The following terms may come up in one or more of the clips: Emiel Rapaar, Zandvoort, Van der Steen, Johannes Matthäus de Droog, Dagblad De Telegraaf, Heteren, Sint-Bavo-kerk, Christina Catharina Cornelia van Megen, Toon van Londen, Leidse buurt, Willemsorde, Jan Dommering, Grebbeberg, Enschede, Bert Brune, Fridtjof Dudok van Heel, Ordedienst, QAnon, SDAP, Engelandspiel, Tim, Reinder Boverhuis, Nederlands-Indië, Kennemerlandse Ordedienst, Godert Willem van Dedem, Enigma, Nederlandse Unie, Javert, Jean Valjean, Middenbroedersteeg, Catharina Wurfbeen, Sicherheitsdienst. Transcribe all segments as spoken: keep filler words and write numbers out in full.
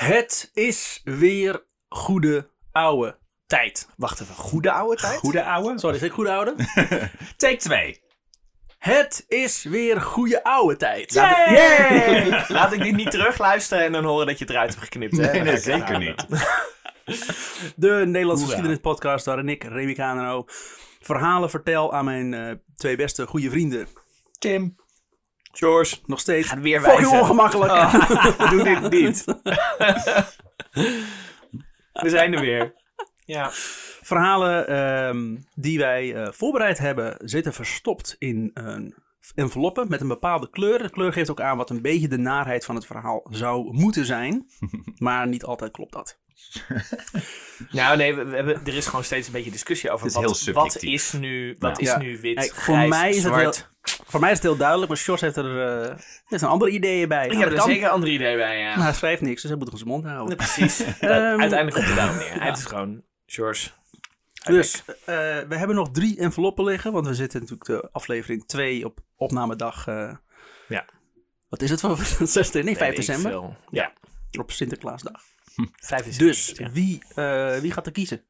Het is weer goede oude tijd. Wacht even, goede oude tijd? Goede oude? Sorry, is dit goede oude? Take twee. Het is weer goede oude tijd. Laat ik, yeah! Laat ik dit niet terugluisteren en dan horen dat je het eruit hebt geknipt. Hè? Nee, nee, zeker niet. De Nederlandse Geschiedenis podcast waarin ik, Remi Kaan, verhalen vertel aan mijn uh, twee beste goede vrienden. Tim. Sjors. Nog steeds. Gaat weer wijzen. Fucking ongemakkelijk. Oh. Doe dit niet. We zijn er weer. Ja. Verhalen um, die wij uh, voorbereid hebben zitten verstopt in uh, enveloppen met een bepaalde kleur. De kleur geeft ook aan wat een beetje de naarheid van het verhaal zou moeten zijn. Maar niet altijd klopt dat. Nou nee, we, we hebben, er is gewoon steeds een beetje discussie over wat, wat is nu, wat ja. is ja. nu wit, Kijk, grijs, voor mij is zwart. Het heel, voor mij is het heel duidelijk, maar Sjors heeft er, uh, er zijn andere ideeën bij. Ik heb er kant. zeker andere ideeën bij, ja. Maar hij schrijft niks, dus hij moet er op zijn mond houden. Ja, precies, um, uiteindelijk komt het daarom neer. Ja. Het is gewoon Sjors. Dus uh, we hebben nog drie enveloppen liggen, want we zitten natuurlijk de aflevering twee op opnamedag. Uh, ja. Wat is het van zestien? Nee, vijf december. Veel. Ja. Op Sinterklaasdag. Dus, wie, uh, wie gaat er kiezen?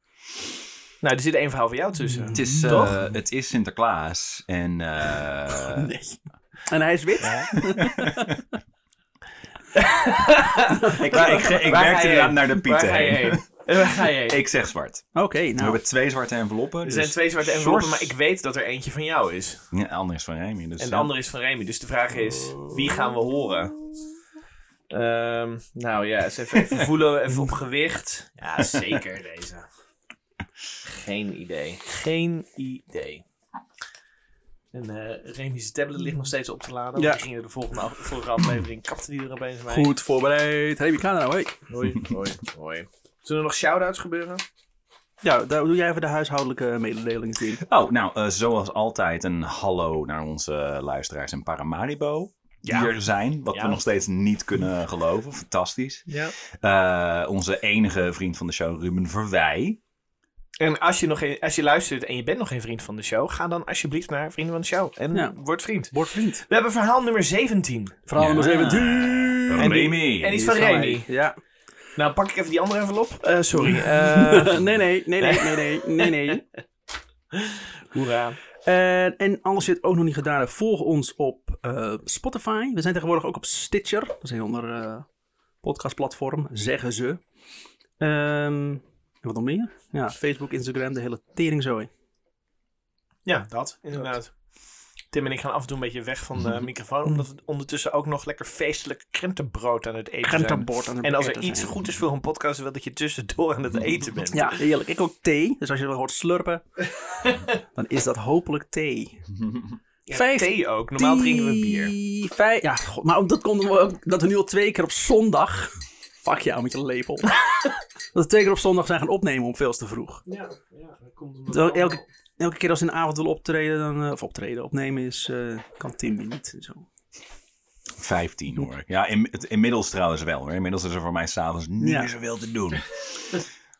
Nou, er zit één verhaal voor jou tussen. Het is, uh, het is Sinterklaas. En, uh... nee. en hij is wit. Ja. ik waar, ik, ik waar werkte inderdaad naar de Pieten waar heen. heen. Waar ga je heen? Ik zeg zwart. Oké, okay, nou. We hebben twee zwarte enveloppen. Er dus zijn twee zwarte enveloppen, Sjors... maar ik weet dat er eentje van jou is. Ja, de andere is van Remi. Dus en de andere is van Remi. Dus de vraag is, wie gaan we horen? Um, nou ja, eens even, even voelen, even op gewicht. Ja, zeker deze. Geen idee. Geen idee. En uh, Remi's tablet ligt nog steeds op te laden. Ja. Want die ging er de volgende af, vorige aflevering kapte die er opeens mee. Goed voorbereid. Remi Kaan, nou, hoi. Hoi, hoi, hoi. Zullen er nog shout-outs gebeuren? Ja, daar doe jij even de huishoudelijke mededelingen zien. Oh, nou, uh, zoals altijd een hallo naar onze luisteraars in Paramaribo. Die ja. er zijn, wat ja. we nog steeds niet kunnen geloven. Fantastisch. Ja. Uh, onze enige vriend van de show, Ruben Verwij. En als je, nog een, als je luistert en je bent nog geen vriend van de show, ga dan alsjeblieft naar Vrienden van de Show. En ja. word vriend. Word vriend. We hebben verhaal nummer zeventien. Verhaal ja. nummer zeventien. En Remi. En iets van Remi. Ja. Nou, pak ik even die andere envelop. Uh, sorry. Uh, nee, nee, nee, nee, nee, nee, nee, nee. Hoera. Uh, en als je het ook nog niet gedaan hebt, volg ons op uh, Spotify. We zijn tegenwoordig ook op Stitcher. Dat is een ander uh, podcastplatform, zeggen ze. Um, wat nog meer? Ja, Facebook, Instagram, de hele teringzooi. Ja, dat inderdaad. Tim en ik gaan af en toe een beetje weg van de microfoon, omdat we ondertussen ook nog lekker feestelijk krentenbrood aan het eten zijn. Aan en als er iets goed is voor een podcast, wil dat je tussendoor aan het eten bent. Ja, heerlijk. Ik ook thee. Dus als je dat hoort slurpen, dan is dat hopelijk thee. Ja, vijf... thee ook. Normaal drinken we bier. Vijf... Ja, god, maar dat komt ook dat we nu al twee keer op zondag... Fuck jou met je lepel. Dat we twee keer op zondag zijn gaan opnemen om veel te vroeg. Ja, ja dat komt er elke... Elke keer als ze in de avond willen optreden, dan, of optreden, opnemen is, uh, kan Tim niet. Zo. vijftien hoor. Ja, in, het, inmiddels trouwens wel hoor. Inmiddels is er voor mij s'avonds niet ja. meer zoveel te doen.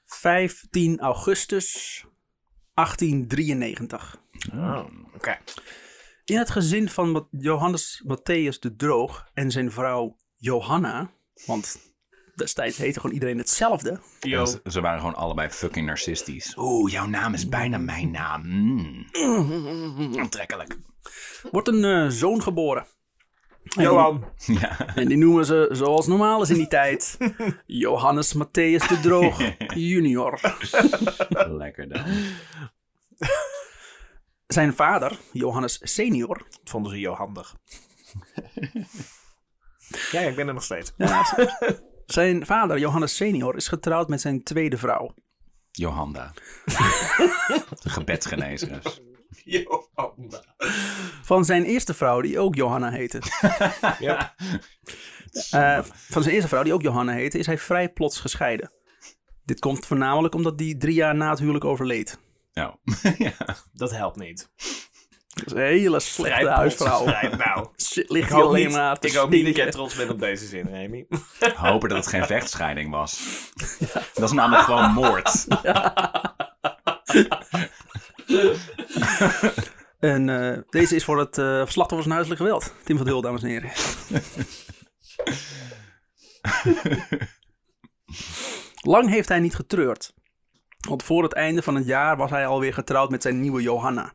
vijftien augustus achttien drieënnegentig. Oh, oké. Okay. In het gezin van Johannes Matthäus de Droog en zijn vrouw Johanna, want... Destijds heette gewoon iedereen hetzelfde. Ja, ze, ze waren gewoon allebei fucking narcistisch. Oeh, jouw naam is bijna mijn naam. Mm. Aantrekkelijk. Wordt een uh, zoon geboren. Johan. Ja. En die noemen ze, zoals normaal is in die tijd, Johannes Matthäus de Droog junior. Lekker dan. Zijn vader, Johannes senior, vonden ze heel handig. Ja, ja, ik ben er nog steeds. Ja, zijn vader, Johannes senior, is getrouwd met zijn tweede vrouw. Johanna. De gebedsgenezeres. Johanna. Van zijn eerste vrouw, die ook Johanna heette. Ja. Uh, van zijn eerste vrouw, die ook Johanna heette, is hij vrij plots gescheiden. Dit komt voornamelijk omdat hij drie jaar na het huwelijk overleed. Nou, oh. Ja. Dat helpt niet. Dat is een hele slechte huisvrouw. Nou, ligt hier alleen niet, maar te Ik hoop niet dat jij trots bent op deze zin, Remi. Hopen dat het geen vechtscheiding was. Ja. Dat is namelijk gewoon moord. Ja. En uh, deze is voor het uh, slachtoffer van huiselijk geweld. Tim van Dul, dames en heren. Lang heeft hij niet getreurd. Want voor het einde van het jaar was hij alweer getrouwd met zijn nieuwe Johanna.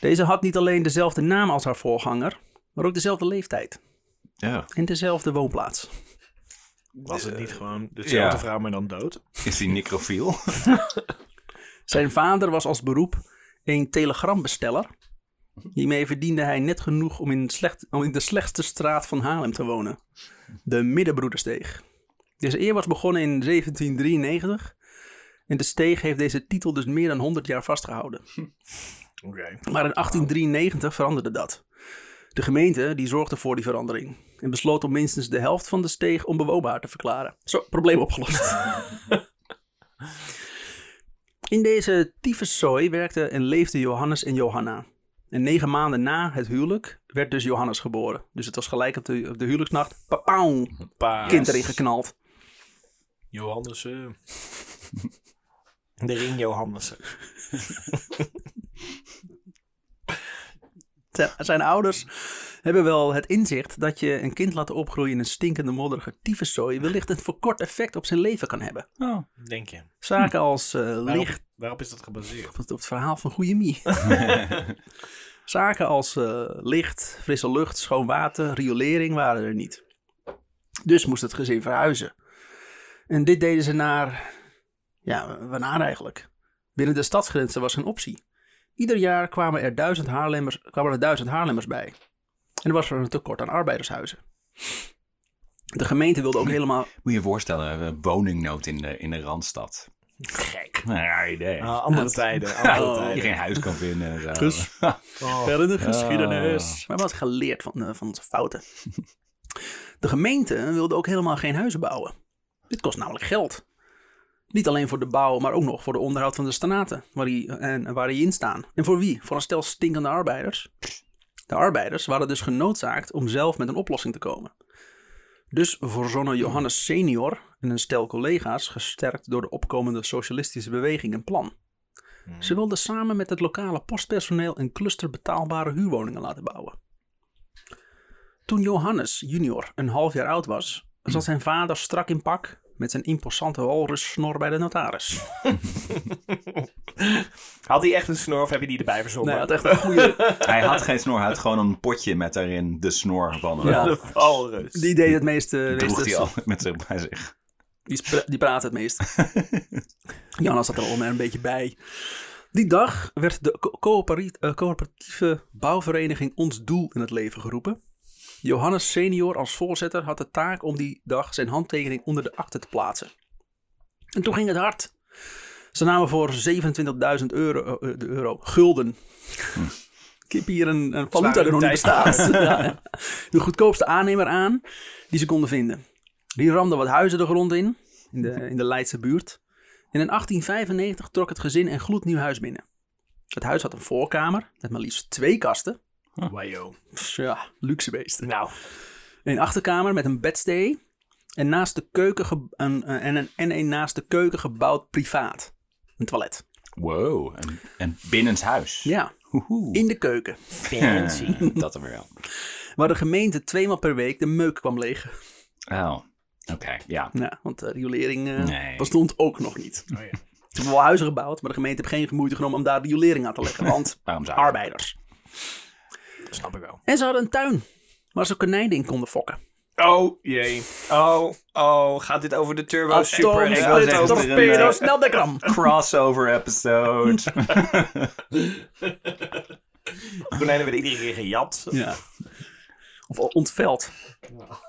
Deze had niet alleen dezelfde naam als haar voorganger, maar ook dezelfde leeftijd. Ja. En dezelfde woonplaats. Was het niet gewoon dezelfde ja. vrouw, maar dan dood? Is die necrofiel? Zijn vader was als beroep een telegrambesteller. Hiermee verdiende hij net genoeg om in, slecht, om in de slechtste straat van Haarlem te wonen. De Middenbroedersteeg. Deze eer was begonnen in zeventien drieënnegentig. En de steeg heeft deze titel dus meer dan honderd jaar vastgehouden. Okay. Maar in achttien drieënnegentig veranderde dat. De gemeente die zorgde voor die verandering. En besloot om minstens de helft van de steeg onbewoonbaar te verklaren. Zo, probleem opgelost. In deze tyfuszooi werkten en leefden Johannes en Johanna. En negen maanden na het huwelijk werd dus Johannes geboren. Dus het was gelijk op de, op de huwelijksnacht. Papauw, kind erin geknald. Johannes. Uh... De ring Johannes. Zijn ouders hebben wel het inzicht dat je een kind laten opgroeien in een stinkende modderige tyfuszooi wellicht een verkort effect op zijn leven kan hebben. Oh, denk je. Zaken als uh, licht... Waarop, waarop is dat gebaseerd? Op het, op het verhaal van Goeie Mie. Zaken als uh, licht, frisse lucht, schoon water, riolering waren er niet. Dus moest het gezin verhuizen. En dit deden ze naar... Ja, waarnaar eigenlijk? Binnen de stadsgrenzen was geen optie. Ieder jaar kwamen er duizend Haarlemmers, kwamen er duizend Haarlemmers bij. En er was er een tekort aan arbeidershuizen. De gemeente wilde ook helemaal... Moet je je voorstellen, woningnood in de, in de Randstad. Gek. Nou, ja, idee. Uh, andere ja, tijden. Andere oh. tijden. Die geen huis kan vinden. Dus, verder de geschiedenis. Oh. Maar we hadden geleerd van, uh, van onze fouten. De gemeente wilde ook helemaal geen huizen bouwen. Dit kost namelijk geld. Niet alleen voor de bouw, maar ook nog voor de onderhoud van de straten waar die, en waar die in staan. En voor wie? Voor een stel stinkende arbeiders. De arbeiders waren dus genoodzaakt om zelf met een oplossing te komen. Dus verzonnen Johannes senior en een stel collega's, gesterkt door de opkomende socialistische beweging, een plan. Ze wilden samen met het lokale postpersoneel een cluster betaalbare huurwoningen laten bouwen. Toen Johannes junior een half jaar oud was, zat zijn vader strak in pak... met zijn imposante walrussnor bij de notaris. Had hij echt een snor of heb je die erbij verzonnen? Nee, hij had echt een goede... Hij had geen snor, hij had gewoon een potje met daarin de snor van een ja, walrus. De walrus. Die deed het meeste... Die droeg hij al met zich bij zich. Die, spra- die praatte het meest. Jonas zat er al een beetje bij. Die dag werd de co- coöperi- uh, coöperatieve bouwvereniging Ons Doel in het leven geroepen. Johannes senior als voorzitter had de taak om die dag zijn handtekening onder de akte te plaatsen. En toen ging het hard. Ze namen voor zevenentwintigduizend euro, uh, de euro gulden. Hm. Ik heb hier een, een valuta die nog niet bestaat. Ja, de goedkoopste aannemer aan die ze konden vinden. Die ramden wat huizen de grond in, in de, in de Leidse buurt. En in achttien vijfennegentig trok het gezin een gloednieuw huis binnen. Het huis had een voorkamer met maar liefst twee kasten. Huh. Wajo. Ja, luxe beesten. Nou. Een achterkamer met een bedstee en, naast de keuken ge- en, en, een, en een naast de keuken gebouwd privaat. Een toilet. Wow, een, een binnenshuis. Ja, Hoehoe. In de keuken. Fancy. Dat er weer al. Waar de gemeente tweemaal per week de meuk kwam legen. Oh, oké, okay, ja. ja. Want de riolering uh, nee. bestond ook nog niet. Oh, ja. Ze hebben wel huizen gebouwd, maar de gemeente heeft geen moeite genomen om daar riolering aan te leggen. Want arbeiders. Snap ik wel. En ze hadden een tuin waar ze konijnen in konden fokken. Oh jee. Oh, oh. Gaat dit over de Turbo Atom, Super? Ik wil het over de snel de kram. Crossover episode. Konijnen werden iedere keer gejat. Ja. Of ontveld.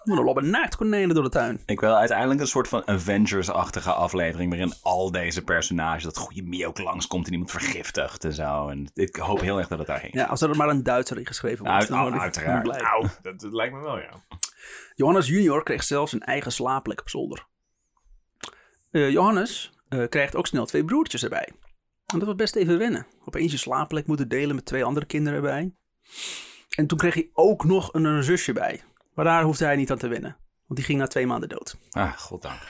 We lopen naakt konijnen door de tuin. Ik wil uiteindelijk een soort van Avengers-achtige aflevering... waarin al deze personages dat goede Mio ook langskomt... en iemand vergiftigt en zo. En ik hoop heel erg dat het daar ging. Ja, als er maar een Duitser in geschreven wordt. Nou, uit, oh, uiteraard. Au, dat, dat lijkt me wel, ja. Johannes junior kreeg zelfs een eigen slaapplek op zolder. Uh, Johannes uh, krijgt ook snel twee broertjes erbij. En dat was best even wennen. Opeens je slaapplek moeten delen met twee andere kinderen erbij... En toen kreeg hij ook nog een, een zusje bij. Maar daar hoefde hij niet aan te winnen. Want die ging na twee maanden dood. Ah, goddank.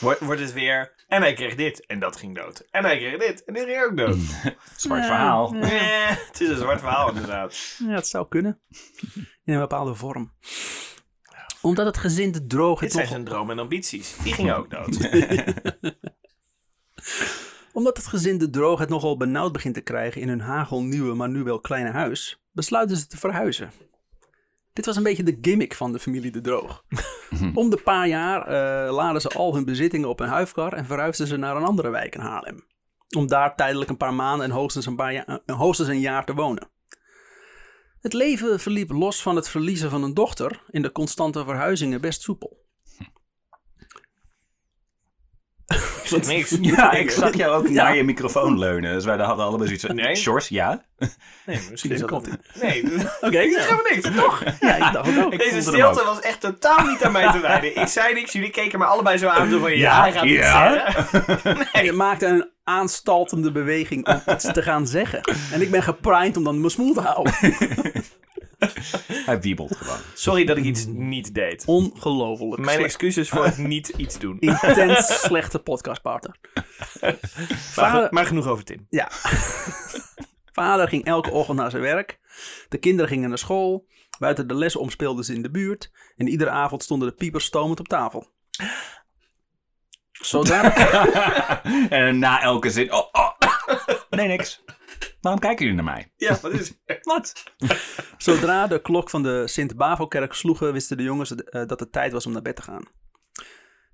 Wordt word het weer... En hij kreeg dit. En dat ging dood. En hij kreeg dit. En die ging ook dood. Zwart ja, verhaal. Ja. Ja, het is een zwart verhaal inderdaad. Ja, het zou kunnen. In een bepaalde vorm. Omdat het gezin de Droog... Dit zijn nog... zijn droom en ambities. Die gingen ook dood. Omdat het gezin de Droog het nogal benauwd begint te krijgen in hun hagelnieuwe, maar nu wel kleine huis, besluiten ze te verhuizen. Dit was een beetje de gimmick van de familie de Droog. Om de paar jaar uh, laden ze al hun bezittingen op een huifkar en verhuisden ze naar een andere wijk in Haarlem. Om daar tijdelijk een paar maanden en hoogstens een, paar ja- en hoogstens een jaar te wonen. Het leven verliep los van het verliezen van een dochter in de constante verhuizingen best soepel. Wat niks. Ja, ik zag jou ook ja. naar je microfoon leunen. Dus wij hadden allebei zoiets van... Nee. Sjors, ja? Nee, misschien is dat komt niet. Nee, oké. Okay, ja. Gaan we niks, toch? Ja, ik dacht ook. Deze stilte was echt totaal niet aan mij te wijden. Ik zei niks, jullie keken me allebei zo aan. Zo van, ja, ja, hij gaat ja. iets zeggen. Nee. Je maakte een aanstaltende beweging om iets te gaan zeggen. En ik ben geprimed om dan mijn smoel te houden. Hij wiebelt gewoon. Sorry dat ik iets niet deed. Ongelooflijk. Mijn excuses voor het niet iets doen. Intens slechte podcastpartner. Vader... Maar genoeg over Tim. Ja. Vader ging elke ochtend naar zijn werk. De kinderen gingen naar school. Buiten de les om speelden ze in de buurt. En iedere avond stonden de piepers stomend op tafel. Zodat... en na elke zin... Oh, oh. Nee, niks. Waarom kijken jullie naar mij? Ja, wat is het? Wat? Zodra de klok van de Sint-Bavo-kerk sloegen, wisten de jongens dat het tijd was om naar bed te gaan.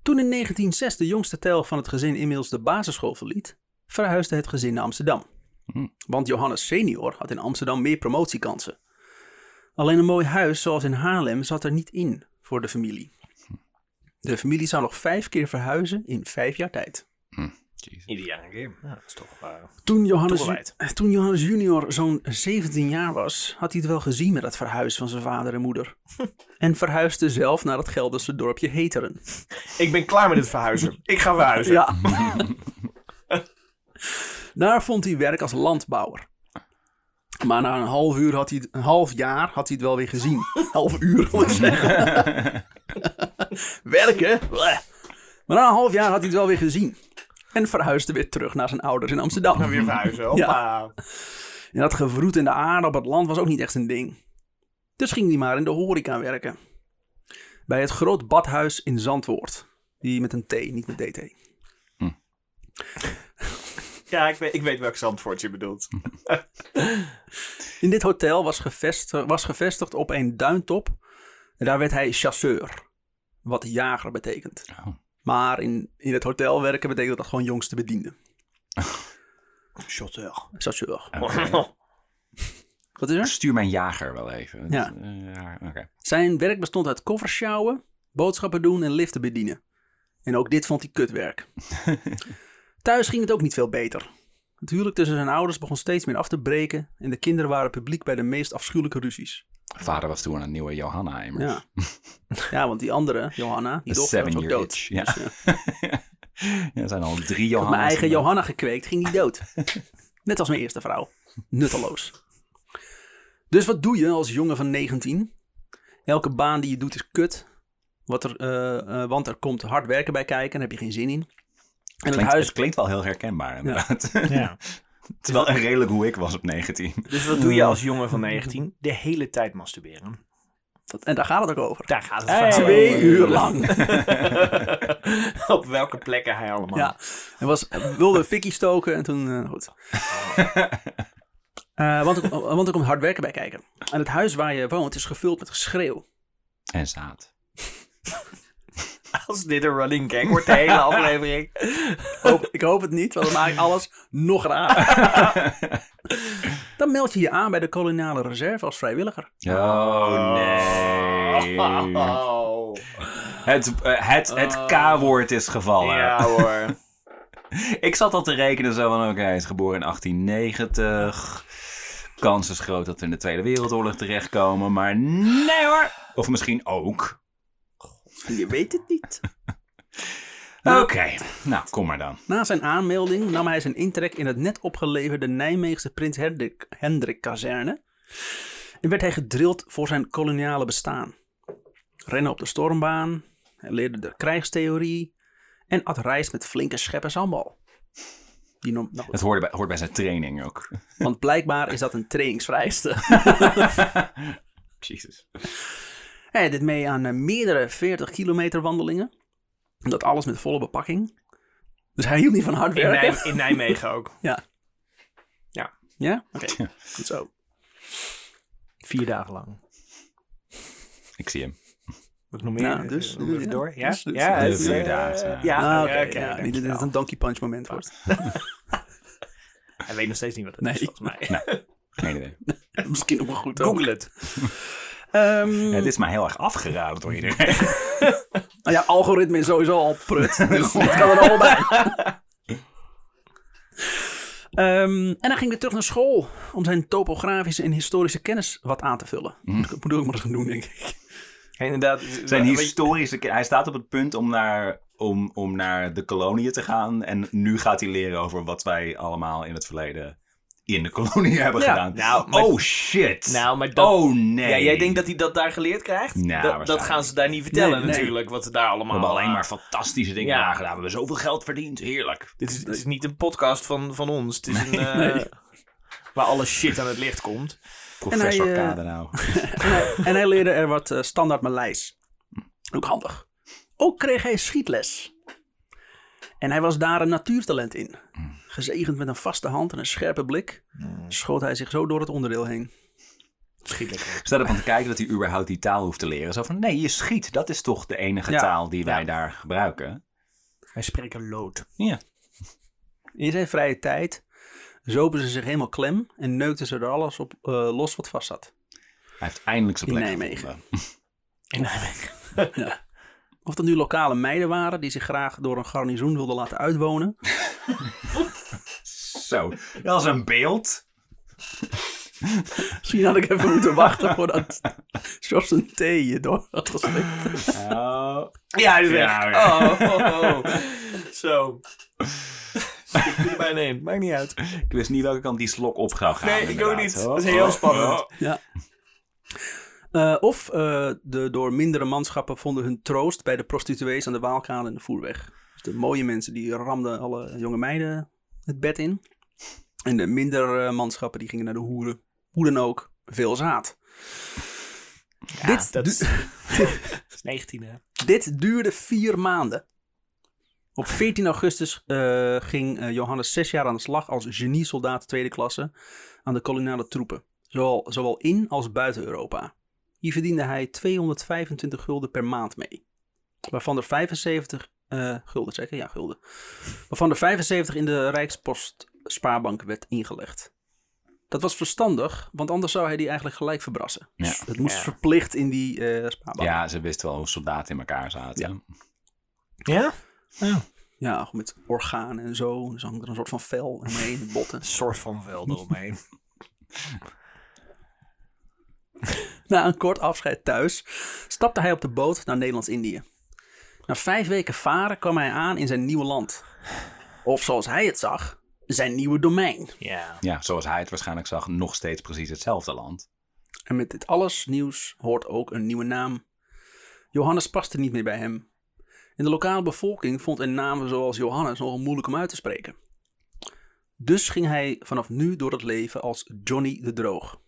Toen in negentienzes de jongste telg van het gezin inmiddels de basisschool verliet, verhuisde het gezin naar Amsterdam. Want Johannes senior had in Amsterdam meer promotiekansen. Alleen een mooi huis zoals in Haarlem zat er niet in voor de familie. De familie zou nog vijf keer verhuizen in vijf jaar tijd. Hm. Ieder jaar een keer. Ja, dat is toch, uh, toen, Johannes, toch toen Johannes junior zo'n zeventien jaar was, had hij het wel gezien met dat verhuis van zijn vader en moeder. En verhuisde zelf naar het Gelderse dorpje Heteren. Ik ben klaar met het verhuizen. Ik ga verhuizen. Ja. Daar vond hij werk als landbouwer. Maar na een half uur had hij, een half jaar had hij het wel weer gezien. Half uur, wil ik zeggen. Werken? Maar na een half jaar had hij het wel weer gezien. En verhuisde weer terug naar zijn ouders in Amsterdam. En nou, weer verhuizen, hoppa. Ja. En dat gevroet in de aarde op het land was ook niet echt zijn ding. Dus ging hij maar in de horeca werken. Bij het Groot Badhuis in Zandvoort. Die met een T, niet met D T. Hm. Ja, ik weet, ik weet welk Zandvoort je bedoelt. In dit hotel was gevestigd, was gevestigd op een duintop. En daar werd hij chasseur. Wat jager betekent. Oh. Maar in, in het hotel werken betekent dat gewoon jongste bediende. Chasseur. Chasseur. Okay. Wat is er? Stuur mijn jager wel even. Ja. Uh, okay. Zijn werk bestond uit koffers sjouwen, boodschappen doen en liften bedienen. En ook dit vond hij kutwerk. Thuis ging het ook niet veel beter. Het huwelijk tussen zijn ouders begon steeds meer af te breken. En de kinderen waren publiek bij de meest afschuwelijke ruzies. Vader was toen een nieuwe Johanna immers. Ja, ja want die andere, Johanna, die dochter was ook dood. Itch, ja. Dus, ja. Ja, er zijn al drie Johanna's. Ik had mijn eigen gemaakt. Johanna gekweekt, ging die dood. Net als mijn eerste vrouw. Nutteloos. Dus wat doe je als jongen van negentien? Elke baan die je doet is kut. Wat er, uh, uh, want er komt hard werken bij kijken en daar heb je geen zin in. En het, klinkt, het, huis... het klinkt wel heel herkenbaar inderdaad. Ja. Ja. Terwijl en redelijk hoe ik was op negentien. Dus wat doe je als jongen van negentien? De hele tijd masturberen. Dat, en daar gaat het ook over. Daar gaat het hey, twee over. Uur lang. Op welke plekken hij allemaal. Ja, hij was, wilde fikkie stoken en toen... Uh, goed. uh, want, er, want er komt hard werken bij kijken. En het huis waar je woont is gevuld met geschreeuw. En staat. Als dit een running gag wordt de hele aflevering. Hoop, ik hoop het niet, want dan maak ik alles nog raar. Dan meld je je aan bij de koloniale reserve als vrijwilliger. Oh, nee. Oh. Het, het, het oh. K-woord is gevallen. Ja hoor. Ik zat al te rekenen zo van, oké, okay, hij is geboren in achttien negentig. Kans is groot dat we in de Tweede Wereldoorlog terechtkomen, maar nee hoor. Of misschien ook. Je weet het niet. Oké, okay. Nou kom maar dan. Na zijn aanmelding nam hij zijn intrek in het net opgeleverde Nijmeegse Prins Hendrik, Hendrik kazerne. En werd hij gedrild voor zijn koloniale bestaan. Rennen op de stormbaan, hij leerde de krijgstheorie en at rijst met flinke scheppen sambal. Die noem, nou het hoort bij, hoort bij zijn training ook. Want blijkbaar is dat een trainingsvrijste. Jezus. Hij deed mee aan uh, meerdere veertig kilometer wandelingen. En dat alles met volle bepakking. Dus hij hield niet van hard werken. In, Nij- in Nijmegen ook. Ja. Ja? Ja? Oké, okay. Ja. Goed zo. Vier dagen lang. Ik zie hem. Moet ik nog meer? Nou, dus, even, dus, ja. Door? Ja? Dus, dus, ja, ja, het, vier dagen. Uh, ja, nou, oké. Okay, okay, ja, ja, niet dat het een donkey punch moment wordt. Hij weet nog steeds niet wat het nee. is, volgens mij. Nou, geen idee. Misschien nog wel goed. Google het. Um, ja, het is maar heel erg afgeraden door iedereen. Nou ja, algoritme is sowieso al prut. Dus dat kan er al bij. um, en dan ging hij terug naar school om zijn topografische en historische kennis wat aan te vullen. Mm. Dat moet ik ook maar eens gaan doen, denk ik. Ja, inderdaad. Zijn historische kennis. Hij staat op het punt om naar... Om, om naar de koloniën te gaan. En nu gaat hij leren over wat wij allemaal in het verleden in de koloniën hebben ja. gedaan. Nou, maar, oh shit. Nou, maar dat, oh nee. Ja, jij denkt dat hij dat daar geleerd krijgt? Nou, dat, dat gaan ze daar niet vertellen nee, natuurlijk. Nee. Wat ze daar allemaal... We hebben alleen maar fantastische dingen ja. gedaan. We hebben zoveel geld verdiend. Heerlijk. Dit is, dit is niet een podcast van, van ons. Het is nee, een... Uh, nee. Waar alle shit aan het licht komt. Professor en hij, uh, Kade nou. en, hij, en hij leerde er wat uh, standaard Maleis. Ook handig. Ook kreeg hij schietles. En hij was daar een natuurtalent in. Gezegend met een vaste hand en een scherpe blik... schoot hij zich zo door het onderdeel heen. Schietles. Staat ervan te kijken dat hij überhaupt die taal hoeft te leren. Zo van, nee, je schiet. Dat is toch de enige ja, taal die wij ja. daar gebruiken. Hij spreekt een lood. Ja. In zijn vrije tijd zopen ze zich helemaal klem... en neukten ze er alles op uh, los wat vast zat. Hij heeft eindelijk zijn plek in Nijmegen. In Nijmegen. Ja. Of dat nu lokale meiden waren die zich graag door een garnizoen wilden laten uitwonen. Zo, dat is een beeld. Misschien had ik even moeten wachten voordat Sjors een theeje door had geslikt. Oh. Ja, hij is weg. Oh, oh, oh. Zo. Ik doe er bijna in. Maakt niet uit. Ik wist niet welke kant die slok op zou gaan. Nee, ik ook niet. Oh. Dat is heel spannend. Oh. Ja. Uh, of uh, de door mindere manschappen vonden hun troost bij de prostituees aan de Waalkade en de Voerweg. Dus de mooie mensen die ramden alle jonge meiden het bed in. En de mindere manschappen die gingen naar de hoeren. Hoe dan ook, veel zaad. Ja, Dit dat, du- dat is negentien hè. Dit duurde vier maanden. Op veertien augustus uh, ging uh, Johannes zes jaar aan de slag als geniesoldaat tweede klasse aan de koloniale troepen. Zowel, zowel in als buiten Europa. Hier verdiende hij tweehonderdvijfentwintig gulden per maand mee. Waarvan er vijfenzeventig... Uh, gulden zeker? Ja, gulden. Waarvan er vijfenzeventig in de Rijkspost spaarbank werd ingelegd. Dat was verstandig, want anders zou hij die eigenlijk gelijk verbrassen. Ja. Dus dat moest ja. verplicht in die uh, spaarbank. Ja, ze wisten wel hoe soldaten in elkaar zaten. Ja? Ja, ja. ja met organen en zo. Dus hangt er een soort van vel omheen, botten. Een soort van vel eromheen. Na een kort afscheid thuis stapte hij op de boot naar Nederlands-Indië. Na vijf weken varen kwam hij aan in zijn nieuwe land. Of zoals hij het zag, zijn nieuwe domein. Ja, ja zoals hij het waarschijnlijk zag, nog steeds precies hetzelfde land. En met dit alles nieuws hoort ook een nieuwe naam. Johannes paste niet meer bij hem. En de lokale bevolking vond een naam zoals Johannes nogal moeilijk om uit te spreken. Dus ging hij vanaf nu door het leven als Johnny de Droog.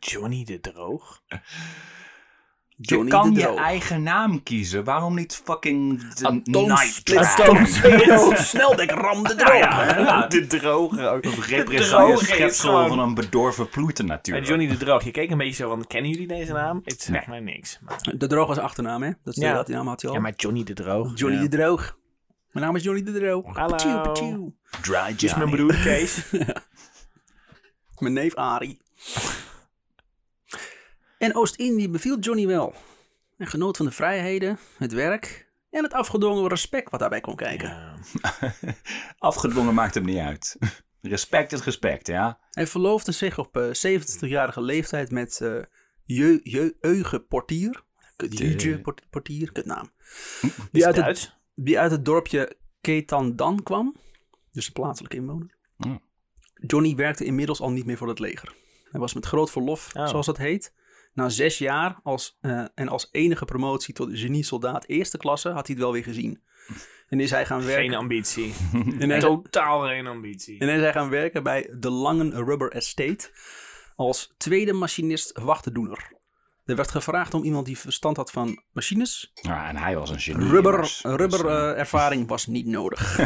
Johnny de Droog? Johnny je kan de Droog. Je eigen naam kiezen. Waarom niet fucking... De Atoomsfero. Sneldekram de Droog. Ja, ja, ja. De Droge. Ook een repressie schepsel van een bedorven ploeten natuurlijk. Johnny de Droog. Je keek een beetje zo van... Kennen jullie deze naam? Het zegt nee. mij niks. Maar... De Droog was achternaam, hè? Dat ja. die naam had hij al. Ja, maar Johnny de Droog. Johnny ja. de Droog. Mijn naam is Johnny de Droog. Hallo. Pachieu, pachieu. Dry Johnny. Dus mijn broer Kees. ja. Mijn neef Arie. En Oost-Indië beviel Johnny wel. Hij genoot van de vrijheden, het werk en het afgedwongen respect wat daarbij kon kijken. Ja. Afgedwongen maakt hem niet uit. Respect is respect, ja. Hij verloofde zich op uh, zeventigjarige leeftijd met uh, je, je, Euge Portier. Euge Portier, kutnaam. Die uit het, die uit het dorpje Ketandan kwam. Dus de plaatselijke inwoner. Ja. Johnny werkte inmiddels al niet meer voor het leger. Hij was met groot verlof, oh. zoals dat heet. Na zes jaar als, uh, en als enige promotie tot geniesoldaat eerste klasse had hij het wel weer gezien. En is hij gaan werken... Geen ambitie. En hij... Totaal geen ambitie. En hij is hij gaan werken bij de Langen Rubber Estate als tweede machinist wachtendoener. Er werd gevraagd om iemand die verstand had van machines. Ja, en hij was een genie. Rubber, rubber dus, uh, ervaring was niet nodig.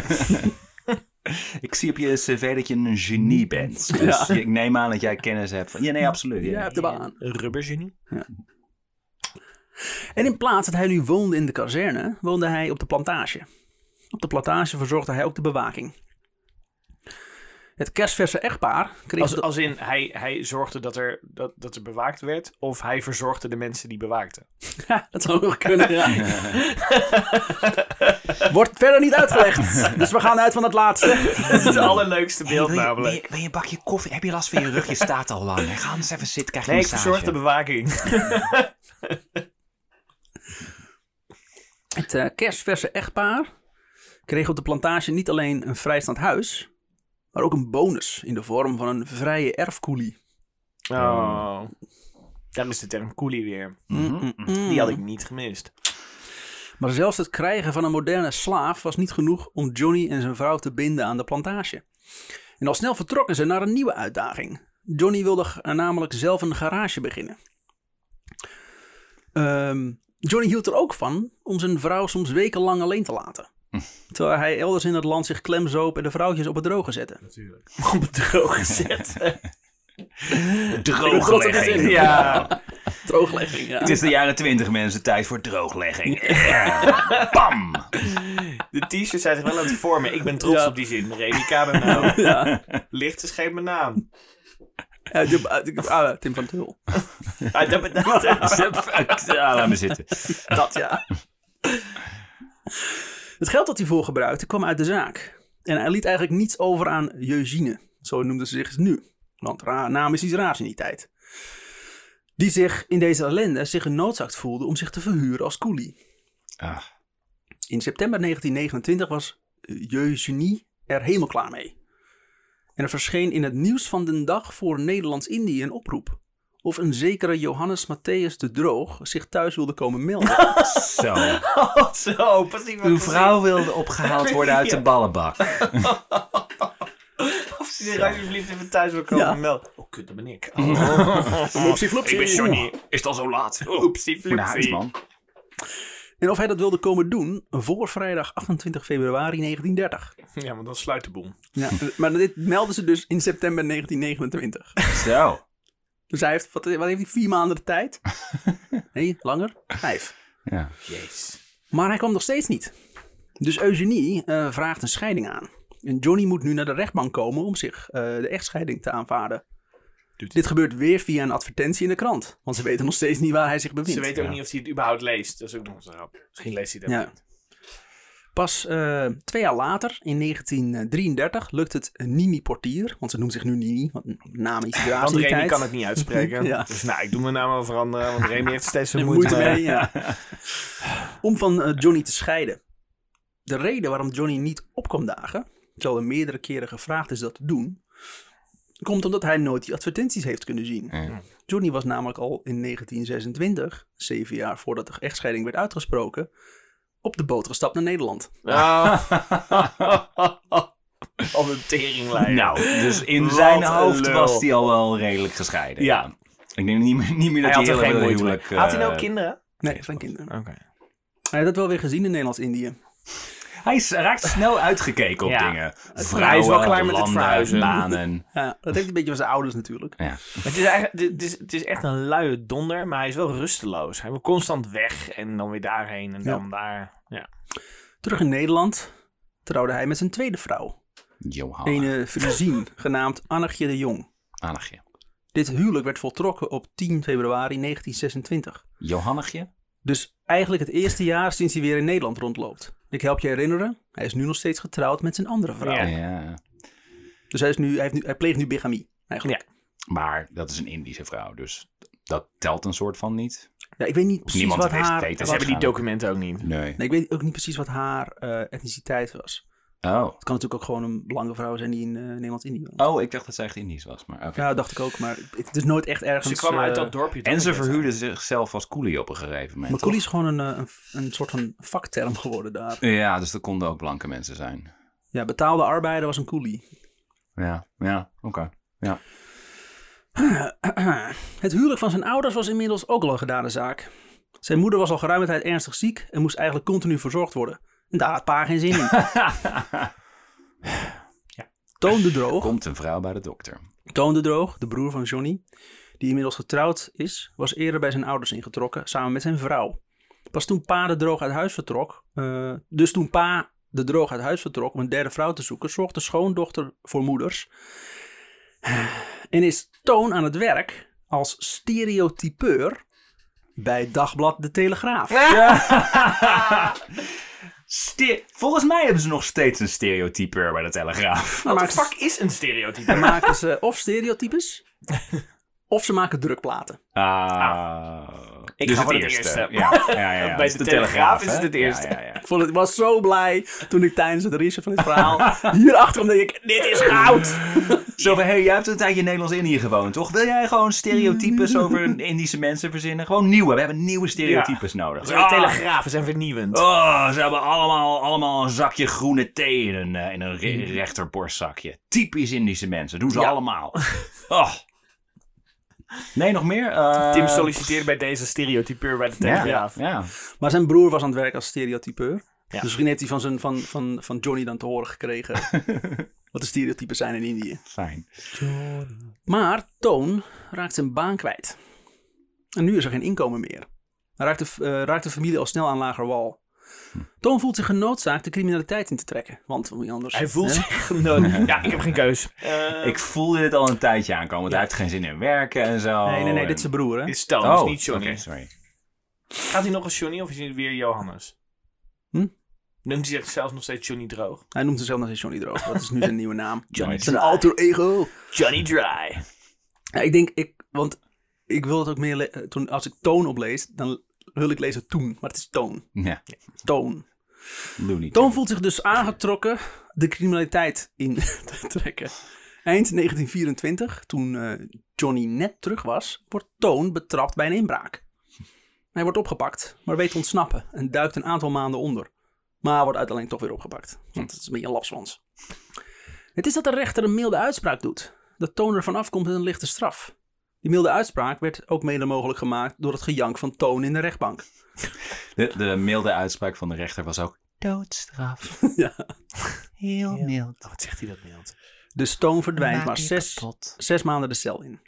Ik zie op je cv dat je een genie bent. Dus ja. Ik neem aan dat jij kennis hebt van... Ja, nee, absoluut. Ja, ja, hebt de baan. Een rubbergenie. Ja. En in plaats dat hij nu woonde in de kazerne, woonde hij op de plantage. Op de plantage verzorgde hij ook de bewaking. Het kerstverse echtpaar... Kreeg als, de... als in, hij, hij zorgde dat er, dat, dat er bewaakt werd... of hij verzorgde de mensen die bewaakten. Dat zou nog kunnen, ja. Wordt verder niet uitgelegd. Dus we gaan uit van het laatste. Dat is het allerleukste beeld, hey, wil je, namelijk. Wil je, wil je een bakje koffie? Heb je last van je rug? Je staat al lang. Hè? Ga eens even zitten, krijg je nee, een massage. Nee, ik verzorg de bewaking. Het uh, kerstverse echtpaar... kreeg op de plantage niet alleen een vrijstaand huis... maar ook een bonus in de vorm van een vrije erfkoelie. Oh, dat is de term koelie weer. Mm-mm. Die had ik niet gemist. Maar zelfs het krijgen van een moderne slaaf was niet genoeg om Johnny en zijn vrouw te binden aan de plantage. En al snel vertrokken ze naar een nieuwe uitdaging. Johnny wilde namelijk zelf een garage beginnen. Um, Johnny hield er ook van om zijn vrouw soms wekenlang alleen te laten. Terwijl hij elders in het land zich klemzoop en de vrouwtjes op het droge zette. Natuurlijk. Op het droge zetten. Drooglegging. Ja. Drooglegging, ja. Het is de jaren twintig, mensen. Tijd voor drooglegging. Ja. Bam! De t-shirts zijn zich wel aan het vormen. Ik ben trots ja. op die zin. Remi Kaan mijn naam. Ja. Licht is geen mijn naam. Uh, de, uh, de, uh, Tim van Tull. Ah, dat betekent... Laat me zitten. Dat, ja. Het geld dat hij voor gebruikte kwam uit de zaak. En hij liet eigenlijk niets over aan Eugene. Zo noemde ze zich nu. Want ra- naam is iets raars in die tijd. Die zich in deze ellende zich genoodzaakt voelde om zich te verhuren als coolie. Ah. In september negentien negenentwintig was Eugenie er helemaal klaar mee. En er verscheen in het nieuws van den dag voor Nederlands-Indië een oproep. Of een zekere Johannes Matthäus de Droog zich thuis wilde komen melden. Zo. Oh, zo. Passief, uw vrouw passief. Wilde opgehaald worden uit de ballenbak. Of ze zich alsjeblieft even thuis wil komen ja. melden. Oh, kut, dat ben ik. Oh. Oh. Oepsie, flopsie. Ik ben Johnny. Is het al zo laat? Oh. Oepsie, flopsie. En of hij dat wilde komen doen voor vrijdag achtentwintig februari negentien dertig. Ja, want dan sluit de boel. Ja, maar dit melden ze dus in september negentien negenentwintig. Zo. Dus hij heeft, wat, wat heeft hij, vier maanden de tijd? Nee, langer? Vijf. Ja. Jeez. Maar hij kwam nog steeds niet. Dus Eugenie uh, vraagt een scheiding aan. En Johnny moet nu naar de rechtbank komen om zich uh, de echtscheiding te aanvaarden. Doet Dit gebeurt weer via een advertentie in de krant. Want ze weten nog steeds niet waar hij zich bevindt. Ze weten ook ja. niet of hij het überhaupt leest. Dat is ook nog eens een grap. Misschien leest hij dat ja. niet. Pas uh, twee jaar later, in negentien drieëndertig, lukt het Nini Portier. Want ze noemt zich nu Nini, want naam is raar. Want Remi kan het niet uitspreken. ja. Dus nou, ik doe mijn naam wel veranderen, want Remi heeft steeds veel moeite mee. Ja. Om van uh, Johnny te scheiden. De reden waarom Johnny niet op kwam dagen, terwijl er meerdere keren gevraagd is dat te doen, komt omdat hij nooit die advertenties heeft kunnen zien. Ja. Johnny was namelijk al in negentien zesentwintig, zeven jaar voordat de echtscheiding werd uitgesproken, op de boot gestapt naar Nederland. Ah. Op een teringlijn. Nou, dus in Wat zijn hoofd lul. was hij al wel redelijk gescheiden. Ja. ja. Ik denk niet meer, niet meer dat hij, hij heel erg moeilijk... Had hij nou kinderen? Nee, geen kinderen. Oké. Okay. Hij had dat wel weer gezien in Nederlands-Indië. Hij is, raakt snel uitgekeken op ja. dingen. Vrouwen, hij is wel klaar met landen, het verhuizen. Banen. Ja, dat heeft een beetje van zijn ouders natuurlijk. Ja. Het, is het, is, het is echt een luie donder, maar hij is wel rusteloos. Hij wil constant weg en dan weer daarheen en dan ja. daar. Ja. Terug in Nederland trouwde hij met zijn tweede vrouw. Johanna. Een Friezin, genaamd Annetje de Jong. Annetje. Dit huwelijk werd voltrokken op tien februari negentien zesentwintig. Johannetje? Dus eigenlijk het eerste jaar sinds hij weer in Nederland rondloopt. Ik help je herinneren, hij is nu nog steeds getrouwd met zijn andere vrouw. Ja, ja. Dus hij, is nu, hij, heeft nu, hij pleegt nu bigamie, eigenlijk. Ja. Maar dat is een Indische vrouw, dus dat telt een soort van niet. Ja, ik weet niet precies Niemand wat haar... Ze hebben gaan. die documenten ook niet. Nee. nee. Ik weet ook niet precies wat haar uh, etniciteit was. Oh. Het kan natuurlijk ook gewoon een blanke vrouw zijn die in uh, Nederlands-Indië was. Oh, ik dacht dat zij echt Indisch was. Maar okay. Ja, dat dacht ik ook, maar het is nooit echt ergens... Ze kwam uit dat dorpje. En ze verhuurde zichzelf als coolie op een gegeven moment. Maar coolie is gewoon een, een, een soort van vakterm geworden daar. Ja, dus dat konden ook blanke mensen zijn. Ja, betaalde arbeider was een coolie. Ja, ja, oké. Okay. Ja. Het huwelijk van zijn ouders was inmiddels ook al een gedane zaak. Zijn moeder was al geruime tijd ernstig ziek en moest eigenlijk continu verzorgd worden. En daar had pa geen zin in. Ja. Toon de Droog... Komt een vrouw bij de dokter. Toon de Droog, de broer van Johnny, die inmiddels getrouwd is, was eerder bij zijn ouders ingetrokken, samen met zijn vrouw. Pas toen pa de Droog uit huis vertrok... Uh, dus toen pa de Droog uit huis vertrok om een derde vrouw te zoeken, zorgde de schoondochter voor moeders. En is Toon aan het werk als stereotypeur bij Dagblad De Telegraaf. Ja. Ste- Volgens mij hebben ze nog steeds een stereotypeur bij De Telegraaf. Wat de fuck is een stereotype? Dan maken ze of stereotypes, of ze maken drukplaten. Uh, ah. Ik dus ga voor het eerste. eerste. Ja. Ja, ja, ja. Bij de, de Telegraaf, Telegraaf is het het eerste. Ja, ja, ja. Ik vond het, was zo blij toen ik tijdens het research van dit verhaal hierachter kwam, denk ik, dit is goud. Zo van, hé, hey, jij hebt een tijdje in Nederlands-Indië gewoond, toch? Wil jij gewoon stereotypes over Indische mensen verzinnen? Gewoon nieuwe. We hebben nieuwe stereotypes ja. nodig. Dus oh, de Telegraaf zijn vernieuwend. Oh, ze hebben allemaal, allemaal een zakje groene thee in een, in een re- rechterborstzakje. Typisch Indische mensen. Doen ze ja. allemaal. Oh. Nee, nog meer? Uh... Tim solliciteerde bij deze stereotypeur bij de Telegraaf. Ja, ja. Maar zijn broer was aan het werk als stereotypeur. Ja. Dus misschien heeft hij van, zijn, van, van, van Johnny dan te horen gekregen wat de stereotypen zijn in Indië. Fijn. Maar Toon raakt zijn baan kwijt. En nu is er geen inkomen meer. Hij raakt de, uh, raakt de familie al snel aan lager wal. Hm. Toon voelt zich genoodzaakt de criminaliteit in te trekken. Want wat moet je anders? Hij voelt hè? zich genoodzaakt. Ja, ik heb geen keus. Uh... Ik voelde dit al een tijdje aankomen. Want ja. Hij heeft geen zin in werken en zo. Nee, nee, nee. En... Dit is zijn broer, hè? Dit is Toon, oh, is niet Johnny. Okay, sorry. Gaat hij nog als Johnny of is hij weer Johannes? Hm? Noemt hij zichzelf nog steeds Johnny Droog? Hij noemt zichzelf nog steeds Johnny Droog. Dat is nu zijn nieuwe naam. Johnny Dry. Zijn alter ego. Johnny Dry. Ja, ik denk, ik, want ik wil het ook meer... Le- toen, als ik Toon oplees, dan wil ik lezen Toon. Maar het is Toon. Ja. Toon. Looney Toon voelt zich dus aangetrokken de criminaliteit in te trekken. Eind negentien vierentwintig, toen uh, Johnny net terug was, wordt Toon betrapt bij een inbraak. Hij wordt opgepakt, maar weet ontsnappen en duikt een aantal maanden onder. Maar wordt uiteindelijk toch weer opgepakt. Want het is een beetje een lapswans. Het is dat de rechter een milde uitspraak doet. Dat Toon ervan afkomt met een lichte straf. Die milde uitspraak werd ook mede mogelijk gemaakt door het gejank van Toon in de rechtbank. De, de milde uitspraak van de rechter was ook doodstraf. Ja. Heel mild. Oh, wat zegt hij dat mild? Dus Toon verdwijnt maar zes, zes maanden de cel in.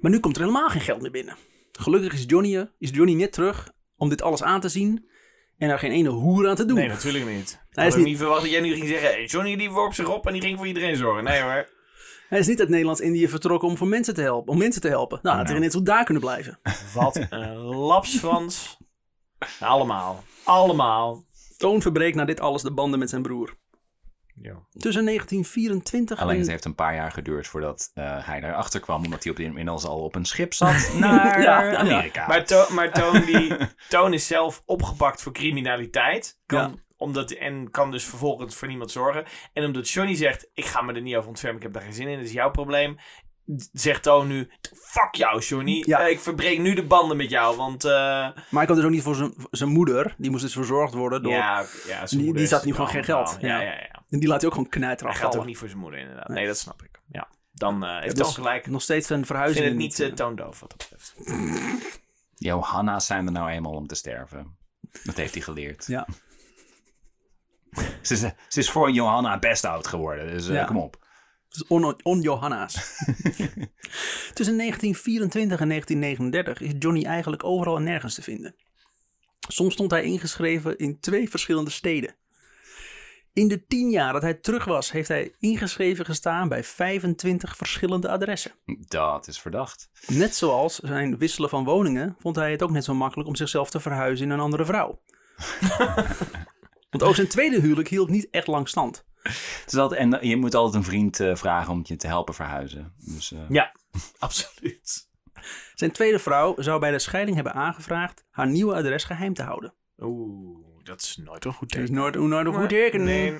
Maar nu komt er helemaal geen geld meer binnen. Gelukkig is Johnny, is Johnny net terug om dit alles aan te zien... En daar geen ene hoer aan te doen. Nee, natuurlijk niet. Hij is niet... niet verwacht dat jij nu ging zeggen... Hey, Johnny die worp zich op en die ging voor iedereen zorgen. Nee hoor. Hij is niet uit Nederlands-Indië vertrokken om, voor mensen te helpen, om mensen te helpen. Nou, oh, dat we net zo daar kunnen blijven. Wat een lapsfans. Allemaal. Allemaal. Toon verbreekt na dit alles de banden met zijn broer. Ja. Tussen negentien vierentwintig... Alleen en... het heeft een paar jaar geduurd voordat uh, hij daarachter kwam... omdat hij op inmiddels al op een schip zat naar ja, Amerika. Ja. Maar, to- maar Toon, die, Toon is zelf opgepakt voor criminaliteit... Kan, ja. omdat, en kan dus vervolgens voor niemand zorgen. En omdat Johnny zegt... ik ga me er niet over ontfermen, ik heb daar geen zin in, dat is jouw probleem... zegt Toon nu... fuck jou, Johnny. Ja. Uh, ik verbreek nu de banden met jou, want... Uh... Maar ik had dus ook niet voor zijn, zijn moeder. Die moest dus verzorgd worden door... Ja, ja, die, die zat nu gewoon geen geld. Ja, ja, ja, ja. En die laat hij ook gewoon knijteraf vallen. Hij gaat ook niet voor zijn moeder, inderdaad. Nee, nee, dat snap ik. Ja. Dan uh, heeft Toon gelijk. Nog steeds een verhuizing. Ik vind het niet uh, toondoof, wat dat betreft. Johanna's zijn er nou eenmaal om te sterven. Dat heeft hij geleerd. Ja. ze, is, ze is voor Johanna best oud geworden, dus uh, ja. kom op. Dus on, on Johanna's. Tussen negentien vierentwintig en negentien negenendertig is Johnny eigenlijk overal en nergens te vinden. Soms stond hij ingeschreven in twee verschillende steden. In de tien jaar dat hij terug was, heeft hij ingeschreven gestaan bij vijfentwintig verschillende adressen. Dat is verdacht. Net zoals zijn wisselen van woningen, vond hij het ook net zo makkelijk om zichzelf te verhuizen in een andere vrouw. Want ook zijn tweede huwelijk hield niet echt lang stand. Dus dat, en je moet altijd een vriend uh, vragen om je te helpen verhuizen. Dus, uh... Ja, absoluut. Zijn tweede vrouw zou bij de scheiding hebben aangevraagd haar nieuwe adres geheim te houden. Oeh. Dat is nooit een goed teken. Dat is nooit, nooit een goed teken. Nee.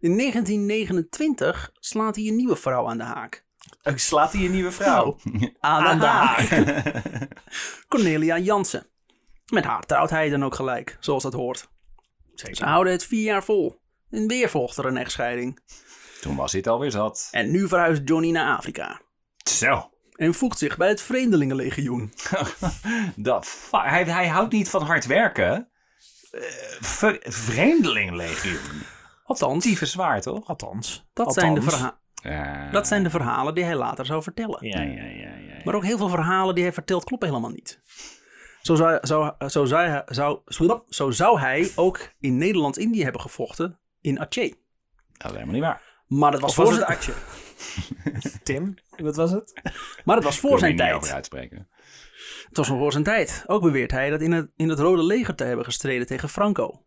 In negentien negenentwintig slaat hij een nieuwe vrouw aan de haak. Slaat hij een nieuwe vrouw? Nou, aan, aan de haak. haak. Cornelia Jansen. Met haar trouwt hij dan ook gelijk, zoals dat hoort. Zeker. Ze houden het vier jaar vol. En weer volgt er een echtscheiding. Toen was hij het alweer zat. En nu verhuist Johnny naar Afrika. Zo. En voegt zich bij het Vreemdelingenlegioen. Dat, hij, hij houdt niet van hard werken. Uh, ver, vreemdelingenlegioen. Althans. Tieve zwaar, toch? Althans. Dat, Althans. Zijn de verha- uh. dat zijn de verhalen die hij later zou vertellen. Ja, ja, ja, ja, ja. Maar ook heel veel verhalen die hij vertelt kloppen helemaal niet. Zo zou, zou, zo zou, zou, zo zou hij ook in Nederlands-Indië hebben gevochten in Aceh. Dat is helemaal niet waar. Maar dat was, was voor zijn Aceh. Tim, wat was het? Maar dat was voor zijn tijd. Ik wil niet over uitspreken. Het was nog voor zijn tijd. Ook beweert hij dat in het, in het Rode Leger te hebben gestreden tegen Franco.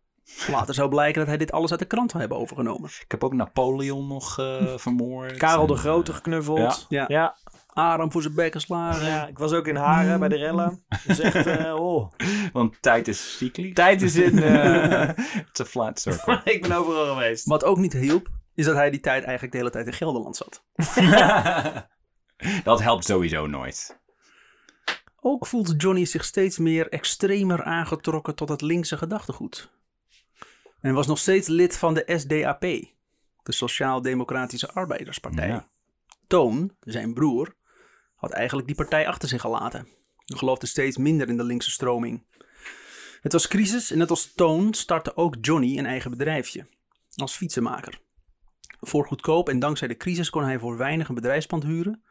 Later zou blijken dat hij dit alles uit de krant zou hebben overgenomen. Ik heb ook Napoleon nog uh, vermoord. Karel de Grote geknuffeld. Ja. ja. ja. Aram voor zijn bek geslagen. Ja, ik was ook in Haren bij de rellen. Dus echt, uh, oh. Want tijd is cyclisch. Tijd is in... Uh, it's a flat circle. Ik ben overal geweest. Wat ook niet hielp, is dat hij die tijd eigenlijk de hele tijd in Gelderland zat. Dat helpt sowieso nooit. Ook voelt Johnny zich steeds meer extremer aangetrokken tot het linkse gedachtegoed. En was nog steeds lid van de S D A P, de Sociaal-Democratische Arbeiderspartij. Ja. Toon, zijn broer, had eigenlijk die partij achter zich gelaten. Hij geloofde steeds minder in de linkse stroming. Het was crisis en net als Toon startte ook Johnny een eigen bedrijfje. Als fietsenmaker. Voor goedkoop en dankzij de crisis kon hij voor weinig een bedrijfspand huren.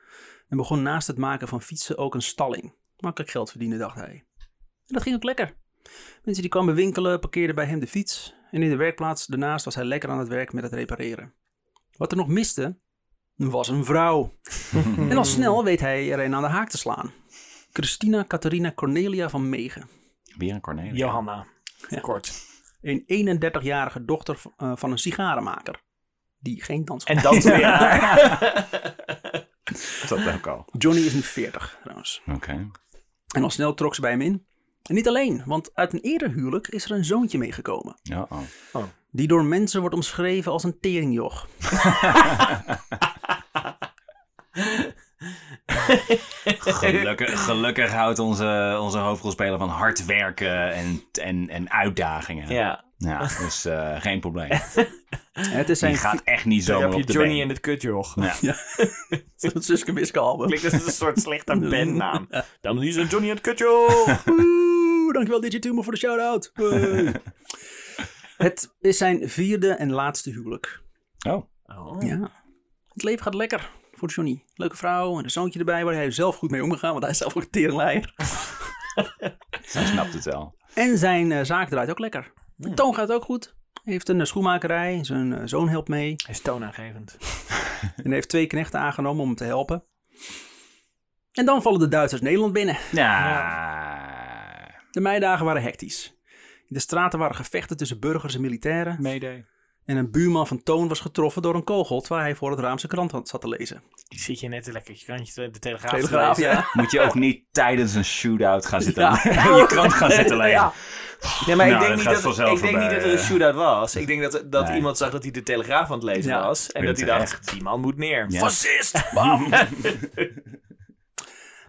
En begon naast het maken van fietsen ook een stalling. Makkelijk geld verdienen, dacht hij. En dat ging ook lekker. Mensen die kwamen winkelen, parkeerden bij hem de fiets. En in de werkplaats daarnaast was hij lekker aan het werk met het repareren. Wat er nog miste... was een vrouw. En al snel weet hij er een aan de haak te slaan. Christina Catharina Cornelia van Megen. Weer een Cornelia. Johanna. Ja. Kort. Een eenendertigjarige dochter van een sigarenmaker. Die geen dans kan. En dansleraar. Dat ook al. Johnny is nu veertig trouwens. Oké. Okay. En al snel trok ze bij hem in. En niet alleen, want uit een eerder huwelijk is er een zoontje meegekomen. Ja. Oh. Oh. Die door mensen wordt omschreven als een teringjoch. gelukkig, gelukkig houdt onze, onze hoofdrolspeler van hard werken en, en, en uitdagingen. Ja. Ja, dus uh, geen probleem. Het is zijn... gaat echt niet zo op de Johnny benen. In het kutjoch. Ja. Ja. Dat is Suske Wiske album. Klinkt als een soort slechte bandnaam. Dan is het Johnny in het kutjoch. Oeh, dankjewel DigiTumo voor de shout-out. Het is zijn vierde en laatste huwelijk. Oh. oh. Ja. Het leven gaat lekker voor Johnny. Leuke vrouw en een zoontje erbij waar hij zelf goed mee omgegaan, want hij is zelf ook een teringleier. Hij snapt het wel. En zijn uh, zaak draait ook lekker. De Toon gaat ook goed. Hij heeft een uh, schoenmakerij. Zijn uh, zoon helpt mee. Hij is toonaangevend. En hij heeft twee knechten aangenomen om hem te helpen. En dan vallen de Duitsers Nederland binnen. Ja. De meidagen waren hectisch. In de straten waren gevechten tussen burgers en militairen. Mayday. En een buurman van Toon was getroffen door een kogel... terwijl hij voor het raam zijn krant had, zat te lezen. Die zit je net een lekker krantje de Telegraaf, Telegraaf te lezen. Ja. Moet je ook niet tijdens een shootout gaan zitten... Ja. je krant gaan zitten lezen. Ja. Nee, maar nou, ik denk, niet dat, ik denk niet dat er een shootout was. Ik denk dat, dat nee. iemand zag dat hij de Telegraaf aan het lezen ja. was... en dat hij dacht, echt. Die man moet neer. Ja. Fascist! Bam!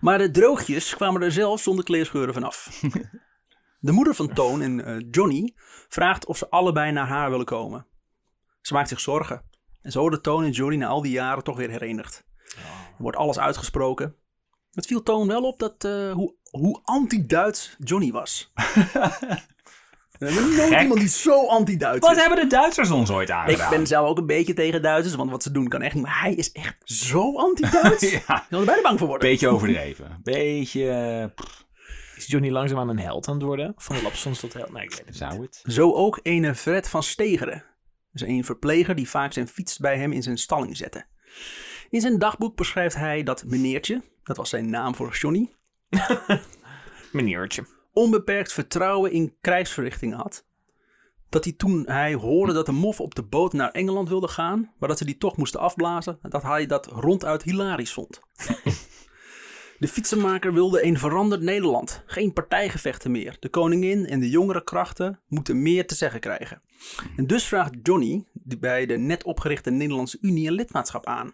Maar de droogjes kwamen er zelf zonder kleerscheuren vanaf. De moeder van Toon en uh, Johnny vraagt of ze allebei naar haar willen komen. Ze maakt zich zorgen. En zo worden Toon en Johnny na al die jaren toch weer herenigd. Er wordt alles uitgesproken. Het viel Toon wel op dat, uh, hoe, hoe anti-Duits Johnny was. Er is nooit iemand die zo anti-Duits is. Wat hebben de Duitsers ons ooit aangedaan? Ik ben zelf ook een beetje tegen Duitsers, want wat ze doen kan echt niet. Maar hij is echt zo anti-Duits. Ja. Ik zal er bijna bang voor worden. Beetje overdreven. Beetje... Is Johnny langzaamaan een held aan het worden? Van Lapsons tot held? Nee, ik weet het Zou het? Niet. Zo ook ene Fred van Stegeren. Dat is een verpleger die vaak zijn fiets bij hem in zijn stalling zette. In zijn dagboek beschrijft hij dat meneertje, dat was zijn naam voor Johnny, meneertje, onbeperkt vertrouwen in krijgsverrichtingen had. Dat hij toen hij hoorde dat de moffen op de boot naar Engeland wilden gaan, maar dat ze die toch moesten afblazen, dat hij dat ronduit hilarisch vond. De fietsenmaker wilde een veranderd Nederland. Geen partijgevechten meer. De koningin en de jongere krachten moeten meer te zeggen krijgen. En dus vraagt Johnny bij de net opgerichte Nederlandse Unie een lidmaatschap aan.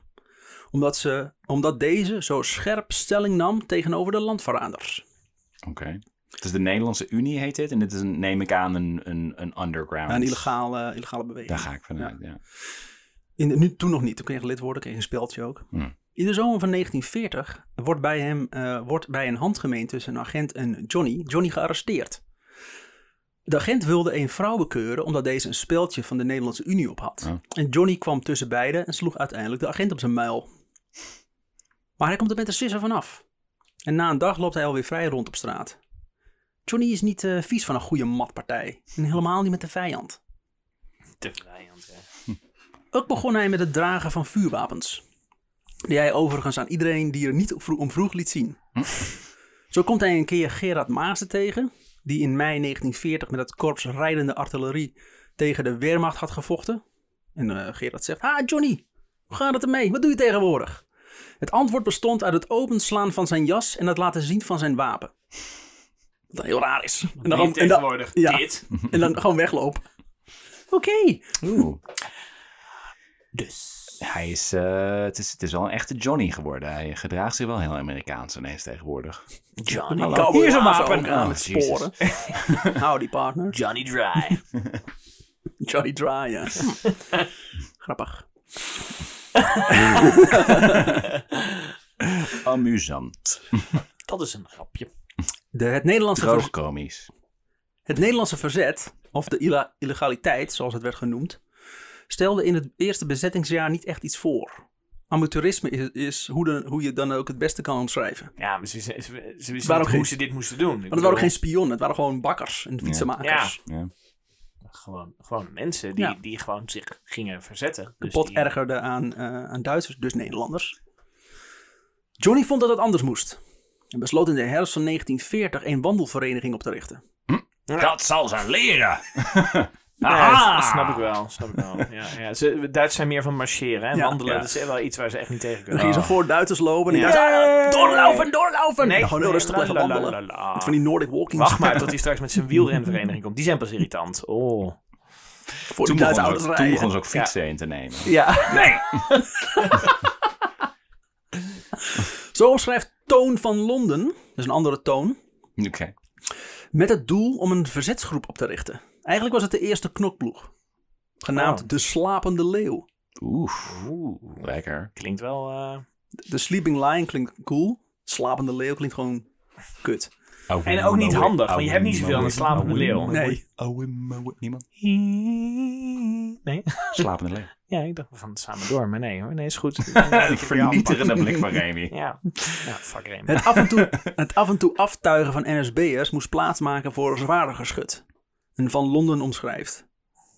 Omdat, ze, omdat deze zo scherp stelling nam tegenover de landverraders. Oké. Okay. Dus de Nederlandse Unie heet dit. En dit is, een, neem ik aan, een, een, een underground. Een illegale, illegale beweging. Daar ga ik vanuit, ja. ja. In de, nu, toen nog niet. Toen kreeg je lid worden, kreeg je een speldje ook. Hmm. In de zomer van negentien veertig wordt bij, hem, uh, wordt bij een handgemeen tussen een agent en Johnny, Johnny gearresteerd. De agent wilde een vrouw bekeuren omdat deze een speldje van de Nederlandse Unie op had. Ja. En Johnny kwam tussen beiden en sloeg uiteindelijk de agent op zijn muil. Maar hij komt er met een sisser vanaf. En na een dag loopt hij alweer vrij rond op straat. Johnny is niet uh, vies van een goede matpartij. En helemaal niet met de vijand. De vijand, hè. Ook begon hij met het dragen van vuurwapens. Die hij overigens aan iedereen die er niet om vroeg liet zien. Hm? Zo komt hij een keer Gerard Maassen tegen, die in mei negentien veertig met het korps rijdende artillerie tegen de Wehrmacht had gevochten. En uh, Gerard zegt, ah Johnny, hoe gaat het ermee? Wat doe je tegenwoordig? Het antwoord bestond uit het openslaan van zijn jas en het laten zien van zijn wapen. Wat heel raar is. En dan, en dan, ja, dit. En dan gewoon weglopen. Oké. Okay. Oeh. Dus. Hij is, uh, het is, het is wel een echte Johnny geworden. Hij gedraagt zich wel heel Amerikaans ineens tegenwoordig. Johnny, hallo. Hier is een wapen. Oh, met sporen. Howdy, partner. Johnny Dry. Johnny Dry, ja. Grappig. Amusant. Dat is een grapje. De, het, Nederlandse ver... het Nederlandse verzet, of de illa- illegaliteit, zoals het werd genoemd, stelde in het eerste bezettingsjaar niet echt iets voor. Amateurisme is, is hoe, de, hoe je dan ook het beste kan omschrijven. Ja, maar ze, ze, ze wisten niet hoe geen, ze dit moesten doen. Want het waren ook geen spionnen, het waren gewoon bakkers en fietsenmakers. Ja. Ja. Gewoon, gewoon mensen die, ja. die gewoon zich gingen verzetten. Dus kapot die... ergerde aan, uh, aan Duitsers, dus Nederlanders. Johnny vond dat het anders moest. En besloot in de herfst van negentien veertig een wandelvereniging op te richten. Hm? Ja. Dat zal ze leren! Ja, dat snap ik wel. Snap ik wel. Ja, ja. Ze, Duitsers zijn meer van marcheren en ja, wandelen. Ja. Dat is wel iets waar ze echt niet tegen kunnen. Dan gingen ze voor Duitsers lopen. En ja. Duitsers, doorlopen, doorlopen! Nee, en gewoon heel rustig blijven wandelen. Van die Nordic walking. Wacht maar tot hij straks met zijn wielrenvereniging komt. Die zijn pas irritant. Oh. Voor toen begon ze ook fietsen ja. in te nemen. Ja. Nee! Zo schrijft Toon van Londen, dat is een andere Toon, okay. met het doel om een verzetsgroep op te richten. Eigenlijk was het de eerste knokploeg, genaamd oh. de Slapende Leeuw. Oeh, Oeh. lekker. Klinkt wel... Uh... De Sleeping Lion klinkt cool, Slapende Leeuw klinkt gewoon kut. Oh, en ook niet handig, want je hebt niet zoveel aan een slapende leeuw. Nee. Niemand? Nee. Slapende leeuw. Ja, ik dacht van samen door, maar nee hoor. Nee, is goed. Een vernietigende blik van Remi. Ja, ja fuck Remi. Het af en toe, het af en toe aftuigen van N S B'ers moest plaatsmaken voor zwaarder geschut. En Van Londen omschrijft.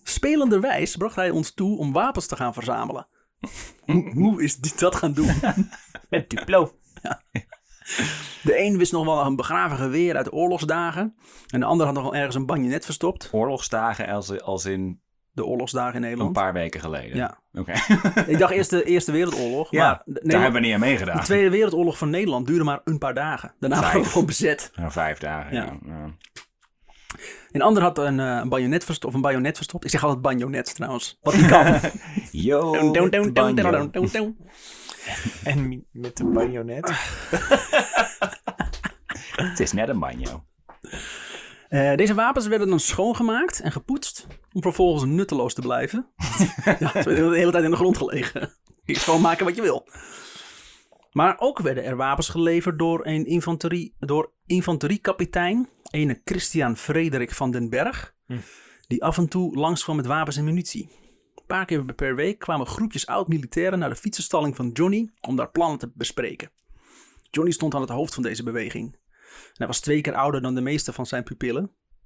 Spelenderwijs bracht hij ons toe om wapens te gaan verzamelen. Hoe is dit dat gaan doen? Met Duplo. Ja. De een wist nog wel een begraven geweer uit de oorlogsdagen. En de ander had nog wel ergens een bagnet verstopt. Oorlogsdagen als, als in... De oorlogsdagen in Nederland. Een paar weken geleden. Ja. Okay. Ik dacht eerst de Eerste Wereldoorlog. Ja, maar Nederland, daar hebben we niet aan meegedaan. De Tweede Wereldoorlog van Nederland duurde maar een paar dagen. Daarna waren we gewoon bezet. Nou, vijf dagen, ja. ja. ja. Een ander had een, uh, een bajonet verstopt, of een bajonet verstopt. Ik zeg altijd bajonet trouwens. Wat die kan. Yo, don, don, don, don, don, don. En met een bajonet. Het is net een banjo. Uh, deze wapens werden dan schoongemaakt en gepoetst. Om vervolgens nutteloos te blijven. Ja, ze werden de hele tijd in de grond gelegen. Je schoonmaken wat je wil. Maar ook werden er wapens geleverd door een infanterie, door infanteriekapitein. Ene Christian Frederik van den Berg. Hm. Die af en toe langskwam met wapens en munitie. Een paar keer per week kwamen groepjes oud-militairen naar de fietsenstalling van Johnny om daar plannen te bespreken. Johnny stond aan het hoofd van deze beweging. En hij was twee keer ouder dan de meeste van zijn pupillen.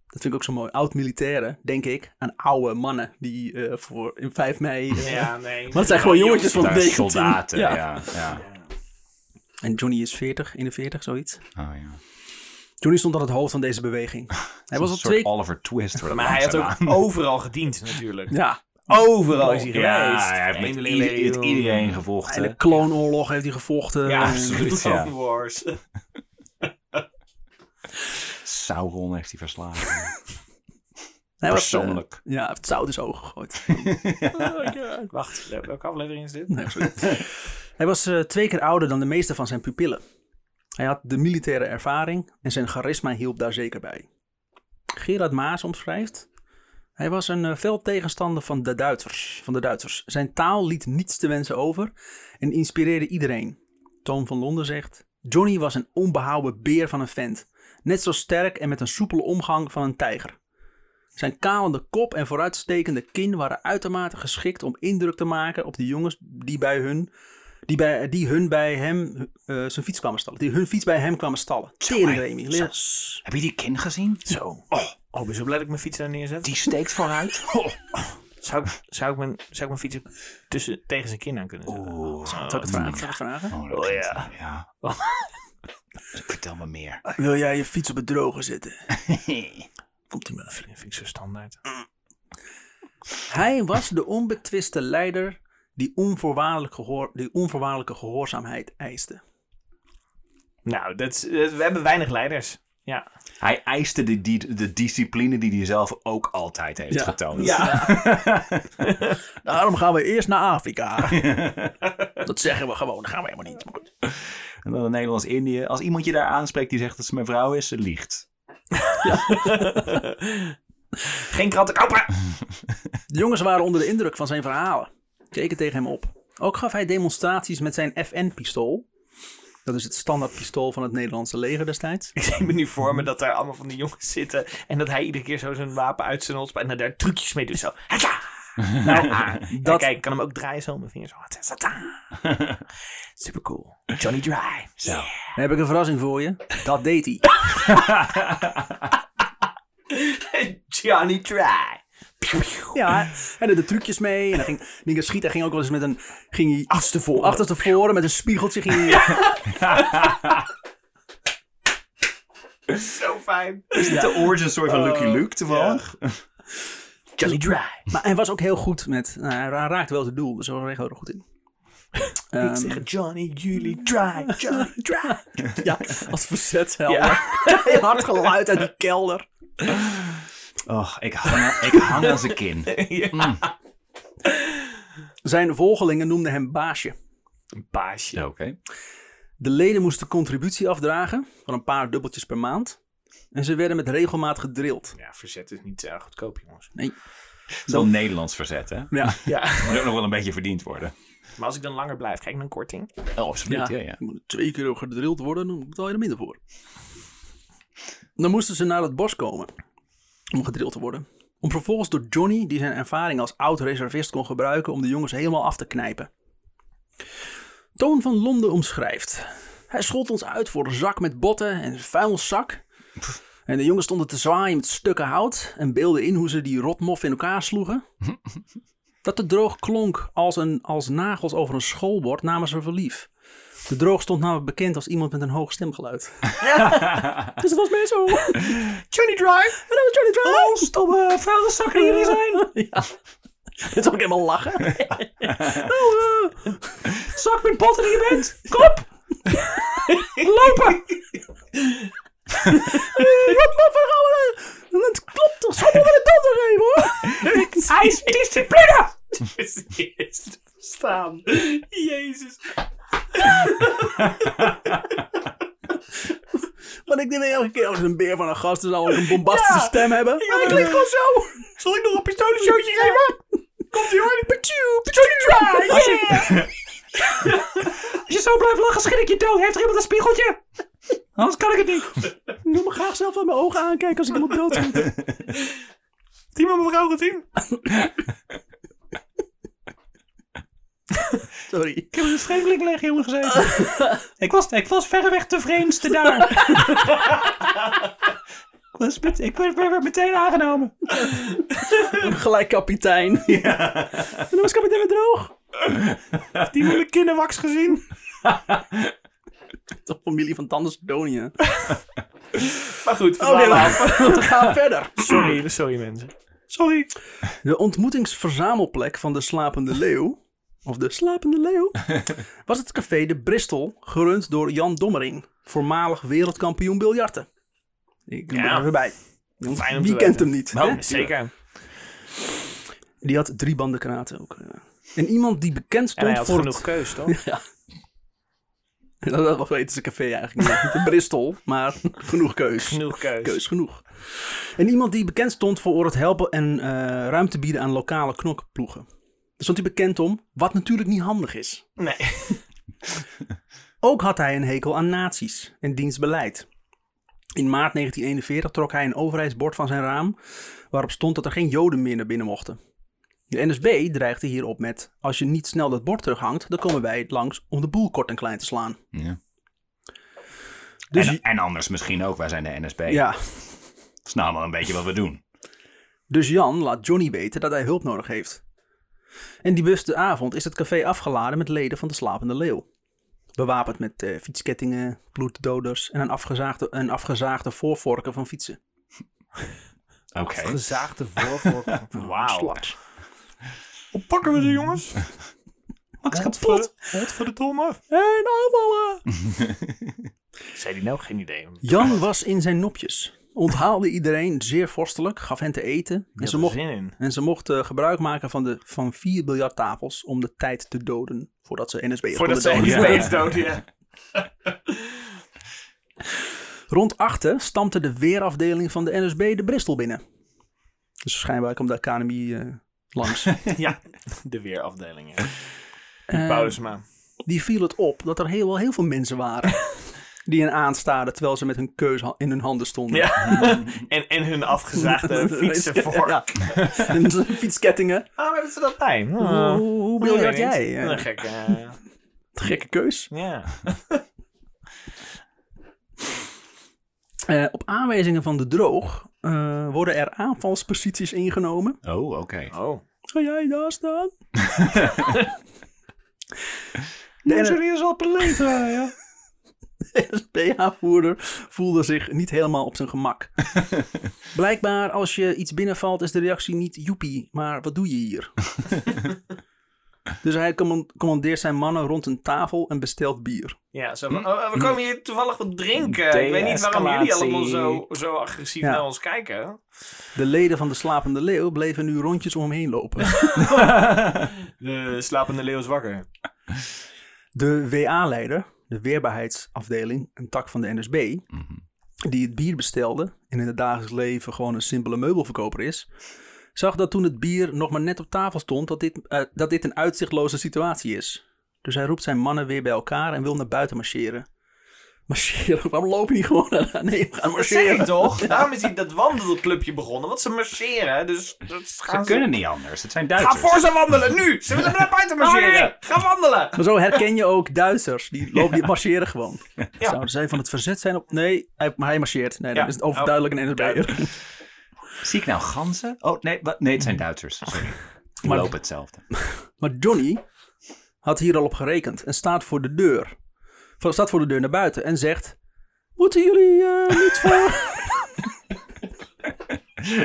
Dat vind ik ook zo mooi. Oud-militairen, denk ik, aan oude mannen die uh, voor in vijf mei... Uh, ja, nee. Maar dat zijn gewoon jongetjes van negentien. Soldaten, ja. Ja, ja. En Johnny is veertig, eenenveertig, zoiets. Oh ja. Johnny stond aan het hoofd van deze beweging. Hij was een soort twee... Oliver Twist. Maar hij had ook overal gediend natuurlijk. Ja. Overal is hij geweest. Ja, hij heeft met iedereen, iedereen gevochten. En de kloonoorlog heeft hij gevochten. Ja, absoluut. Ja. Clone Wars. Sauron heeft hij verslagen. Hij persoonlijk. Was, uh, ja, het zout in zijn ogen gegooid. Oh, wacht, welke aflevering is dit? Nee, hij was uh, twee keer ouder dan de meeste van zijn pupillen. Hij had de militaire ervaring en zijn charisma hielp daar zeker bij. Gerard Maas omschrijft... Hij was een uh, fel tegenstander van de Duitsers, van de Duitsers. Zijn taal liet niets te wensen over en inspireerde iedereen. Toon van Londen zegt: Johnny was een onbehouden beer van een vent. Net zo sterk en met een soepele omgang van een tijger. Zijn kalende kop en vooruitstekende kin waren uitermate geschikt om indruk te maken op de jongens die, bij hun, die, bij, die hun bij hem uh, zijn fiets kwamen stallen. Die hun fiets bij hem kwamen stallen. Tering, Remi. Heb je die kin gezien? Zo. Oh, oh ben zo blij dat ik mijn fiets daar neerzet. Die steekt vooruit. Oh. Oh. Zou ik, zou, ik mijn, zou ik mijn fiets tussen, tegen zijn kin aan kunnen zetten? Oh, zou ik het vragen? Zou ik vragen? Oh, oh ja. ja. Oh. Vertel me meer. Wil jij je fiets op het droge zetten? Komt ie maar. Vind ik zo standaard. Hij was de onbetwiste leider die onvoorwaardelijke, gehoor, die onvoorwaardelijke gehoorzaamheid eiste. Nou, dat, dat, we hebben weinig leiders. Ja. Hij eiste de, de, de discipline die hij zelf ook altijd heeft ja. getoond. Ja. Daarom gaan we eerst naar Afrika. Dat zeggen we gewoon. Dat gaan we helemaal niet. Maar goed. En dan Nederlands-Indië. Als iemand je daar aanspreekt die zegt dat ze mijn vrouw is, ze liegt. Ja. Geen kranten kopen! De jongens waren onder de indruk van zijn verhalen. Keken tegen hem op. Ook gaf hij demonstraties met zijn F N-pistool. Dat is het standaardpistool van het Nederlandse leger destijds. Ik zie me nu voor me dat daar allemaal van die jongens zitten. En dat hij iedere keer zo zijn wapen uit zijn hotspot. En daar trucjes mee doet. Zo. Nou, dat... Kijk, ik kan hem ook draaien zo. Mijn vinger zo. Super cool. Johnny Dry. Zo. Yeah. Dan heb ik een verrassing voor je. Dat deed hij. Johnny Dry. Ja, en de trucjes mee. En dan ging, ging schiet. Hij ging ook wel eens met een... Ging hij achterstevoren. Achterstevoren met een spiegeltje. Ging hij... Ja. Zo fijn. Is dit de origin story van Lucky Luke toevallig? Ja. Johnny Dry. Maar hij was ook heel goed met... Nou, hij raakte wel het doel. Dus hij was er echt heel goed in. Um, Ik zeg Johnny, jullie Dry. Johnny Dry. Ja, als verzetsheld. Ja. Hard geluid uit die kelder. Och, ik hang, ik hang aan zijn kin. Ja. Mm. Zijn volgelingen noemden hem baasje. Baasje. Oké. Okay. De leden moesten contributie afdragen van een paar dubbeltjes per maand. En ze werden met regelmaat gedrild. Ja, verzet is niet uh, goedkoop, jongens. Nee. Wel dan... Nederlands verzet, hè? Ja. Ja. Moet ook nog wel een beetje verdiend worden. Maar als ik dan langer blijf, krijg ik dan korting? Oh, absoluut. Ja, ja, ja. Moet twee keer gedrild worden, dan betaal je er minder voor. Dan moesten ze naar het bos komen. Om gedrild te worden. Om vervolgens door Johnny, die zijn ervaring als oud-reservist kon gebruiken, om de jongens helemaal af te knijpen. Toon van Londen omschrijft. Hij schold ons uit voor een zak met botten en een vuilzak. En de jongens stonden te zwaaien met stukken hout en beelden in hoe ze die rotmof in elkaar sloegen. Dat de Droog klonk als, een, als nagels over een schoolbord namen ze verlief. De Droog stond namelijk bekend als iemand met een hoog stemgeluid. Ja. Dus het was best zo. Johnny Dry. En was Johnny Dry. Oh, stomme uh, vuilniszakken die jullie zijn. Ja. Dit is ook helemaal lachen. Nou, uh, zak met botten die je bent. Kom op. Lopen. Wat maar verhouden. Het klopt toch. Schoppen met de tanden geven hoor. Hij is discipline. Het is te verstaan. Jezus. Want ik denk elke keer als een beer van een gast dan zal ik een bombastische ja, stem hebben. Ja, ik klinkt gewoon zo. Zal ik nog een pistolenshowtje geven? Komt ie hoor. Patjoe, patjoe, dry. Als je, als je zo blijft lachen, schrik ik je dood. Heeft er iemand een spiegeltje? Anders kan ik het niet. Ik wil me graag zelf aan mijn ogen aankijken als ik iemand dood schiet. Team aan mevrouw, team. Sorry. Ik heb in het vreemdelinglegioen gezeten. ik, was, ik was verreweg de vreemdste daar. ik, was met, ik werd meteen aangenomen. Gelijk kapitein. Ja. En dan was kapitein weer droog. Heeft die moeilijk kinderwaks gezien? De familie van Tandersdonië. Maar goed, okay, we gaan verder. Sorry, sorry mensen. Sorry. De ontmoetingsverzamelplek van de Slapende Leeuw. Of de Slapende Leeuw, was het café de Bristol, gerund door Jan Dommering, voormalig wereldkampioen biljarten. Ik ben ja, er weer bij. Fijn om wie te kent weten. Hem niet? Nou, zeker. Die had drie banden karate ook. En iemand die bekend stond en hij had voor genoeg het... keus, toch? Ja. Dat was weten ze café eigenlijk niet. De Bristol, maar genoeg keus. Genoeg keus. Keus genoeg. En iemand die bekend stond voor het helpen en uh, ruimte bieden aan lokale knokploegen. Daar stond hij bekend om, wat natuurlijk niet handig is. Nee. Ook had hij een hekel aan nazi's en dienstbeleid. In maart negentien eenenveertig trok hij een overheidsbord van zijn raam waarop stond dat er geen Joden meer naar binnen mochten. De N S B dreigde hierop met: als je niet snel dat bord terughangt, dan komen wij het langs om de boel kort en klein te slaan. Ja. Dus en, je... en anders misschien ook, wij zijn de N S B. Ja. Dat is nou wel een beetje wat we doen. Dus Jan laat Johnny weten dat hij hulp nodig heeft. En die bewuste avond is het café afgeladen met leden van de Slapende Leeuw. Bewapend met uh, fietskettingen, bloeddoders en een afgezaagde, een afgezaagde voorvorken van fietsen. Oké. Okay. Afgezaagde voorvorken van wauw. Wow. Hoe pakken we ze, jongens? Max gaat kapot. Wat voor de domme. Hé, hey, nou vallen. Zei die nou geen idee? Jan was in zijn nopjes. Onthaalde iedereen zeer vorstelijk, gaf hen te eten. En ze, mocht, en ze mocht uh, gebruik maken van, de, van vier biljarttafels om de tijd te doden. Voordat ze N S B'ers voordat ze N S B'ers doden, ja. Rond achten stampte de weerafdeling van de N S B de Bristol binnen. Dus schijnbaar komt de academie uh, langs. Ja, de weerafdeling. Ja. Uh, Paulusma. Die viel het op dat er heel, wel heel veel mensen waren. Die hen aanstaarden terwijl ze met hun keus in hun handen stonden. Ja. en, en hun afgezaagde fietsen voor. Ja. En fietskettingen. Waarom hebben ze dat bij? Oh, hoe hoe biljart jij? Ja. Een gekke, uh... gekke keus. Ja. uh, op aanwijzingen van de Droog uh, worden er aanvalsposities ingenomen. Oh, oké. Okay. Oh. Ga jij daar staan? Doe serieus al beleefd, ja. De N S B-aanvoerder voelde zich niet helemaal op zijn gemak. Blijkbaar als je iets binnenvalt is de reactie niet joepie, maar wat doe je hier? Dus hij commandeert zijn mannen rond een tafel en bestelt bier. Ja, zo van, oh, we komen hier toevallig wat drinken. Ik weet niet waarom jullie allemaal zo, zo agressief ja. naar ons kijken. De leden van de Slapende Leeuw bleven nu rondjes om hem heen lopen. De Slapende Leeuw is wakker. De W A-leider... de weerbaarheidsafdeling, een tak van de N S B, mm-hmm. die het bier bestelde en in het dagelijks leven gewoon een simpele meubelverkoper is, zag dat toen het bier nog maar net op tafel stond, dat dit, uh, dat dit een uitzichtloze situatie is. Dus hij roept zijn mannen weer bij elkaar en wil naar buiten marcheren. Marcheren? Waarom lopen die gewoon naar... Nee, we gaan marcheren. Dat zeg ik toch? Ja. Daarom is hij dat wandelclubje begonnen, want ze marcheren, dus... Dat ze kunnen ze... niet anders, het zijn Duitsers. Ga voor ze wandelen, nu! Ze willen naar buiten marcheren! Oh, nee. Ga wandelen! Maar zo herken je ook Duitsers, die lopen die marcheren gewoon. Ja. Zouden zij van het verzet zijn op... Nee, hij, maar hij marcheert. Nee, ja. Dat is overduidelijk een N S B'er. Zie ik nou ganzen? Oh, nee, wat? Nee, het zijn Duitsers. Sorry. Die maar, lopen hetzelfde. Maar Johnny had hier al op gerekend en staat voor de deur. Staat voor de deur naar buiten en zegt... Moeten jullie uh, niet voor...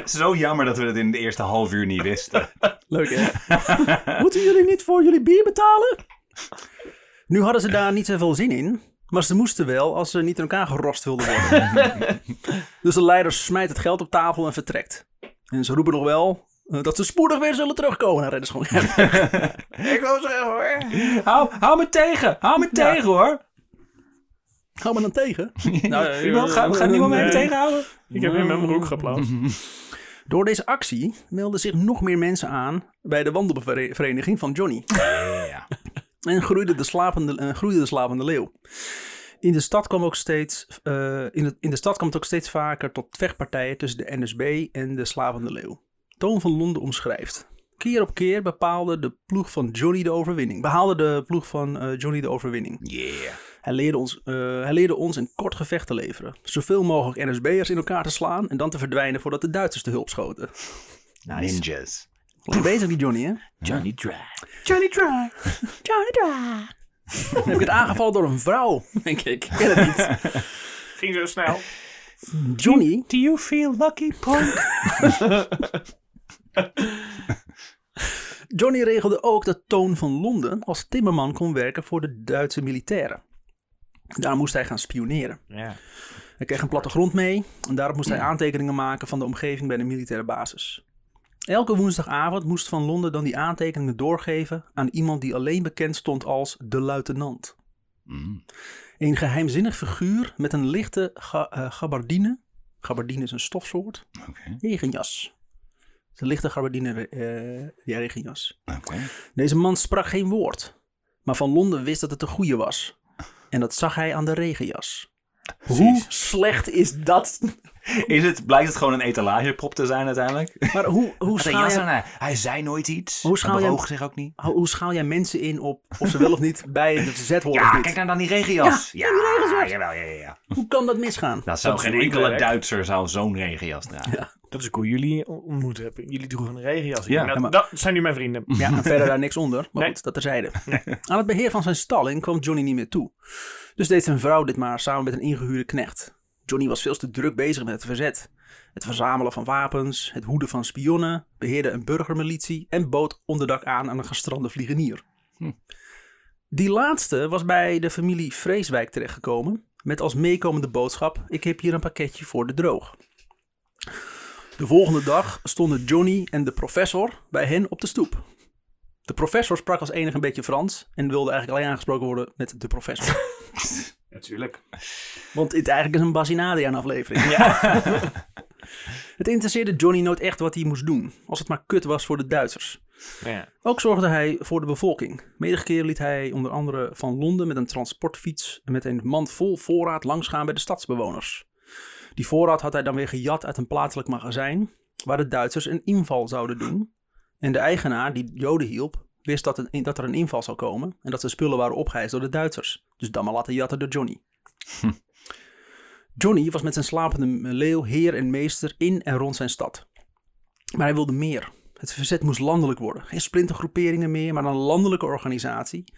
Zo jammer dat we dat in de eerste half uur niet wisten. Leuk, hè? Moeten jullie niet voor jullie bier betalen? Nu hadden ze daar niet zoveel zin in... maar ze moesten wel als ze niet in elkaar gerost wilden worden. Dus de leider smijt het geld op tafel en vertrekt. En ze roepen nog wel... dat ze spoedig weer zullen terugkomen naar Redderschool. Ik wil zeggen hoor. Hou, hou me tegen. Hou me ja. tegen hoor. Hou me dan tegen? nou, uh, uh, ga, uh, ga niemand mij tegenhouden? Ik heb hem met mijn broek geplaatst. Door deze actie melden zich nog meer mensen aan bij de wandelvereniging van Johnny. Ja. En groeide de slapende, uh, groeide de slapende leeuw. In de stad kwam ook steeds, uh, in de, in de stad kwam het ook steeds vaker tot vechtpartijen tussen de N S B en de Slapende Leeuw. Toon van Londen omschrijft. Keer op keer bepaalde de ploeg van Johnny de overwinning. Behaalde de ploeg van uh, Johnny de overwinning. Yeah. Hij leerde ons, uh, hij leerde ons een kort gevecht te leveren. Zoveel mogelijk N S B'ers in elkaar te slaan en dan te verdwijnen voordat de Duitsers te hulp schoten. Nice. Ninjas. Goed bezig die Johnny, hè? Johnny Dry. Johnny Dry. Johnny Dry. Dan heb ik het aangevallen door een vrouw, denk ik. Ik ken het niet. Ging zo snel. Johnny. Do, do you feel lucky, punk? Johnny regelde ook dat Toon van Londen als timmerman kon werken voor de Duitse militairen. Daar moest hij gaan spioneren. Ja. Hij kreeg een plattegrond mee en daarop moest hij aantekeningen maken van de omgeving bij de militaire basis. Elke woensdagavond moest Van Londen dan die aantekeningen doorgeven aan iemand die alleen bekend stond als de luitenant. Mm. Een geheimzinnig figuur met een lichte ga- uh, gabardine. Gabardine is een stofsoort. Okay. Regenjas. De lichte gabardine, uh, ja, regenjas. Okay. Deze man sprak geen woord, maar Van Londen wist dat het de goeie was. En dat zag hij aan de regenjas. Precies. Hoe slecht is dat? Is het, blijkt het gewoon een etalageprop te zijn uiteindelijk? Maar hoe, hoe schaal jij... Hij zei nooit iets. Hoe schaal, jij, zich ook niet. Hoe, hoe schaal jij mensen in op of ze wel of niet bij de verzet horen? Ja, kijk nou dan die regenjas. Ja, ja, die regenjas. Jawel, ja, ja, ja. Hoe kan dat misgaan? Nou, zou geen enkele werk. Duitser zou zo'n regenjas dragen. Ja. Dat is ook hoe jullie ontmoet hebben. Jullie droegen een regenjas. Ja, ja, maar, dat zijn nu mijn vrienden. Ja, en verder daar niks onder. Maar nee. Goed, dat terzijde. Nee. Aan het beheer van zijn stalling kwam Johnny niet meer toe. Dus deed zijn vrouw dit maar samen met een ingehuurde knecht. Johnny was veel te druk bezig met het verzet. Het verzamelen van wapens, het hoeden van spionnen, beheerde een burgermilitie en bood onderdak aan aan een gestrande vliegenier. Hm. Die laatste was bij de familie Vreeswijk terechtgekomen met als meekomende boodschap: ik heb hier een pakketje voor de Droog. De volgende dag stonden Johnny en de professor bij hen op de stoep. De professor sprak als enige een beetje Frans en wilde eigenlijk alleen aangesproken worden met de professor. Natuurlijk. Want dit eigenlijk is een Bassinadiaan-aflevering. Ja. Het interesseerde Johnny nooit echt wat hij moest doen, als het maar kut was voor de Duitsers. Ja. Ook zorgde hij voor de bevolking. Meerdere keer liet hij onder andere van Londen met een transportfiets met een mand vol voorraad langsgaan bij de stadsbewoners. Die voorraad had hij dan weer gejat uit een plaatselijk magazijn, waar de Duitsers een inval zouden doen. En de eigenaar, die Joden hielp, wist dat, een, dat er een inval zou komen en dat zijn spullen waren opgeëist door de Duitsers. Dus dan maar laten jatten door Johnny. Hm. Johnny was met zijn slapende leeuw heer en meester in en rond zijn stad. Maar hij wilde meer. Het verzet moest landelijk worden. Geen splintergroeperingen meer, maar een landelijke organisatie.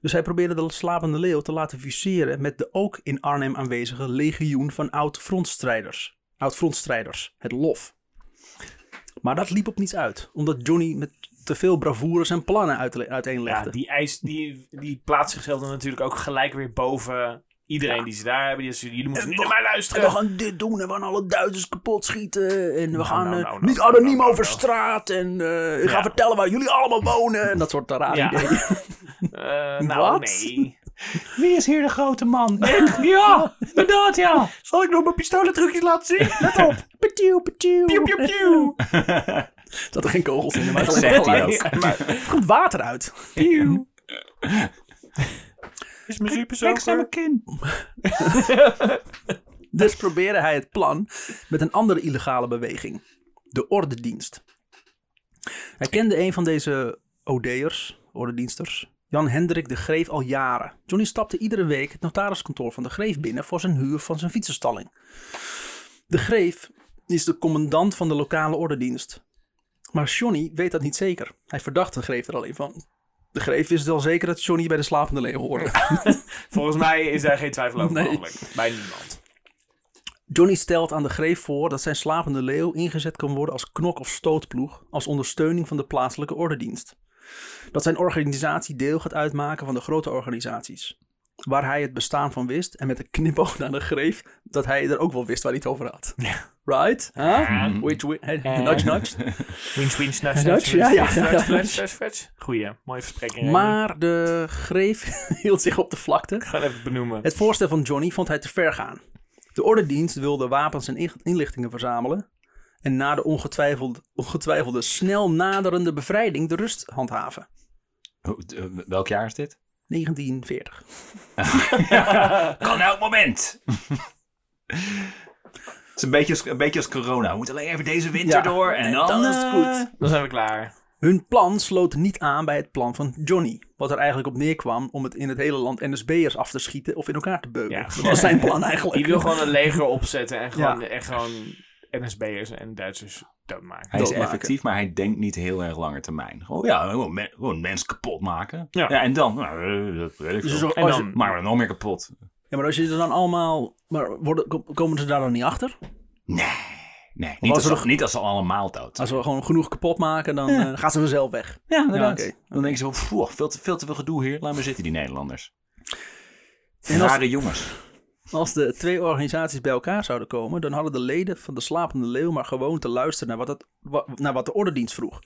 Dus hij probeerde de slapende leeuw te laten fuseren met de ook in Arnhem aanwezige legioen van oud-frontstrijders. Oud-frontstrijders, het L O F. Maar dat liep op niets uit, omdat Johnny met te veel bravoure zijn plannen uitle- uiteenlegde. Ja, die, eis, die, die plaatst zichzelf dan natuurlijk ook gelijk weer boven iedereen ja. die ze daar hebben. Die is, jullie moeten en niet nog, naar mij luisteren. En we gaan dit doen en we gaan alle Duitsers kapot schieten. En we nou, gaan nou, nou, nou, niet nou, anoniem nou, over nou. straat. En uh, ik ja. ga vertellen waar jullie allemaal wonen. En dat soort raar ja. ideeën. Uh, nou, nee. Wie is hier de grote man? Ik? Ja, inderdaad, ja. Zal ik nog mijn pistolentrucjes laten zien? Let op. Pew, pew, pew, pew, pew. Er zaten geen kogels in, maar er komt water uit. Pew. Is mijn super zo? Ik sta mijn kin. Dus probeerde hij het plan met een andere illegale beweging. De Ordedienst. Hij kende een van deze O D'ers, Ordediensters. Jan Hendrik de Greef al jaren. Johnny stapte iedere week het notariskantoor van de Greef binnen voor zijn huur van zijn fietsenstalling. De Greef is de commandant van de lokale ordedienst. Maar Johnny weet dat niet zeker. Hij verdacht de Greef er alleen van. De Greef is wel zeker dat Johnny bij de slapende leeuw hoorde. Volgens mij is daar geen twijfel over mogelijk. Nee. Bij niemand. Johnny stelt aan de Greef voor dat zijn slapende leeuw ingezet kan worden als knok- of stootploeg als ondersteuning van de plaatselijke ordedienst. Dat zijn organisatie deel gaat uitmaken van de grote organisaties. Waar hij het bestaan van wist. En met een knipoog naar de Greef. Dat hij er ook wel wist waar hij het over had. Right? Nudge, nudge. Winch, winch, nudge, nudge. Ja, ja. Goeie, mooie verspreking. Maar de Greef hield zich op de vlakte. Ik ga het even benoemen. Het voorstel van Johnny vond hij te ver gaan. De ordedienst wilde wapens en inlichtingen verzamelen. En na de ongetwijfelde, ongetwijfelde snel naderende bevrijding de rust handhaven. Welk jaar is dit? negentien veertig. Ja, kan elk moment. Het is een beetje, een beetje als corona. We moeten alleen even deze winter ja, door en, en dan, dan is het goed. Dan zijn we klaar. Hun plan sloot niet aan bij het plan van Johnny. Wat er eigenlijk op neerkwam om het in het hele land N S B'ers af te schieten of in elkaar te beuken. Ja. Dat was zijn plan eigenlijk. Die wil gewoon een leger opzetten en gewoon... Ja. En gewoon N S B'ers en Duitsers doodmaken. Hij is effectief, maar hij denkt niet heel erg lange termijn. Gewoon, ja, gewoon, men, gewoon mensen kapot maken. Ja. Ja, en dan... Nou, dat weet ik dus zo, en dan je, maar nog meer kapot. Ja, maar als je er dan allemaal... Maar worden, komen ze daar dan niet achter? Nee. Nee, niet als, als, er, niet als ze allemaal dood. Als we gewoon genoeg kapot maken, dan ja. uh, gaan ze vanzelf weg. Ja, inderdaad. Ja, okay. Dan denken ze, pooh, veel, te, veel te veel gedoe hier. Laat maar zitten, die Nederlanders. En rare als... jongens. Als de twee organisaties bij elkaar zouden komen, dan hadden de leden van de slapende leeuw maar gewoon te luisteren naar wat, het, naar wat de ordedienst vroeg.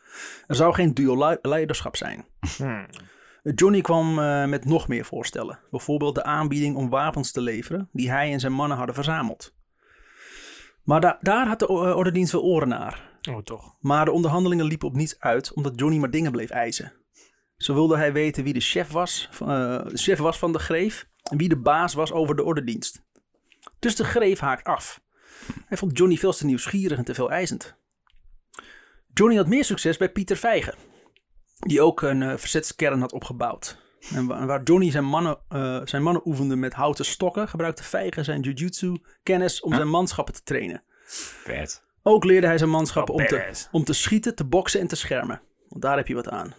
Er zou geen duo-leiderschap zijn. Hmm. Johnny kwam uh, met nog meer voorstellen. Bijvoorbeeld de aanbieding om wapens te leveren die hij en zijn mannen hadden verzameld. Maar da- daar had de ordedienst wel oren naar. Oh, toch. Maar de onderhandelingen liepen op niets uit, omdat Johnny maar dingen bleef eisen. Zo wilde hij weten wie de chef was, uh, de chef was van de Greef. wie de baas was over de ordedienst. Dus de greep haakt af. Hij vond Johnny veel te nieuwsgierig en te veel eisend. Johnny had meer succes bij Piet Vijgen, die ook een uh, verzetskern had opgebouwd. En wa- waar Johnny zijn mannen, uh, zijn mannen oefende met houten stokken, gebruikte Vijgen zijn jujutsu-kennis om huh? zijn manschappen te trainen. Vet. Ook leerde hij zijn manschappen om te, om te schieten, te boksen en te schermen. Want daar heb je wat aan.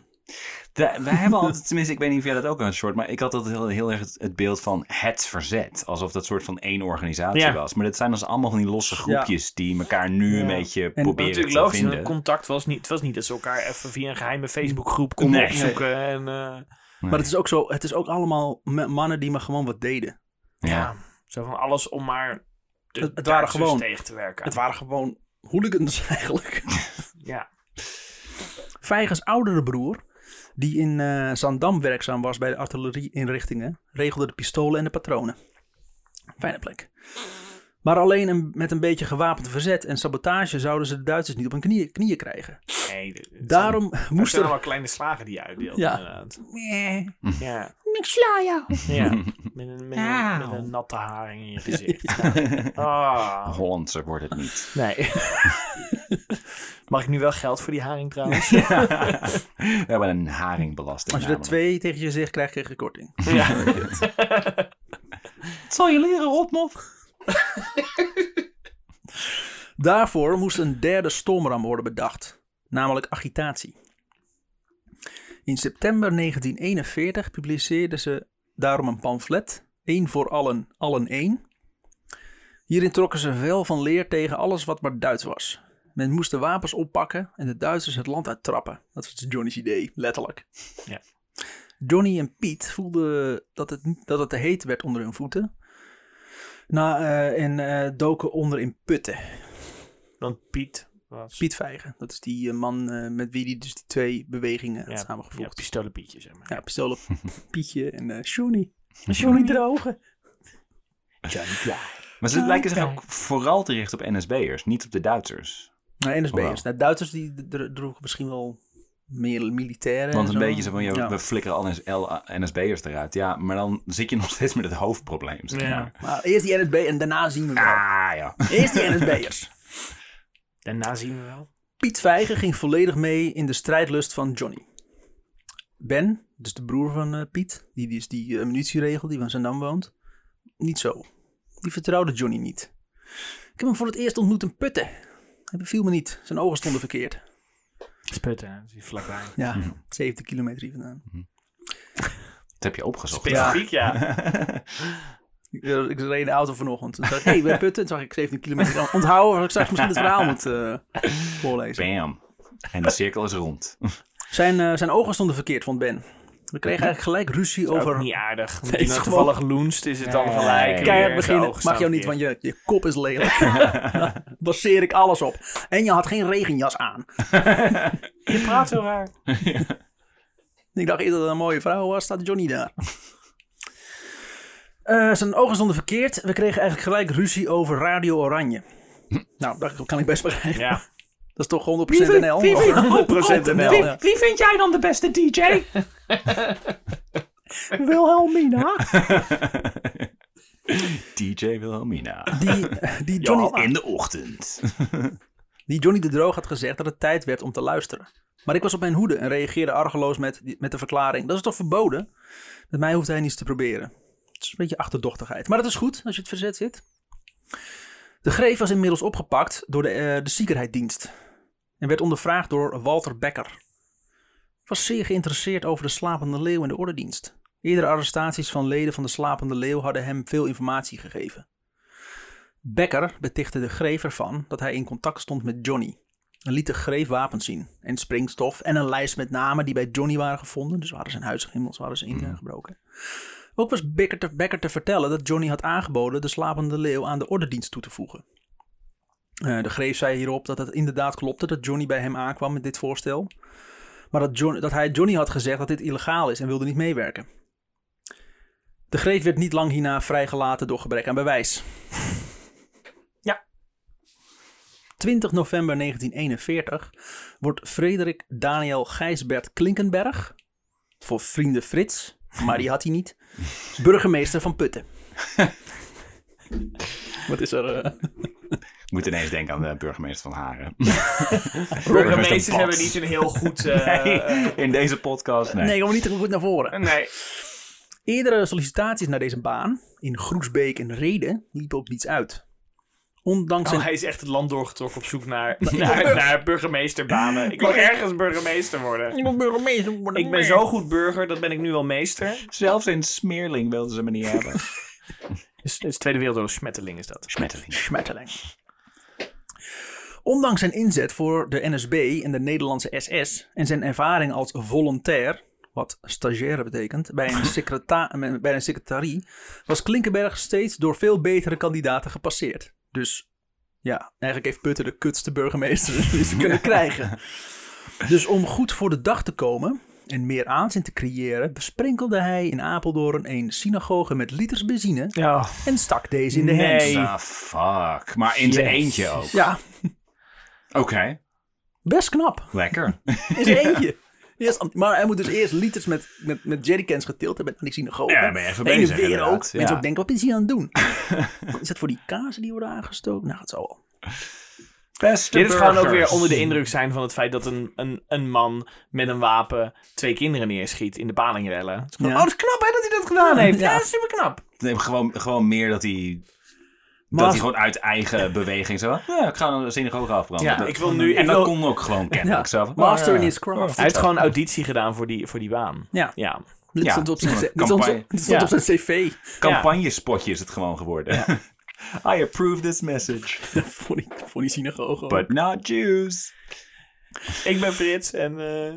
De, wij hebben altijd, tenminste, ik weet niet of jij dat ook aan het soort, maar ik had altijd heel, heel erg het, het beeld van het verzet. Alsof dat soort van één organisatie ja. was. Maar dat zijn dus allemaal van die losse groepjes ja. die elkaar nu ja. een beetje en proberen te logisch, vinden. Het contact was niet, het was niet dat ze elkaar even via een geheime Facebookgroep konden nee. opzoeken. En, uh... nee. Maar het is ook zo, het is ook allemaal mannen die maar gewoon wat deden. Ja, ja. Zo van alles om maar de, het, het waren gewoon tegen te werken. Het waren gewoon hooligans eigenlijk. Ja. Vijgens oudere broer, die in uh, Zandam werkzaam was bij de artillerieinrichtingen, regelde de pistolen en de patronen. Fijne plek. Maar alleen een, met een beetje gewapend verzet en sabotage zouden ze de Duitsers niet op hun knieën, knieën krijgen. Nee, dat, dat daarom zijn, moesten... Er zijn wel kleine slagen die je uitdeelt, ja. inderdaad. Nee. Ja. Ik sla jou. Ja, met een, met een, met een natte haring in je gezicht. Ja. Oh. Hollandse wordt het niet. Nee. Mag ik nu wel geld voor die haring trouwens? Ja. We hebben een haringbelasting. Als je er twee tegen je gezicht krijgt, krijg je korting. Ja. Het zal je leren, Rotmof. Daarvoor moest een derde stormram worden bedacht, namelijk agitatie. In september negentien eenenveertig publiceerden ze daarom een pamflet, één voor allen, allen één. Hierin trokken ze veel van leer tegen alles wat maar Duits was. Men moest de wapens oppakken en de Duitsers het land uittrappen. Dat was Johnny's idee, letterlijk. Ja. Johnny en Piet voelden dat het, dat het te heet werd onder hun voeten. Nou, uh, en uh, doken onder in Putten. Want Piet was... Piet Vijgen, dat is die uh, man uh, met wie hij dus die twee bewegingen ja, had samengevoegd. Ja, pistolen Pietje, zeg maar. Ja, pistolen Pietje en uh, Johnny. Johnny de Droog. Johnny Klaar. Maar ze Johnny lijken zich ook vooral te richten op N S B'ers, niet op de Duitsers. Nou, N S B'ers. Nou, Duitsers die d- d- droegen misschien wel... meer militairen. Want een zo. beetje zo van, ja, we flikkeren al N S B'ers eruit. Ja, maar dan zit je nog steeds met het hoofdprobleem. Zeg maar. Ja. Maar eerst die N S B en daarna zien we wel. Ah, ja. Eerst die N S B'ers. Daarna zien we wel. Piet Vijgen ging volledig mee in de strijdlust van Johnny. Ben, dus de broer van uh, Piet, die is die, die uh, munitieregel die van Zandam woont, niet zo. Die vertrouwde Johnny niet. Ik heb hem voor het eerst ontmoet in Putten. Hij beviel me niet. Zijn ogen stonden verkeerd. Sputten, die vlakbij. Ja, zeventig kilometer hier vandaan. Dat heb je opgezocht. Specifiek, ja. ja. ik, ik reed de auto vanochtend. Toen zei ik, hé, hey, bij Putten. Toen zag ik zeventig kilometer onthouden. Als ik straks misschien het verhaal moet uh, voorlezen. Bam. En de cirkel is rond. zijn, uh, zijn ogen stonden verkeerd, vond Ben. We kregen eigenlijk gelijk ruzie over... Dat is ook niet aardig. Nee, is het toevallig loenst is het dan nee, gelijk. Nee, keihard beginnen. Mag jou niet, want je, je kop is lelijk. Daar baseer ik alles op. En je had geen regenjas aan. Je praat zo raar. Ja. Ik dacht eerder dat een mooie vrouw was. Staat Johnny daar. Uh, zijn ogen stonden verkeerd. We kregen eigenlijk gelijk ruzie over Radio Oranje. Nou, dat kan ik best begrijpen. Ja. Dat is toch honderd procent wie vind, N L? Wie, vind, honderd procent N L, wie, ja. wie vind jij dan de beste D J? Wilhelmina. D J Wilhelmina. Die, die Johnny, ja, in de ochtend. Die Johnny de Droog had gezegd dat het tijd werd om te luisteren. Maar ik was op mijn hoede en reageerde argeloos met, met de verklaring. Dat is toch verboden? Met mij hoeft hij niets te proberen. Het is een beetje achterdochtigheid. Maar dat is goed als je het verzet zit. De greep was inmiddels opgepakt door de, uh, de Sicherheitsdienst en werd ondervraagd door Walter Becker. Was zeer geïnteresseerd over de Slapende Leeuw en de Ordedienst. Eerdere arrestaties van leden van de Slapende Leeuw hadden hem veel informatie gegeven. Becker betichtte de greep ervan dat hij in contact stond met Johnny en liet de greep wapens zien en springstof en een lijst met namen die bij Johnny waren gevonden. Dus waren zijn huisgemails, waren ze ingebroken. Mm. Ook was Becker te, Becker te vertellen dat Johnny had aangeboden de Slapende Leeuw aan de ordedienst toe te voegen. Uh, de greep zei hierop dat het inderdaad klopte dat Johnny bij hem aankwam met dit voorstel. Maar dat, John, dat hij Johnny had gezegd dat dit illegaal is en wilde niet meewerken. De greep werd niet lang hierna vrijgelaten door gebrek aan bewijs. Ja. twintig november negentien eenenveertig wordt Frederik Daniel Gijsbert Klinkenberg, voor vrienden Frits... maar die had hij niet. Burgemeester van Putten. Wat is er... Uh... Ik moet ineens denken aan de burgemeester van Haren. Burgemeesters hebben niet een heel goed... Uh... Nee, in deze podcast, nee. Nee, komen niet goed naar voren. Nee. Eerdere sollicitaties naar deze baan in Groesbeek en Rheden liepen op niets uit. Ondanks oh, een... Hij is echt het land doorgetrokken op zoek naar, naar, naar burgemeesterbanen. Ik wil ergens burgemeester worden. Ik wil burgemeester worden. Ik ben zo goed burger, dat ben ik nu wel meester. Zelfs in Smeerling wilden ze me niet hebben. Dus, dus Tweede Wereldoorlog, Smetteling is dat. Smetteling. Smetteling. Ondanks zijn inzet voor de N S B en de Nederlandse S S en zijn ervaring als volontair, wat stagiaire betekent, bij een, secreta- bij een secretarie, was Klinkenberg steeds door veel betere kandidaten gepasseerd. Dus ja, eigenlijk heeft Putten de kutste burgemeester die ze kunnen krijgen. Dus om goed voor de dag te komen en meer aanzien te creëren, besprenkelde hij in Apeldoorn een synagoge met liters benzine ja. en stak deze in de nee. hens. Ah, fuck. Maar in yes. zijn eentje ook. Ja. Oké. Okay. Best knap. Lekker. In zijn ja. eentje. Eerst, maar hij moet dus eerst liters met, met, met jerrycans getild hebben aan die synagoge. Ja, ben je even bezig en weer inderdaad. Ook. Ja. Mensen ook denken, wat is hij aan het doen? Is dat voor die kazen die worden aangestoken? Nou, het zal wel. Beste Dit burgers. Gaan ook weer onder de indruk zijn van het feit dat een, een, een man met een wapen twee kinderen neerschiet in de Balingrellen. Het is gewoon, ja. Oh, dat is knap hè, dat hij dat gedaan heeft. Ja, ja dat is super knap. Nee, gewoon, gewoon meer dat hij... Maar dat hij gewoon uit eigen beweging zo... Ja, ik ga een synagoge afbranden. Ja, dat, ik wil nu, en ik dat wil... kon ook gewoon kennelijk ja. zo. Master in his craft. Hij heeft gewoon auditie gedaan voor die, voor die baan. Ja. ja. Dit stond op zijn, campagne... dit stond op zijn cv. Campagnespotje is het gewoon geworden. Ja. I approve this message. voor, die, voor die synagoge. But not Jews. Ik ben Frits en... Uh...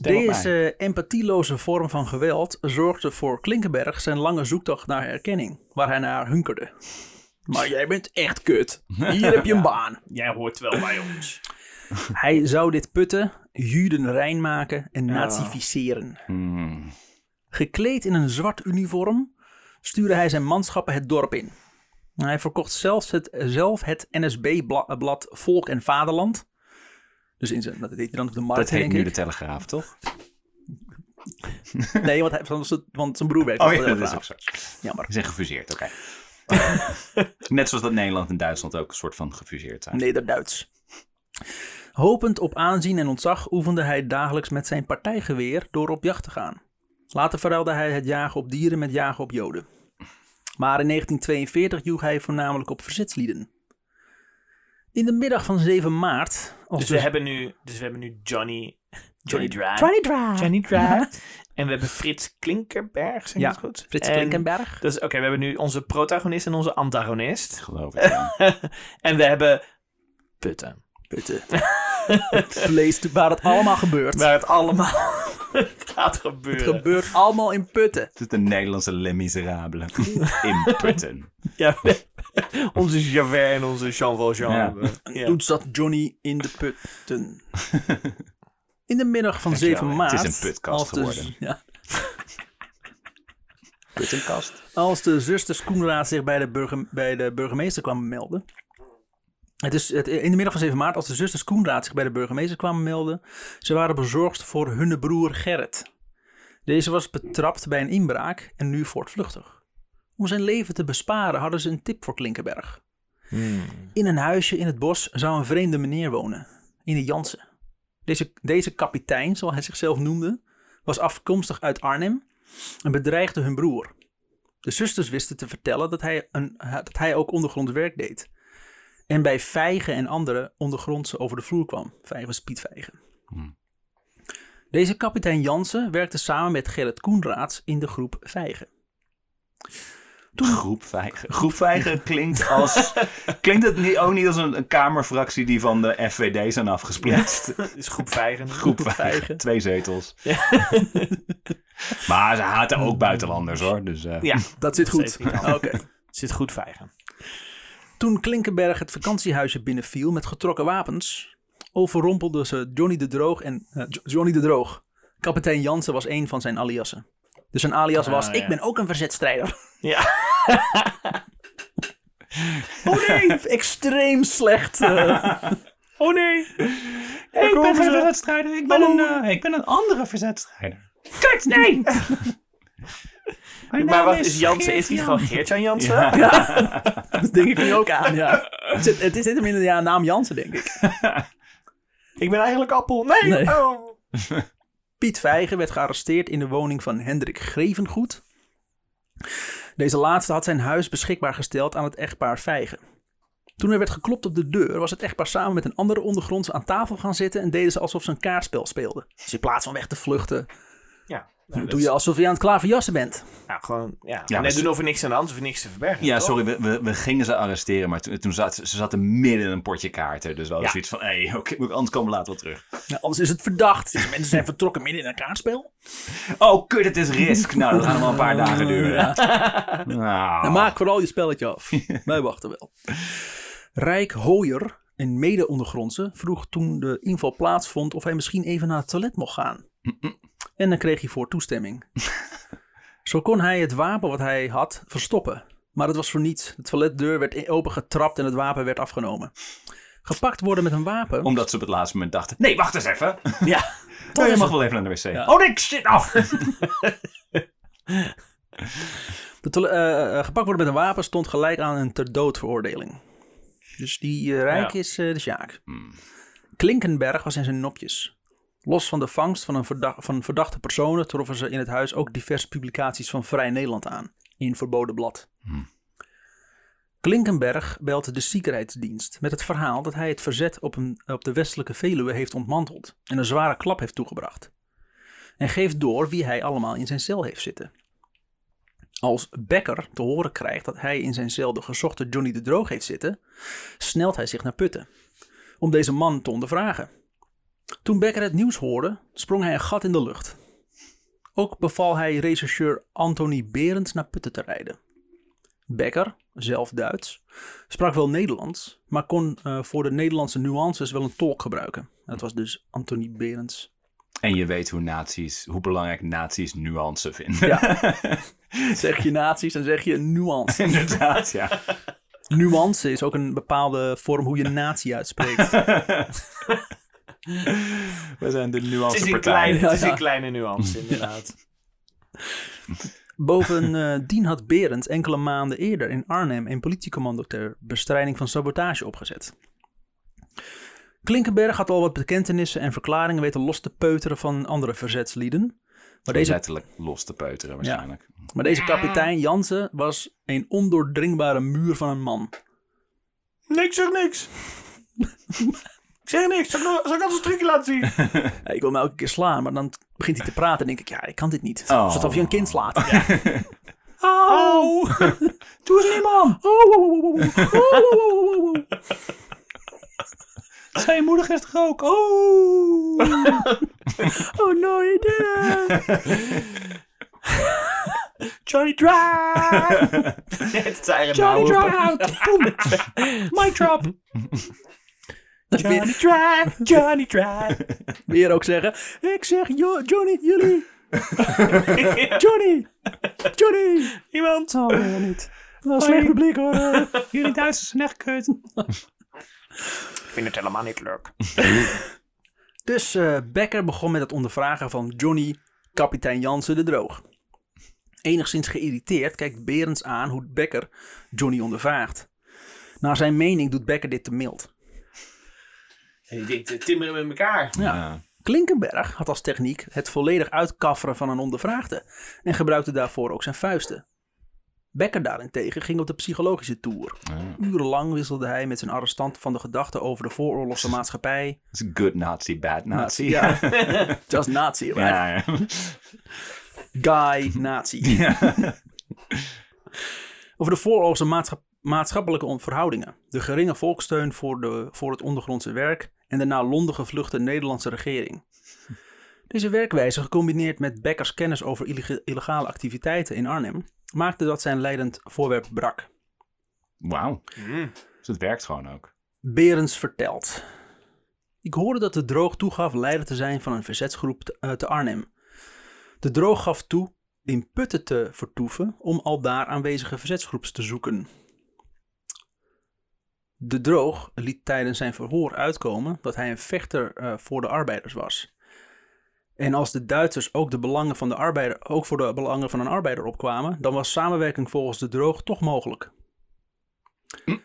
Deze empathieloze vorm van geweld zorgde voor Klinkenberg zijn lange zoektocht naar erkenning. Waar hij naar hunkerde. Maar jij bent echt kut. Hier heb je een baan. Jij hoort wel bij ons. Hij zou dit Putten Judenrein maken en nazificeren. Ja. Mm. Gekleed in een zwart uniform stuurde hij zijn manschappen het dorp in. Hij verkocht zelfs het, zelf het N S B-blad Volk en Vaderland. Dus in zijn, dat heet hij dan op de markt. Dat heet denk nu ik. De Telegraaf, toch? Nee, want, hij, want zijn broer werkt op oh, ja, de Telegraaf. Dat is ook zo. Jammer. Ze zijn gefuseerd, oké. Okay. Net zoals dat Nederland en Duitsland ook een soort van gefuseerd zijn. Neder-Duits. Hopend op aanzien en ontzag oefende hij dagelijks met zijn partijgeweer door op jacht te gaan. Later verruilde hij het jagen op dieren met jagen op Joden. Maar in negentien tweeënveertig joeg hij voornamelijk op verzetslieden. In de middag van zeven maart... Dus we, we... Hebben nu, dus we hebben nu Johnny... Johnny Droog. Johnny Droog. Johnny Droog. En we hebben Frits Klinkenberg, zeg je ja, dat goed? Frits en Klinkenberg. Dus oké, okay, we hebben nu onze protagonist en onze antagonist. Geloof ik, ja. En we hebben Putten. Putten. Het leest waar het allemaal gebeurt. Waar het allemaal gaat gebeuren. Het gebeurt allemaal in Putten. Het is de Nederlandse Les Miserables. In Putten. Ja, onze Javert en onze Jean Valjean. Ja. Ja. Toen zat Johnny in de Putten. In de middag van Dankjewel, zeven maart... Het is een putkast geworden. Ja. Puttenkast. Als de zusters Koenraad zich bij de, burge, bij de burgemeester kwamen melden... Het is het, in de middag van zeven maart, als de zusters Koenraad zich bij de burgemeester kwamen melden... Ze waren bezorgd voor hun broer Gerrit. Deze was betrapt bij een inbraak en nu voortvluchtig. Om zijn leven te besparen hadden ze een tip voor Klinkenberg. Hmm. In een huisje in het bos zou een vreemde meneer wonen. In de Jansen. Deze, deze kapitein, zoals hij zichzelf noemde, was afkomstig uit Arnhem en bedreigde hun broer. De zusters wisten te vertellen dat hij, een, dat hij ook ondergronds werk deed. En bij Vijgen en anderen ondergrondse over de vloer kwam. Vijgen was Piet Vijgen. Hmm. Deze kapitein Jansen werkte samen met Gerrit Koenraads in de groep Vijgen. Toen... Groep Vijgen. Groep Vijgen klinkt als... klinkt het niet, ook niet als een, een kamerfractie die van de F V D zijn afgesplitst? Ja, is Groep Vijgen. Groep Vijgen. Twee zetels. Ja. Maar ze haten ook buitenlanders hoor. Dus, uh... ja, dat zit goed. Oké. Okay. Zit goed Vijgen. Toen Klinkenberg het vakantiehuisje binnenviel met getrokken wapens, overrompelden ze Johnny de Droog en... Uh, Johnny de Droog. Kapitein Jansen was een van zijn aliassen. Dus zijn alias was, ah, ja. Ik ben ook een verzetstrijder. Ja. Oh nee, extreem slecht. Uh. Oh nee. Hey, ik ben een verzetstrijder, ik ben een, uh, ik ben een andere verzetstrijder. Kut, nee. Maar, maar wat is Jansen? Is hij gewoon Geert-Jan Jansen? Ja. Ja. Dat denk ik nu ook aan, ja. Het zit, het zit hem in de ja, naam Jansen, denk ik. Ik ben eigenlijk appel. Nee! nee. Oh. Piet Vijgen werd gearresteerd in de woning van Hendrik Grevengoed. Deze laatste had zijn huis beschikbaar gesteld aan het echtpaar Vijgen. Toen er werd geklopt op de deur, was het echtpaar samen met een andere ondergrondse aan tafel gaan zitten en deden ze alsof ze een kaartspel speelden. Dus in plaats van weg te vluchten, ja, nou, doe dat... je alsof je aan het klaverjassen bent. Ja, gewoon, ja. ja nee, doen over niks aan de hand, over niks te verbergen. Ja, toch? Sorry, we, we, we gingen ze arresteren, maar toen, toen zat, ze zaten midden in een potje kaarten. Dus wel ja. zoiets van, hé, hey, okay, anders komen we later wel terug. Nou, anders is het verdacht. De mensen zijn vertrokken midden in een kaartspel. Oh, kut, het is risk. Nou, dat gaan wel een paar dagen duren. Ja. Nou. Dan maak vooral je spelletje af. Wij wachten wel. Rijk Hooyer, een mede-ondergrondse, vroeg toen de inval plaatsvond of hij misschien even naar het toilet mocht gaan. Mm-mm. En dan kreeg hij voor toestemming. Zo kon hij het wapen wat hij had verstoppen. Maar dat was voor niets. De toiletdeur werd open getrapt en het wapen werd afgenomen. Gepakt worden met een wapen... Omdat ze op het laatste moment dachten... Nee, wacht eens even. Ja. Toch, je mag wel even naar de wc. Ja. Oh, nee, shit, af. de to- uh, gepakt worden met een wapen stond gelijk aan een ter dood veroordeling. Dus die uh, Rijk ja. is uh, de Sjaak. Hmm. Klinkenberg was in zijn nopjes. Los van de vangst van, een verda- van verdachte personen... troffen ze in het huis ook diverse publicaties van Vrij Nederland aan. In verboden blad. Hmm. Klinkenberg belt de Sicherheitsdienst... met het verhaal dat hij het verzet op, een, op de westelijke Veluwe heeft ontmanteld... en een zware klap heeft toegebracht. En geeft door wie hij allemaal in zijn cel heeft zitten. Als Becker te horen krijgt dat hij in zijn cel... de gezochte Johnny de Droog heeft zitten... snelt hij zich naar Putten... om deze man te ondervragen... Toen Becker het nieuws hoorde, sprong hij een gat in de lucht. Ook beval hij rechercheur Anthony Berends naar Putten te rijden. Becker, zelf Duits, sprak wel Nederlands, maar kon uh, voor de Nederlandse nuances wel een tolk gebruiken. Dat was dus Anthony Berends. En je weet hoe nazi's, hoe belangrijk nazi's nuance vinden. Ja. Zeg je nazi's, dan zeg je nuance. Inderdaad, ja. Nuance is ook een bepaalde vorm hoe je nazi uitspreekt. We zijn de nuance. Het is een, kleine, het is een ja. kleine nuance, inderdaad. Ja. Bovendien had Berends enkele maanden eerder in Arnhem een politiecommando ter bestrijding van sabotage opgezet. Klinkenberg had al wat bekentenissen en verklaringen weten los te peuteren van andere verzetslieden. Maar deze... Letterlijk los te peuteren waarschijnlijk. Ja. Maar deze kapitein Jansen was een ondoordringbare muur van een man. Niks zeg niks. Ik zeg niks, zal ik, zal ik altijd een trucje laten zien? Ja, ik wil hem elke keer slaan, maar dan begint hij te praten en denk ik, ja, ik kan dit niet. Oh. Alsof je een kind slaat. Ja. Oh. Doe eens niet, man. Oh, oh, oh, oh, oh. Zijn moeder gisteren ook. Oh. Oh, no, he didn't. Johnny Drive. Johnny Drive out. Mic drop. Johnny Drive, Johnny Drive. Weer ook zeggen. Ik zeg jo- Johnny, jullie. Johnny, Johnny. Iemand. Oh, nee, niet. Dat is slecht publiek hoor. Jullie Duitsers zijn echt kut. Ik vind het helemaal niet leuk. Dus uh, Becker begon met het ondervragen van Johnny, kapitein Jansen de Droog. Enigszins geïrriteerd kijkt Berends aan hoe Becker Johnny ondervraagt. Naar zijn mening doet Becker dit te mild. Je denkt, timmeren met elkaar. Ja. Ja. Klinkenberg had als techniek het volledig uitkafferen van een ondervraagde. En gebruikte daarvoor ook zijn vuisten. Becker daarentegen ging op de psychologische tour. Ja. Urenlang wisselde hij met zijn arrestant van de gedachten over de vooroorlogse maatschappij. It's a good Nazi, bad Nazi. Ja. Just Nazi, right? Ja, ja. Guy Nazi. Ja. Over de vooroorlogse maatschappij. Maatschappelijke verhoudingen, de geringe volkssteun voor, de, voor het ondergrondse werk en de naar Londen gevluchte Nederlandse regering. Deze werkwijze, gecombineerd met Beckers kennis over illegale activiteiten in Arnhem, maakte dat zijn leidend voorwerp brak. Wauw, mm. Dus het werkt gewoon ook. Berends vertelt. Ik hoorde dat de Droog toegaf leider te zijn van een verzetsgroep te, uh, te Arnhem. De Droog gaf toe in Putten te vertoeven om al daar aanwezige verzetsgroeps te zoeken. De Droog liet tijdens zijn verhoor uitkomen dat hij een vechter uh, voor de arbeiders was. En als de Duitsers ook, de belangen van de arbeider, ook voor de belangen van een arbeider opkwamen, dan was samenwerking volgens de Droog toch mogelijk. Hm?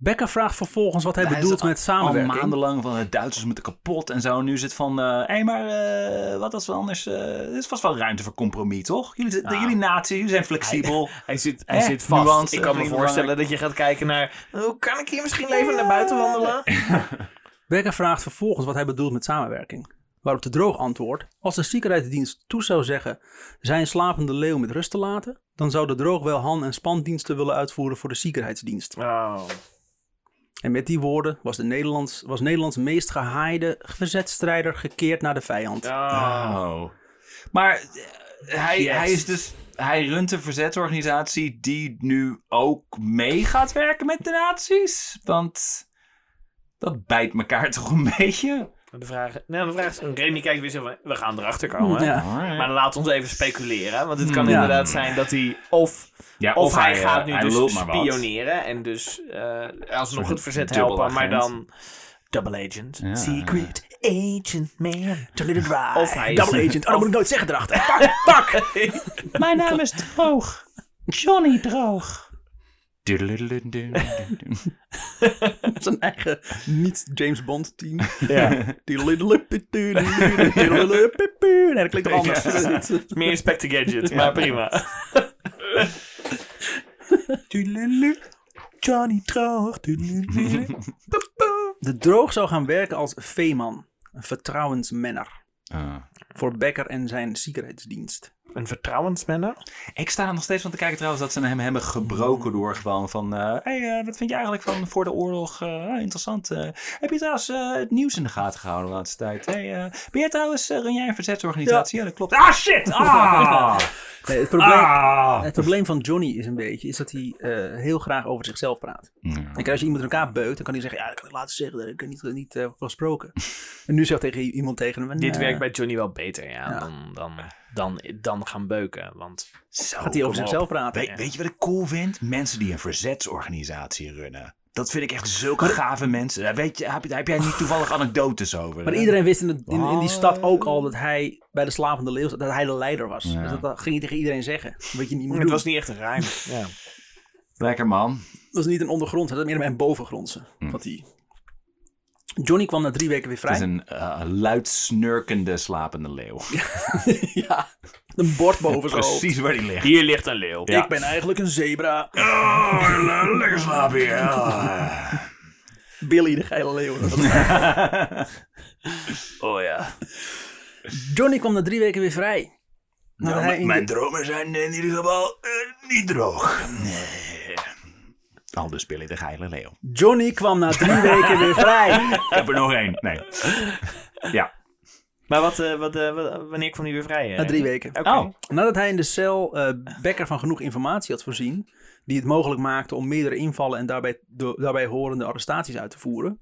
Becker vraagt vervolgens wat hij, hij bedoelt al, met samenwerking. Al maandenlang van de Duitsers moeten kapot en zo. Nu is het van, hé, uh, hey, maar uh, wat als we anders... Uh, er is vast wel ruimte voor compromis, toch? Jullie, ah. jullie natie, jullie zijn flexibel. Hij, hij, zit, hij zit vast. Nuance, ik kan me voorstellen dat je gaat kijken naar... Hoe kan ik hier misschien even naar buiten wandelen? Becker vraagt vervolgens wat hij bedoelt met samenwerking. Waarop de Droog antwoordt: als de Sicherheitsdienst toe zou zeggen zijn Slapende Leeuw met rust te laten, dan zou de Droog wel hand- en spandiensten willen uitvoeren voor de Sicherheitsdienst. Oh. En met die woorden was, de Nederlands, was Nederlands meest gehaaide verzetstrijder gekeerd naar de vijand. Oh. Oh. Maar hij, yes. hij is dus... Hij runt een verzetsorganisatie die nu ook mee gaat werken met de nazi's. Want dat bijt elkaar toch een beetje. De vraag, nou, de vraag is, Remi kijkt weer zo van, we gaan erachter komen. Ja. Maar laat ons even speculeren. Want het kan ja. inderdaad zijn dat hij of, ja, of, of hij, hij gaat nu hij dus spioneren. Wat. En dus uh, als we nog het verzet helpen, agent. Maar dan double agent. Ja. Secret agent man. To let it ride. Of hij double is, agent. Oh, dat moet ik nooit zeggen erachter. Pak, pak. Mijn naam is Droog. Johnny Droog. Zijn eigen niet-James Bond team. Ja. Nee, dat klinkt toch anders. Het is meer Inspector Gadget, maar prima. Johnny Droog. De Droog zou gaan werken als veeman. Een vertrouwensmenner. Uh. Voor Becker en zijn Sicherheitsdienst. Een vertrouwensmenner? Ik sta er nog steeds van te kijken trouwens dat ze hem hebben gebroken door gewoon van... Hé, uh, hey, uh, wat vind je eigenlijk van voor de oorlog? Uh, interessant. Uh, heb je trouwens uh, het nieuws in de gaten gehouden de laatste tijd? Hey, uh, ben jij trouwens, uh, run jij een verzetsorganisatie? Ja. Ja, dat klopt. Ah, shit! Ah! nee, het, probleem, ah! het probleem van Johnny is een beetje is dat hij uh, heel graag over zichzelf praat. Mm. En als je iemand met elkaar beukt, dan kan hij zeggen... Ja, dat kan ik laten zeggen, dat ik niet, niet uh, gesproken. En nu zegt tegen iemand tegen hem... Dit uh, werkt bij Johnny wel beter, ja, ja. dan... dan... Dan, dan gaan beuken, want... Zo, gaat hij over zichzelf praten. We, weet je wat ik cool vind? Mensen die een verzetsorganisatie runnen. Dat vind ik echt zulke maar gave ik... mensen. Weet je, heb, heb jij niet toevallig anekdotes over? Maar hè? Iedereen wist in, de, in, in die stad ook al dat hij bij de Slapende Leeuw... dat hij de leider was. Ja. Dus dat ging je tegen iedereen zeggen. Wat je niet moet. Het was niet echt een ruim. Ja. Lekker man. Het was niet een ondergrondse, dat was meer een bovengrondse. Mm. Wat die... Johnny kwam na drie weken weer vrij. Het is een uh, luidsnurkende Slapende Leeuw. Ja, een bord boven zijn hoofd. Precies waar die ligt. Hier ligt een leeuw. Ja. Ik ben eigenlijk een zebra. Oh, lekker slapen hier. Oh. Billy de geile leeuw. Oh ja. Johnny kwam na drie weken weer vrij. Nou, nou, mijn de... dromen zijn in ieder geval uh, niet droog. Nee. Al dus Billy de geile leeuw. Johnny kwam na drie weken weer vrij. Ik heb er nog één. Nee. Ja. Maar wat, uh, wat, uh, wanneer kwam hij weer vrij? Hè? Na drie weken. Okay. Oh. Nadat hij in de cel uh, Becker van genoeg informatie had voorzien... die het mogelijk maakte om meerdere invallen... en daarbij, do, daarbij horende arrestaties uit te voeren...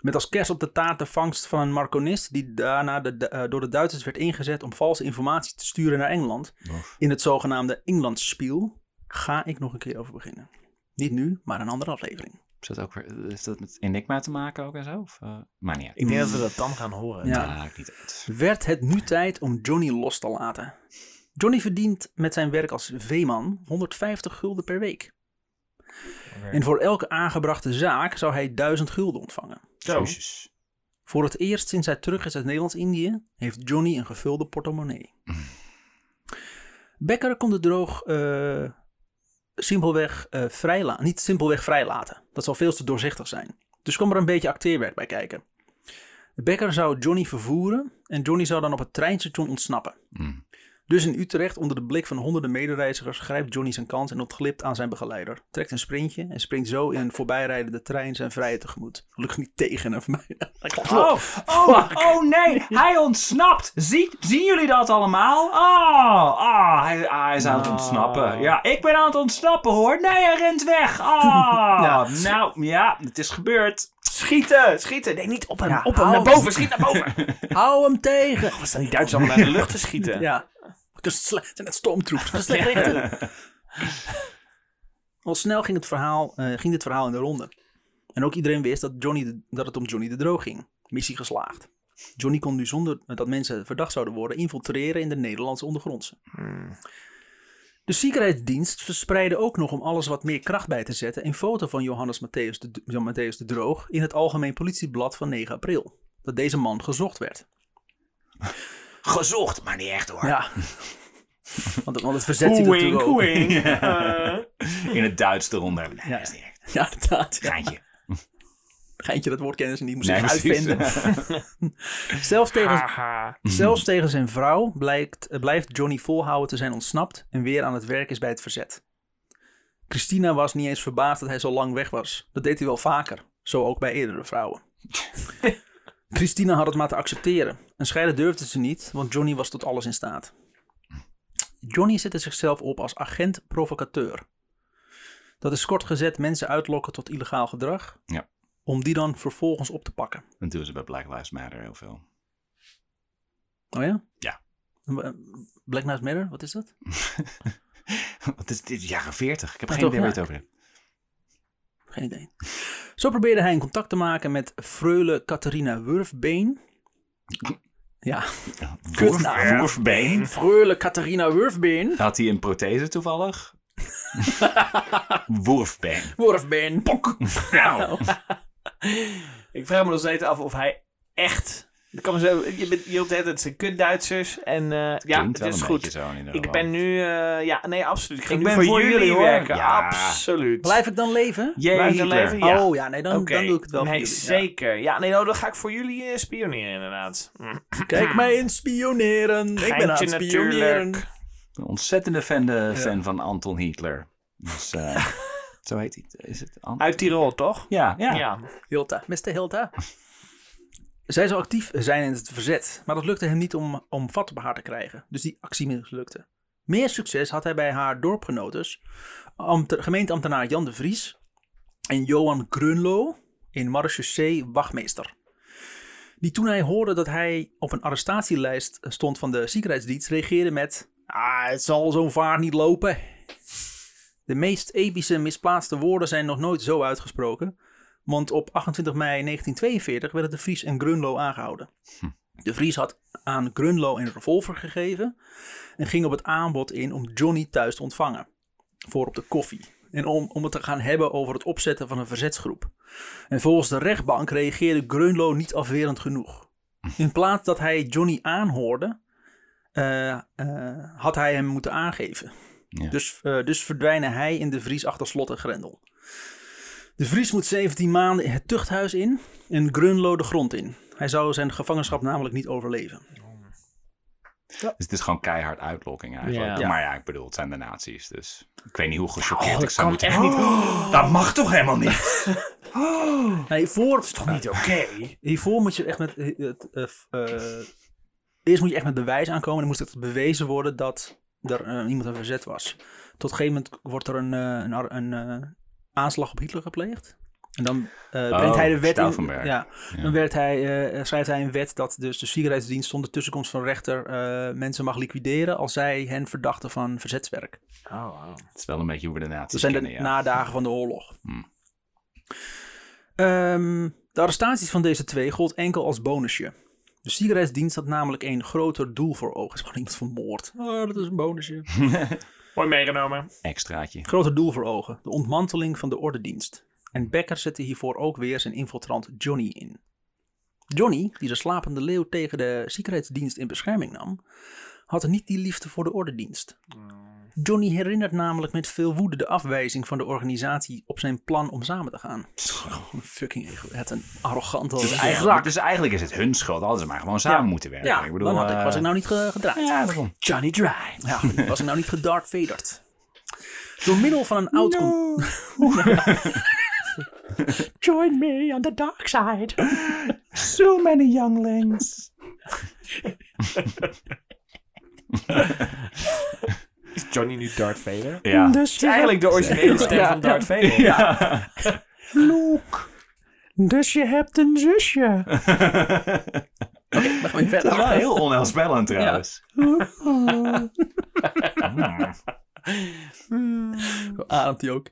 met als kerst op de taart de vangst van een marconist... die daarna de, de, uh, door de Duitsers werd ingezet... om valse informatie te sturen naar Engeland... Oof. In het zogenaamde Engelandspiel... ga ik nog een keer over beginnen. Niet nu, maar een andere aflevering. Is dat ook weer, is dat met Enigma te maken ook en zo? Of, uh, maar niet uit. Ik denk dat we dat dan gaan horen. Ja, dat maakt niet uit. Werd het nu tijd om Johnny los te laten? Johnny verdient met zijn werk als veeman honderdvijftig gulden per week. Okay. En voor elke aangebrachte zaak zou hij duizend gulden ontvangen. Zo. Jezus. Voor het eerst sinds hij terug is uit Nederlands-Indië heeft Johnny een gevulde portemonnee. Mm. Becker kon de Droog... Uh, simpelweg uh, vrijlaten, niet simpelweg vrijlaten. Dat zal veel te doorzichtig zijn. Dus kwam er een beetje acteerwerk bij kijken. Becker zou Johnny vervoeren en Johnny zou dan op het treinstation ontsnappen. Mm. Dus in Utrecht, onder de blik van honderden medereizigers, grijpt Johnny zijn kans en ontglipt aan zijn begeleider. Trekt een sprintje en springt zo in een voorbijrijdende trein zijn vrijheid tegemoet. Gelukkig niet tegen hem. Oh, oh, oh nee, hij ontsnapt. Zie, zien jullie dat allemaal? Oh, oh hij, hij is aan het ontsnappen. Ja, ik ben aan het ontsnappen hoor. Nee, hij rent weg. Oh. nou, nou, ja, het is gebeurd. Schieten, schieten. Nee, niet op hem. Ja, op hem, naar boven, schiet naar boven. Hou hem tegen. Oh, we staan die Duitsers allemaal naar de lucht te schieten. Ja. Het zijn net stormtroeps. Dat is slecht richten. Al snel ging, het verhaal, uh, ging dit verhaal in de ronde. En ook iedereen wist dat, Johnny de, dat het om Johnny de Droog ging. Missie geslaagd. Johnny kon nu zonder dat mensen verdacht zouden worden infiltreren in de Nederlandse ondergrondse. Hmm. De Sicherheitsdienst verspreidde ook nog om alles wat meer kracht bij te zetten een foto van Johannes Matthäus de, Matthäus de Droog in het Algemeen Politieblad van negen april. Dat deze man gezocht werd. Gezocht, maar niet echt hoor. Ja. Want, want het verzet zich natuurlijk ook. Uh. In het Duits eronder. Nee, ja, dat is niet echt. Ja, inderdaad. Geintje. Geintje, dat woordkennis niet moest nee, uitvinden. zelfs, tegen, zelfs tegen zijn vrouw blijkt, blijft Johnny volhouden te zijn ontsnapt en weer aan het werk is bij het verzet. Christina was niet eens verbaasd dat hij zo lang weg was. Dat deed hij wel vaker. Zo ook bij eerdere vrouwen. Christina had het maar te accepteren. En scheiden durfde ze niet, want Johnny was tot alles in staat. Johnny zette zichzelf op als agent-provocateur. Dat is kort gezet mensen uitlokken tot illegaal gedrag. Ja. Om die dan vervolgens op te pakken. Dat doen ze bij Black Lives Matter heel veel. Oh ja? Ja. Black Lives Matter, wat is dat? Wat is dit? Jaren veertig. Ik heb maar geen idee waar het over hebt. Geen idee. Zo probeerde hij in contact te maken met freule Catharina Wurfbeen. Ja. Wurfbeen? Wurfbeen. Freule Catharina Wurfbeen. Had hij een prothese toevallig? Wurfbeen. Wurfbeen. Pok. Nou. Ik vraag me nog steeds af of hij echt... Kan zo, je bent heel de hele tijd zijn kut-Duitsers. En uh, ja, het is goed. Zo, ik ben nu... Uh, ja, nee, absoluut. Ik ga ik nu ben voor, voor jullie, jullie werken. Ja. Absoluut. Blijf ik dan leven? Jee, Blijf ik dan leven? Ja. Oh ja, nee, dan, okay. dan doe ik het wel nee, voor jullie. Zeker. Ja, ja nee, nou, dan ga ik voor jullie uh, spioneren inderdaad. Kijk mij in spioneren. Geintje ik ben aan het spioneren. Een ontzettende fan, de, fan ja. van Anton Hitler. Dus... Uh, Zo heet hij. Is het Ant- Uit Tirol, toch? Ja, ja. ja. Hilta. mister Hilta. Zij zou actief zijn in het verzet, maar dat lukte hem niet om, om vat op haar te krijgen. Dus die actie mislukte. Meer succes had hij bij haar dorpgenotes, ambte- gemeenteambtenaar Jan de Vries en Johan Grunlo in marechaussee wachtmeester. Die toen hij hoorde dat hij op een arrestatielijst stond van de Sicherheidsdienst, reageerde met... Ah, het zal zo'n vaart niet lopen... De meest epische misplaatste woorden zijn nog nooit zo uitgesproken. Want op achtentwintig mei negentien tweeënveertig werden de Vries en Grunlo aangehouden. Hm. De Vries had aan Grunlo een revolver gegeven. En ging op het aanbod in om Johnny thuis te ontvangen. Voor op de koffie. En om, om het te gaan hebben over het opzetten van een verzetsgroep. En volgens de rechtbank reageerde Grunlo niet afwerend genoeg. In plaats dat hij Johnny aanhoorde, uh, uh, had hij hem moeten aangeven. Ja. Dus, uh, dus verdwijnen hij in de Vries achter slot en grendel. De Vries moet zeventien maanden het tuchthuis in en Grunlo de grond in. Hij zou zijn gevangenschap namelijk niet overleven. Ja. Dus het is gewoon keihard uitlokking eigenlijk. Ja. Ja. Maar ja, ik bedoel, het zijn de nazi's. Dus ik weet niet hoe gechoqueerd oh, ik zou moeten... Echt niet. Oh, dat mag toch helemaal niet? oh. nee, voor, dat is toch niet oké? Okay? Hiervoor moet je echt met... Uh, uh, eerst moet je echt met bewijs aankomen. Dan moest het bewezen worden dat... er uh, iemand aan verzet was. Tot een gegeven moment wordt er een, uh, een, een uh, aanslag op Hitler gepleegd. En dan uh, brengt oh, hij de wet in. Ja, ja. Dan werd hij, uh, schrijft hij een wet dat dus de Sicherheidsdienst zonder tussenkomst van rechter uh, mensen mag liquideren als zij hen verdachten van verzetswerk. Oh, wow. Het is wel een beetje hoe we de nazi's kennen. Dat zijn de ja. nadagen van de oorlog. Hmm. Um, de arrestaties van deze twee gold enkel als bonusje. De Sicherheidsdienst had namelijk een groter doel voor ogen. Het is gewoon iemand vermoord. Oh, dat is een bonusje. Mooi meegenomen. Extraatje. Groter doel voor ogen. De ontmanteling van de Ordedienst. En Becker zette hiervoor ook weer zijn infiltrant Johnny in. Johnny, die de slapende leeuw tegen de Sicherheidsdienst in bescherming nam, had niet die liefde voor de Ordedienst. Johnny herinnert namelijk met veel woede de afwijzing van de organisatie op zijn plan om samen te gaan. Gewoon fucking ego. Het een arrogante... Dus eigenlijk, dus eigenlijk is het hun schuld. Hadden ze maar gewoon samen ja. moeten werken. Ja, ik bedoel, dan had ik, was ik nou niet gedraaid. Ja, daarom. Johnny Dry. Ja, was ik nou niet gedark vederd. Door middel van een oud... No. Join me on the dark side. So many younglings. Is Johnny nu Darth Vader? Ja. Dus het is eigenlijk de originele stem ja. van Darth Vader. Ja. Ja. Luke, dus je hebt een zusje. Oké, we gaan verder. Dat is heel onheilspellend trouwens. Ja. mm. Ademt hij ook.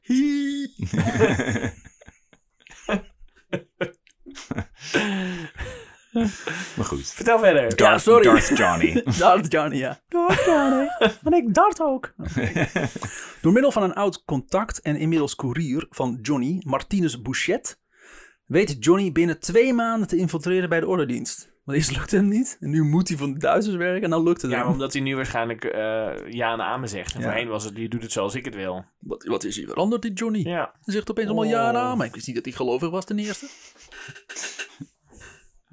Maar goed. Vertel verder. Darth, ja, sorry. Darth Johnny. Darth Johnny, ja. Darth Johnny. En ik dart ook. Door middel van een oud contact en inmiddels koerier van Johnny, Martinus Bouchet, weet Johnny binnen twee maanden te infiltreren bij de ordedienst. Want eerst lukte hem niet. En nu moet hij van de Duitsers werken. En dan lukt het ja, hem. Ja, omdat hij nu waarschijnlijk uh, ja en amen zegt. En ja. Voorheen was het, je doet het zoals ik het wil. Wat, wat is hier veranderd, die Johnny? Ja. Hij zegt opeens allemaal oh. ja en amen. Ik wist niet dat hij gelovig was, ten eerste.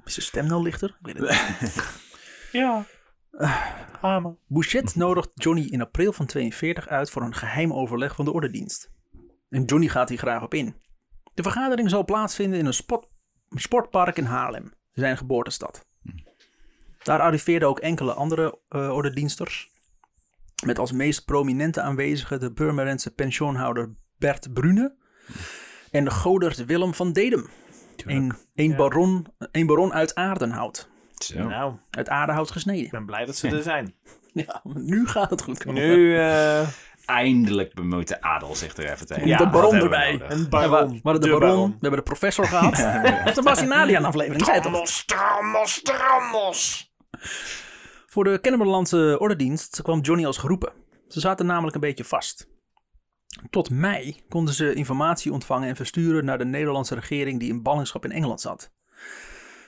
Is zijn stem nou lichter? Ik weet het niet. Ja. Uh, amen. Bouchet nodigt Johnny in april van tweeënveertig uit voor een geheim overleg van de ordedienst. En Johnny gaat hier graag op in. De vergadering zal plaatsvinden in een spot, sportpark in Haarlem. Zijn geboortestad. Daar arriveerden ook enkele andere uh, ordediensters. Met als meest prominente aanwezige de Purmerendse pensioenhouder Bert Brune. En de Godert Willem van Dedem. Een, een, ja. baron, een baron uit aardenhout. Zo. Nou, uit aardenhout gesneden. Ik ben blij dat ze ja. er zijn. Ja, nu gaat het goed komen. Nu... Uh... Eindelijk bemoeit de adel zich er even tegen. Ja, de baron erbij. Een baron. Ja, we, we hadden de, de baron. baron. We hebben de professor gehad. Ja, ja. De Bassinalian-aflevering. Trommels, trommels, trommels. Voor de Kennemerlandse ordedienst kwam Johnny als geroepen. Ze zaten namelijk een beetje vast. Tot mei konden ze informatie ontvangen en versturen naar de Nederlandse regering die in ballingschap in Engeland zat.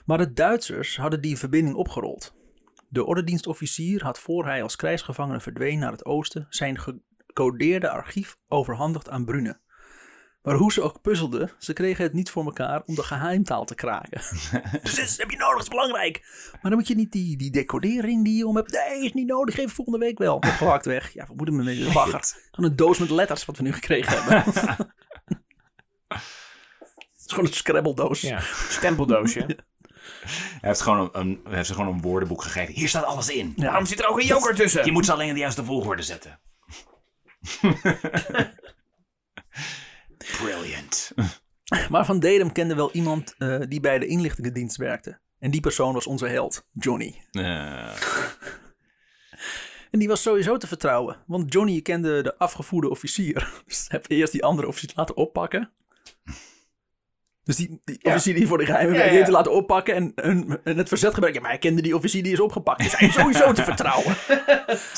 Maar de Duitsers hadden die verbinding opgerold. De ordedienstofficier had voor hij als krijgsgevangene verdween naar het oosten zijn ge- codeerde archief overhandigd aan Brune. Maar hoe ze ook puzzelden, ze kregen het niet voor elkaar om de geheimtaal te kraken. Dus dit heb je nodig, is belangrijk. Maar dan moet je niet die, die decodering die je om hebt. Nee, is niet nodig, geef volgende week wel. Gehakt weg. Ja, we moeten met een bagger. Dan een doos met letters wat we nu gekregen hebben. Het is gewoon een scrabbeldoos. Ja, stempeldoosje. Hij heeft, gewoon een, hij heeft ze gewoon een woordenboek gegeven. Hier staat alles in. Ja. Waarom zit er ook een joker tussen? Je moet ze alleen in de juiste volgorde zetten. Brilliant. Maar Van Dedem kende wel iemand uh, die bij de inlichtingendienst werkte. En die persoon was onze held, Johnny. Uh. En die was sowieso te vertrouwen. Want Johnny kende de afgevoerde officier. Dus hij heeft eerst die andere officier laten oppakken. Dus die, die ja. officier die voor de geheime ja, ja. te laten oppakken en, en, en het verzet gebruiken. Maar hij kende die officier die is opgepakt. Dus hij is sowieso te vertrouwen.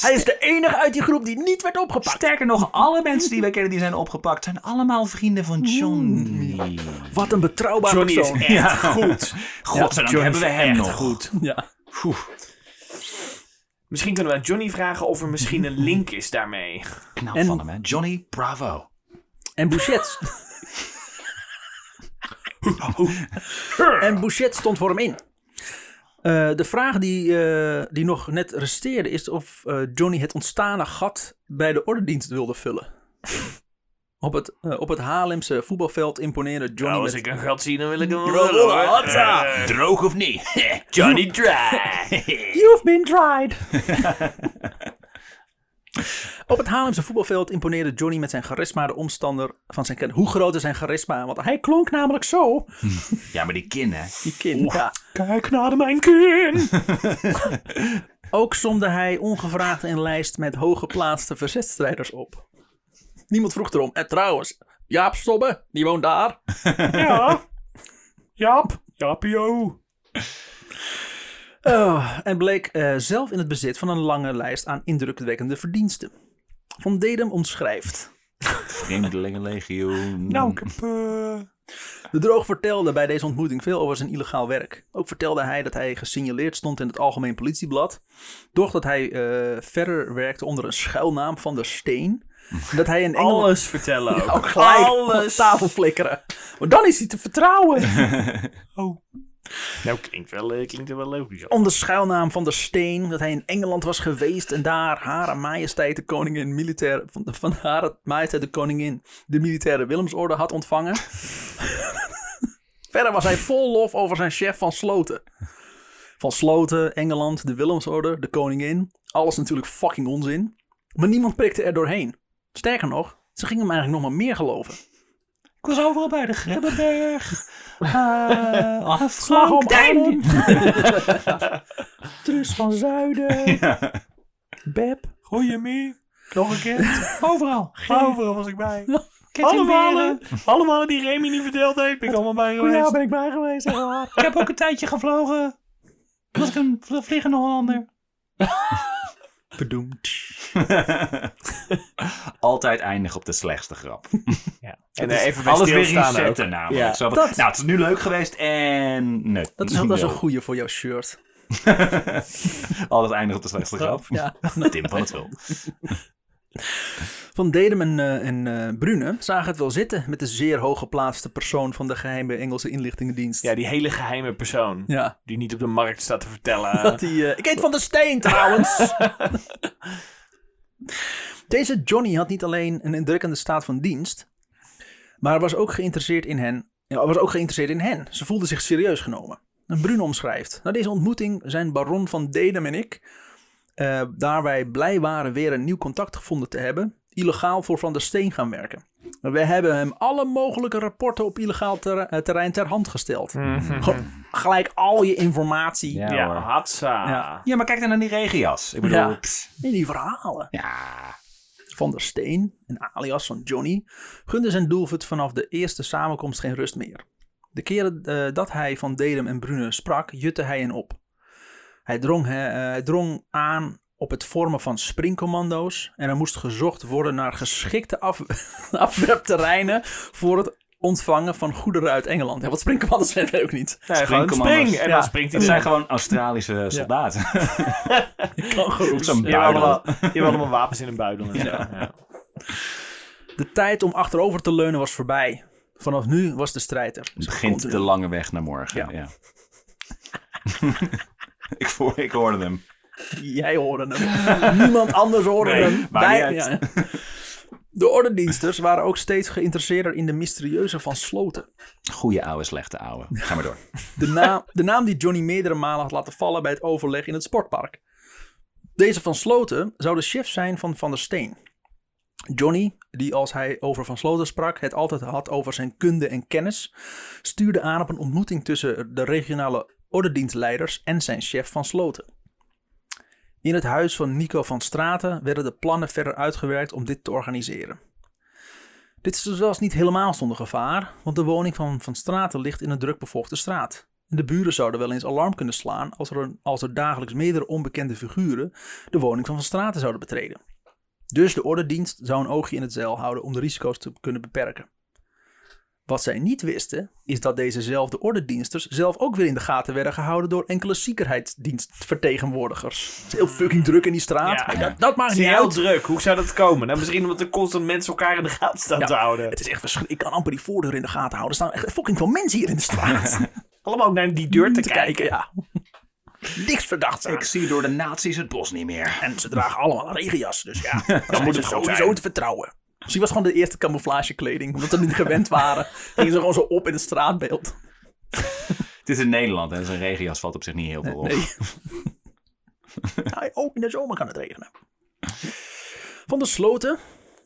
Hij is de enige uit die groep die niet werd opgepakt. Sterker nog, alle mensen die wij kennen die zijn opgepakt... zijn allemaal vrienden van Johnny. Wat een betrouwbaar Johnny persoon. Johnny is echt ja. goed. Godzijdank ja, hebben we hem nog. Goed. Ja. Misschien kunnen we aan Johnny vragen of er misschien een link is daarmee. Nou en, van hem, hè. Johnny, bravo. En Bouchet... En Bouchet stond voor hem in. Uh, de vraag die, uh, die nog net resteerde is of uh, Johnny het ontstane gat bij de ordedienst wilde vullen. Op het, uh, op het Haarlemse voetbalveld imponeerde Johnny... Nou, als met... ik een gat zie, dan wil ik hem rollen. Uh, droog of niet? Johnny dry. You've been dried. Op het Haarlemse voetbalveld imponeerde Johnny met zijn charisma de omstander van zijn kin. Hoe groot is zijn charisma? Want hij klonk namelijk zo. Ja, maar die kin, hè? Die kin, oh, ja. Kijk naar mijn kin! Ook somde hij ongevraagd in lijst met hooggeplaatste verzetstrijders op. Niemand vroeg erom. En trouwens, Jaap Stobbe, die woont daar. Ja, Jaap, Jaapio. Oh, en bleek uh, zelf in het bezit van een lange lijst aan indrukwekkende verdiensten. Van Dedem omschrijft. Vreemdelingenlegioen. Nou, ik heb... Uh... De Droog vertelde bij deze ontmoeting veel over zijn illegaal werk. Ook vertelde hij dat hij gesignaleerd stond in het Algemeen Politieblad. Doch dat hij uh, verder werkte onder een schuilnaam Van der Steen. Dat hij in Engeland... Alles vertellen ook. Ja, ook gelijk alles. Tafel flikkeren. Maar dan is hij te vertrouwen. Oh. Nou, klinkt wel, klinkt wel logisch. Onder schuilnaam Van der Steen, dat hij in Engeland was geweest en daar Hare Majesteit de Koningin militair, van, van Hare Majesteit de Koningin de militaire Willemsorde had ontvangen. Verder was hij vol lof over zijn chef Van Sloten. Van Sloten, Engeland, de Willemsorde, de Koningin. Alles natuurlijk fucking onzin. Maar niemand prikte er doorheen. Sterker nog, ze gingen hem eigenlijk nog maar meer geloven. Ik was overal bij de Grebbeberg. Uh, Slag om Arnhem. Trus van Zuiden. Ja. Beb. Goeie meer. Nog een keer. Overal. Geen. Overal was ik bij. Allemaal, allemaal die Remi niet verteld heeft. Ben ik allemaal bij geweest. Ja, ben ik bij geweest. Ik heb ook een tijdje gevlogen. Was ik een vliegende Hollander? Bedoemd. Altijd eindig op de slechtste grap. Ja. En is, even alles weer resetten namelijk. Ja, Zo, dat... Nou, het is nu leuk geweest en... Nee, dat is, dat is een goeie voor jouw shirt. Alles eindig op de slechtste grap. Ja. Tim van het wel. Van Dedem en, uh, en uh, Brune zagen het wel zitten met de zeer hooggeplaatste persoon van de geheime Engelse inlichtingendienst. Ja, die hele geheime persoon. Ja. Die niet op de markt staat te vertellen. Dat die, uh, ik heet Van der Steen trouwens. Deze Johnny had niet alleen een indrukkende staat van dienst, maar was ook geïnteresseerd in hen. Ja, was ook geïnteresseerd in hen. Ze voelden zich serieus genomen. En Brune omschrijft: na deze ontmoeting zijn baron Van Dedem en ik... Uh, daar wij blij waren weer een nieuw contact gevonden te hebben, illegaal voor Van der Steen gaan werken. We hebben hem alle mogelijke rapporten op illegaal ter- terrein ter hand gesteld. Mm-hmm. Go- gelijk al je informatie. Ja, ja hatsa. Ja. ja, maar kijk dan naar die regenjas. Ik bedoel... Ja. Nee, die verhalen. Ja. Van der Steen, een alias van Johnny, gunde zijn doelwit vanaf de eerste samenkomst geen rust meer. De keren uh, dat hij Van Dedem en Brune sprak, jutte hij hen op. Hij drong, hij drong aan op het vormen van springcommando's en er moest gezocht worden naar geschikte af, afwerpterreinen voor het ontvangen van goederen uit Engeland. Ja, wat springcommando's zijn we ook niet. Ja, springcommando's. Spring, en ja. dan springt hij. Dat zijn gewoon Australische soldaten. Ja. Ik kan goed. Zo'n buidel. Je hebt allemaal wapens in een buidel. Ja. Ja. Ja. De tijd om achterover te leunen was voorbij. Vanaf nu was de strijd er. Het begint de lange weg naar morgen. Ja. Ja. Ik, voor, ik hoorde hem. Jij hoorde hem. Niemand anders hoorde nee, hem. Bij, ja. De ordediensters waren ook steeds geïnteresseerder in de mysterieuze Van Sloten. Goeie ouwe, slechte ouwe. Ga maar door. De naam, de naam die Johnny meerdere malen had laten vallen bij het overleg in het sportpark. Deze Van Sloten zou de chef zijn van Van der Steen. Johnny, die als hij over Van Sloten sprak, het altijd had over zijn kunde en kennis, stuurde aan op een ontmoeting tussen de regionale ordedienstleiders en zijn chef Van Sloten. In het huis van Nico van Straten werden de plannen verder uitgewerkt om dit te organiseren. Dit is zelfs niet helemaal zonder gevaar, want de woning van Van Straten ligt in een drukbevolkte straat. De buren zouden wel eens alarm kunnen slaan als er, een, als er dagelijks meerdere onbekende figuren de woning van Van Straten zouden betreden. Dus de ordedienst zou een oogje in het zeil houden om de risico's te kunnen beperken. Wat zij niet wisten, is dat dezezelfde ordediensters zelf ook weer in de gaten werden gehouden door enkele Sicherheitsdienstvertegenwoordigers. Het is heel fucking druk in die straat. Ja, dat, dat maakt niet uit. Het is heel druk. Hoe zou dat komen? Nou, misschien omdat er constant mensen elkaar in de gaten staan ja, te houden. Het is echt verschrikkelijk. Ik kan amper die voordeur in de gaten houden. Er staan echt fucking veel mensen hier in de straat. Allemaal ook naar die deur te, te kijken. kijken ja. Niks verdacht. Ik zie door de nazi's het bos niet meer. En ze dragen allemaal een regenjas. Dus ja, dan, dan moet het sowieso te vertrouwen. Misschien was het gewoon de eerste camouflagekleding. Omdat ze niet gewend waren. Gingen ze gewoon zo op in het straatbeeld. Het is in Nederland. En zijn regenjas valt op zich niet heel veel op. Nee. Nou, ook in de zomer kan het regenen. Van der Sloten,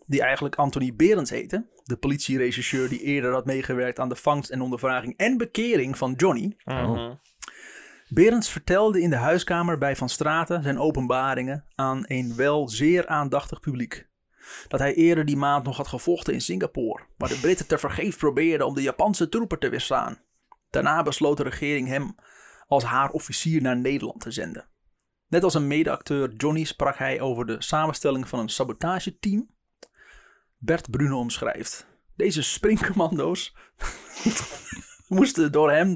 die eigenlijk Anthony Berends heette. De politieregisseur die eerder had meegewerkt aan de vangst en ondervraging en bekering van Johnny. Uh-huh. Berends vertelde in de huiskamer bij Van Straten zijn openbaringen aan een wel zeer aandachtig publiek. Dat hij eerder die maand nog had gevochten in Singapore, waar de Britten tevergeefs probeerden om de Japanse troepen te weerstaan. Daarna besloot de regering hem als haar officier naar Nederland te zenden. Net als een medeacteur Johnny sprak hij over de samenstelling van een sabotageteam. Bert Brune omschrijft: deze springcommando's moesten door hem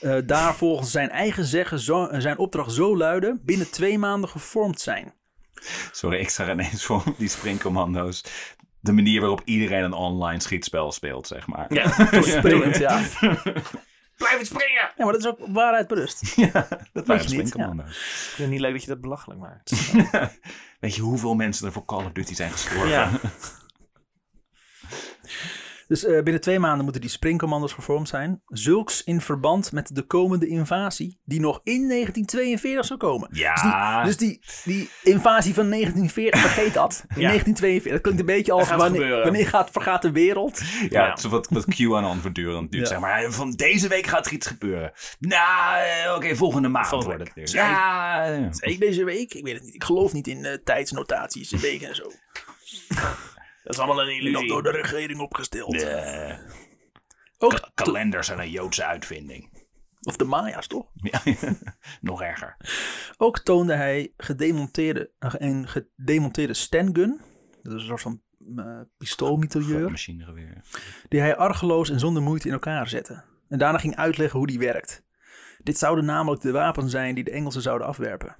uh, daar volgens zijn eigen zeggen zo, zijn opdracht zo luiden, binnen twee maanden gevormd zijn. Sorry, ik zag ineens voor die springcommando's de manier waarop iedereen een online schietspel speelt, zeg maar. Ja, springend, ja. Blijf het springen! Ja, maar dat is ook waarheid berust. Ja, dat waren springcommando's. Ja. Ik vind het niet leuk dat je dat belachelijk maakt. Ja. Weet je hoeveel mensen er voor Call of Duty zijn gestorven? Ja. Dus uh, binnen twee maanden moeten die springcommando's gevormd zijn. Zulks in verband met de komende invasie die nog in negentien tweeënveertig zou komen. Ja. Dus die, dus die, die invasie van negentien veertig, vergeet dat. Ja. negentien tweeënveertig, dat klinkt een beetje als gaat wanneer, wanneer gaat, vergaat de wereld. Ja, ja. Zo wat, wat QAnon voortdurend duurt. Ja. Zeg maar, van deze week gaat er iets gebeuren. Nou, oké, okay, volgende maand volgende wordt het. Ja, ja. ja. Zeker deze week. Ik weet het niet. Ik geloof niet in uh, tijdsnotaties, in weken en zo. Dat is allemaal een illusie. Door de regering opgesteld. Nee. Ook K- kalenders zijn een Joodse uitvinding. Of de Maya's, toch? Ja, nog erger. Ook toonde hij gedemonteerde, een gedemonteerde standgun. Dat is een soort van uh, pistoolmitrailleur. Machinegeweer. Die hij argeloos en zonder moeite in elkaar zette. En daarna ging uitleggen hoe die werkt. Dit zouden namelijk de wapens zijn die de Engelsen zouden afwerpen.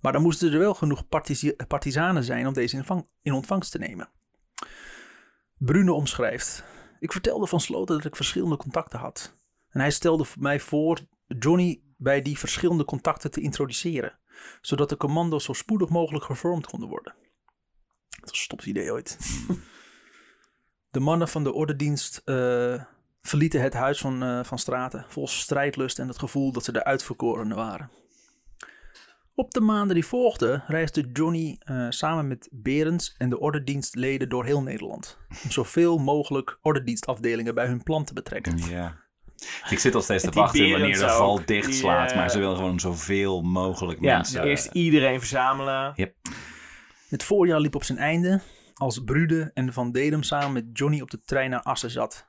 Maar dan moesten er wel genoeg partiz- partizanen zijn om deze in, vang- in ontvangst te nemen. Brune omschrijft. Ik vertelde van Sloten dat ik verschillende contacten had. En hij stelde mij voor Johnny bij die verschillende contacten te introduceren. Zodat de commando's zo spoedig mogelijk gevormd konden worden. Dat was een stoms idee ooit. De mannen van de ordedienst uh, verlieten het huis van, uh, van Straten. Vol strijdlust en het gevoel dat ze de uitverkorenen waren. Op de maanden die volgden reisde Johnny uh, samen met Berends en de ordedienstleden door heel Nederland. Om zoveel mogelijk ordedienstafdelingen bij hun plan te betrekken. Ja. Ik zit al steeds te wachten wanneer de val dicht slaat. Yeah. Maar ze willen gewoon zoveel mogelijk ja, mensen. Ja, eerst iedereen verzamelen. Yep. Het voorjaar liep op zijn einde. Als Brude en Van Dedem samen met Johnny op de trein naar Assen zat.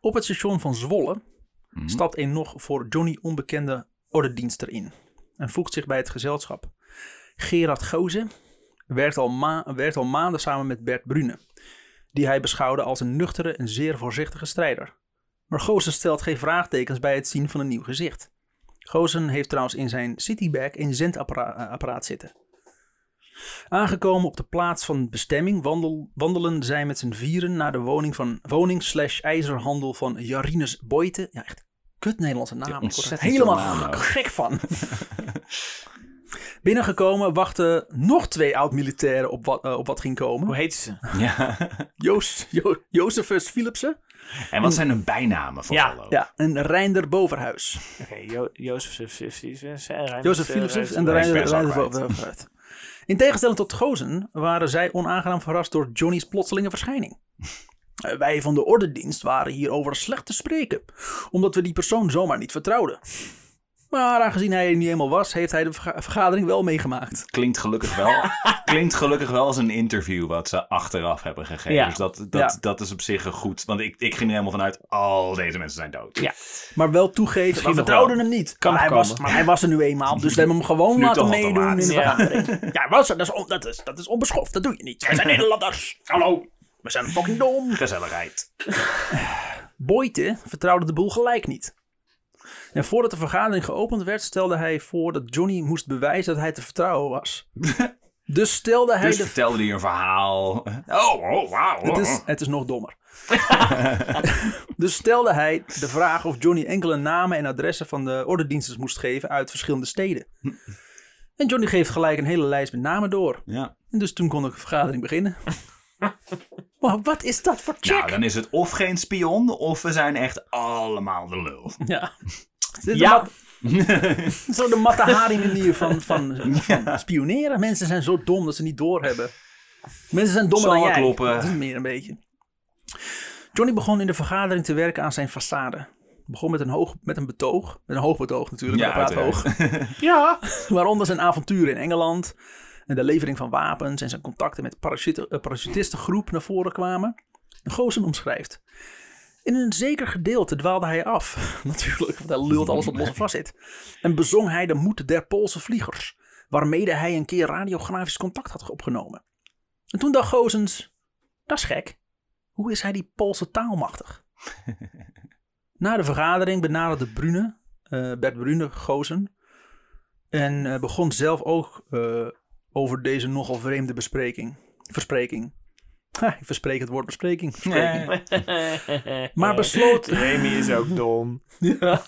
Op het station van Zwolle mm-hmm. stapt een nog voor Johnny onbekende ordedienster in. En voegt zich bij het gezelschap. Gerard Goze werkt al, ma- werkt al maanden samen met Bert Brune. Die hij beschouwde als een nuchtere en zeer voorzichtige strijder. Maar Goosen stelt geen vraagtekens bij het zien van een nieuw gezicht. Goosen heeft trouwens in zijn citybag een zendapparaat zitten. Aangekomen op de plaats van bestemming wandel, wandelen zij met z'n vieren naar de woning van woning slash ijzerhandel van Jarinus Boyte. Ja, echt kut Nederlandse naam. Ja, ik word er helemaal naam gek van. Binnengekomen wachten nog twee oud-militairen op wat, uh, op wat ging komen. Hoe heet ze? Ja. Joost, jo- Josephus Philipsen. En wat zijn hun bijnamen voor ja, ja, en Reinder Boverhuis. Oké, okay, jo- Jozef Philipsen en de Reinder, Reinder Boverhuis. In tegenstelling tot Gozen waren zij onaangenaam verrast door Johnny's plotselinge verschijning. Wij van de ordedienst waren hierover slecht te spreken, omdat we die persoon zomaar niet vertrouwden. Maar aangezien hij er niet eenmaal was, heeft hij de vergadering wel meegemaakt. Klinkt gelukkig wel, klinkt gelukkig wel als een interview wat ze achteraf hebben gegeven. Ja. Dus dat, dat, ja. dat is op zich goed. Want ik, ik ging er helemaal vanuit, al deze mensen zijn dood. Ja. Maar wel toegeven, we vertrouwden hem niet. Maar hij, was, maar hij was er nu eenmaal, dus we hebben hem gewoon laten meedoen in de vergadering. Ja, ja was er, dat, is on, dat, is, dat is onbeschoft, dat doe je niet. Wij zijn Nederlanders, hallo, we zijn fucking dom. Gezelligheid. Boyte vertrouwde de boel gelijk niet. En voordat de vergadering geopend werd, stelde hij voor dat Johnny moest bewijzen dat hij te vertrouwen was. Dus stelde hij... Dus de... vertelde hij een verhaal. Oh, oh wauw. Het is, het is nog dommer. Dus stelde hij de vraag of Johnny enkele namen en adressen van de ordediensters moest geven uit verschillende steden. En Johnny geeft gelijk een hele lijst met namen door. Ja. En dus toen kon de vergadering beginnen. Maar wat is dat voor check? Nou, dan is het of geen spion, of we zijn echt allemaal de lul. Ja. Ja. Mat- zo de Matahari-manier van, van, van ja. spioneren. Mensen zijn zo dom dat ze niet doorhebben. Mensen zijn dommer dan jij. Kloppen. Dat is meer een beetje. Johnny begon in de vergadering te werken aan zijn façade. Begon met een, hoog, met een betoog. Met een hoog betoog natuurlijk. Ja, praat hoog. Ja. Waaronder zijn avonturen in Engeland. En de levering van wapens en zijn contacten met parachute, parachutistengroep naar voren kwamen. Goosen omschrijft. In een zeker gedeelte dwaalde hij af. Natuurlijk, want hij lult alles wat los en vast zit. En bezong hij de moed der Poolse vliegers. Waarmede hij een keer radiografisch contact had opgenomen. En toen dacht Goosens, dat is gek. Hoe is hij die Poolse taalmachtig? Na de vergadering benaderde Brune, uh, Bert Brune Goosen. En uh, begon zelf ook... Uh, over deze nogal vreemde bespreking. Verspreking. Ha, ik verspreek het woord bespreking. bespreking. Nee. Maar besloot... Remi is ook dom. Ja.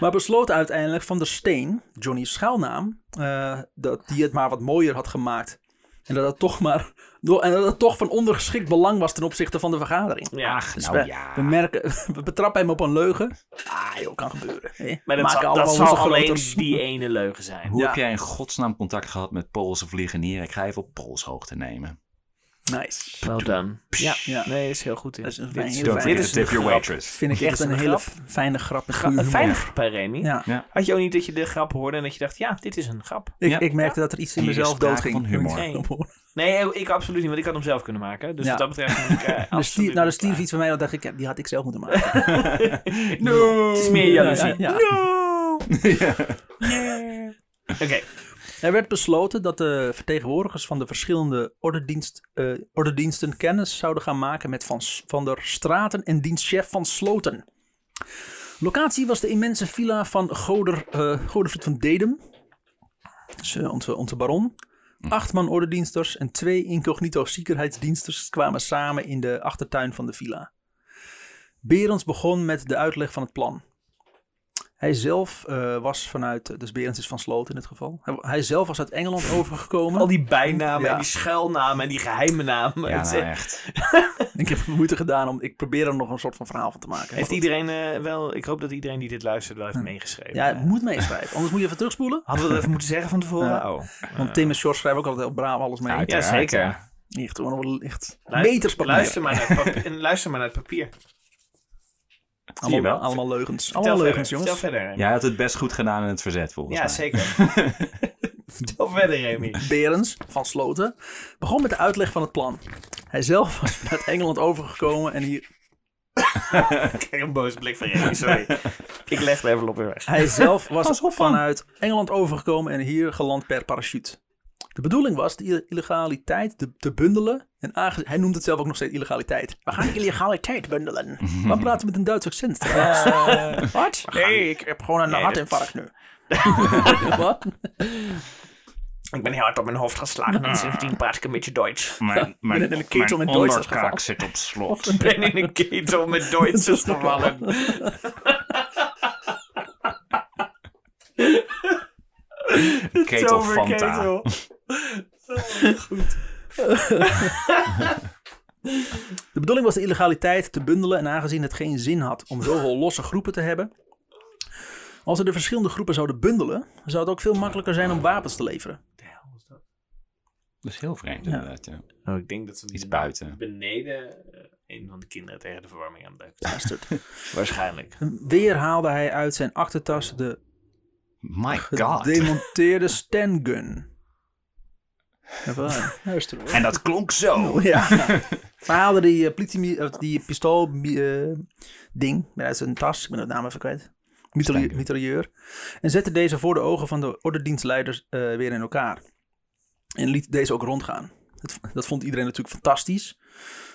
Maar besloot uiteindelijk Van der Steen, Johnny's schuilnaam, uh, dat die het maar wat mooier had gemaakt. En dat het toch maar... En dat het toch van ondergeschikt belang was ten opzichte van de vergadering. Ja, ach, dus nou we, ja. We, merken, we betrappen hem op een leugen. Ah joh, kan gebeuren. Hè? Maar dat, zal, dat zal alleen groter. Die ene leugen zijn. Hoe ja. heb jij in godsnaam contact gehad met Poolse vliegenieren? Ik ga even op Pools hoogte nemen. Nice. Well done. Ja, ja. Nee, is heel goed. In. Dat is een dit heel fijn. Dit is een grap. Waitress. Vind ik echt een, een hele fijne grap. Een grap, fijne grap bij Remi. Ja. Ja. Had je ook niet dat je de grap hoorde en dat je dacht, ja, dit is een grap. Ik, ja. ik merkte ja. dat er iets in mezelf doodging. Van humor. Nee. nee, ik absoluut niet, want ik had hem zelf kunnen maken. Dus ja. wat dat betreft... Ik, uh, de Steve, nou, de Steve iets van mij, dat dacht ik, ja, die had ik zelf moeten maken. no! Het is meer jaloezie. Ja. No! ja. yeah. Oké. Okay. Er werd besloten dat de vertegenwoordigers van de verschillende ordedienst, uh, ordediensten kennis zouden gaan maken met Van, van der Straten en dienstchef Van Sloten. Locatie was de immense villa van Goder, uh, Godert van Dedem, dus, uh, onze, onze baron. Acht man ordediensters en twee incognito sicherheidsdiensters kwamen samen in de achtertuin van de villa. Berends begon met de uitleg van het plan. Hij zelf uh, was vanuit, dus Berends is Van Sloten in dit geval. Hij, hij zelf was uit Engeland overgekomen. Al die bijnamen ja. en die schuilnamen en die geheime namen. Ja, nou echt. ik heb moeite gedaan om, ik probeer er nog een soort van verhaal van te maken. Heeft iedereen uh, wel, ik hoop dat iedereen die dit luistert wel heeft ja. meegeschreven. Ja, het ja. moet meeschrijven. Anders moet je even terugspoelen. Hadden we dat even moeten zeggen van tevoren? Ja. Oh. Want Tim en Sjors schrijven ook altijd heel braaf alles mee. Ja, ja zeker. Echt, echt meters papier. Luister maar naar papier. luister maar naar het papier. Allemaal, allemaal leugens. Vertel allemaal verder, leugens, jongens. Verder, Jij had het best goed gedaan in het verzet, volgens ja, mij. Ja, zeker. Vertel verder, Remi. Berends van Sloten begon met de uitleg van het plan. Hij zelf was vanuit Engeland overgekomen en hier... Kijk, een boze blik van Remi, sorry. Ik leg het even op weer weg. Hij zelf was vanuit Engeland overgekomen en hier geland per parachute. De bedoeling was de illegaliteit te, te bundelen. En aange- hij noemt het zelf ook nog steeds illegaliteit. We gaan illegaliteit bundelen. Maar praten met een Duits accent. Uh, Wat? Nee, gaan... ik heb gewoon een nee, hartinfarct dit... nu. Wat? Ik ben heel hard op mijn hoofd geslagen. En sindsdien praat ik een beetje Duits. Mijn, mijn, in een ketel mijn met onderkaak zit op slot. Ik ben in een ketel met Duitsers gevallen. Ketel Fanta. Goed. De bedoeling was de illegaliteit te bundelen en aangezien het geen zin had om zoveel losse groepen te hebben. Als we de verschillende groepen zouden bundelen, zou het ook veel makkelijker zijn om wapens te leveren. De hel is dat? Dat is heel vreemd inderdaad. Ja. Ja. Oh, ik denk dat ze iets buiten. Beneden een van de kinderen tegen de verwarming aan het duiken. Waarschijnlijk. Weer haalde hij uit zijn achtertas de My God. Gedemonteerde standgun. En dat klonk zo. Oh, ja. Hij haalde die, uh, politie, uh, die pistool uh, ding uit zijn tas. Ik ben de naam even kwijt. Mitrailleur. En zette deze voor de ogen van de ordedienstleiders uh, weer in elkaar. En liet deze ook rondgaan. Dat, dat vond iedereen natuurlijk fantastisch.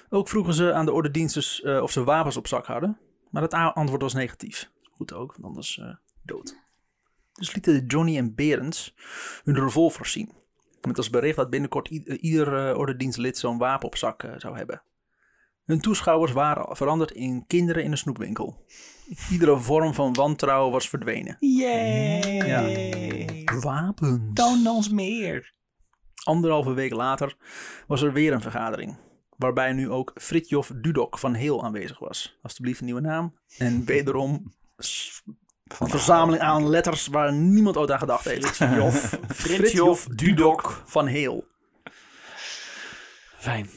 Ook vroegen ze aan de ordediensters uh, of ze wapens op zak hadden. Maar het antwoord was negatief. Goed ook, want anders uh, dood. Dus lieten Johnny en Berends hun revolver zien. Met als bericht dat binnenkort i- ieder uh, ordedienstlid zo'n wapen op zak uh, zou hebben. Hun toeschouwers waren veranderd in kinderen in een snoepwinkel. Iedere vorm van wantrouwen was verdwenen. Yay! Ja. Wapens. Toon ons meer. Anderhalve week later was er weer een vergadering. Waarbij nu ook Fridtjof Dudok van Heel aanwezig was. Alsjeblieft een nieuwe naam. En wederom... S- Een verzameling aan letters waar niemand ooit aan gedacht heeft. Fridtjof, Fridtjof Dudok van Heel. Fijn.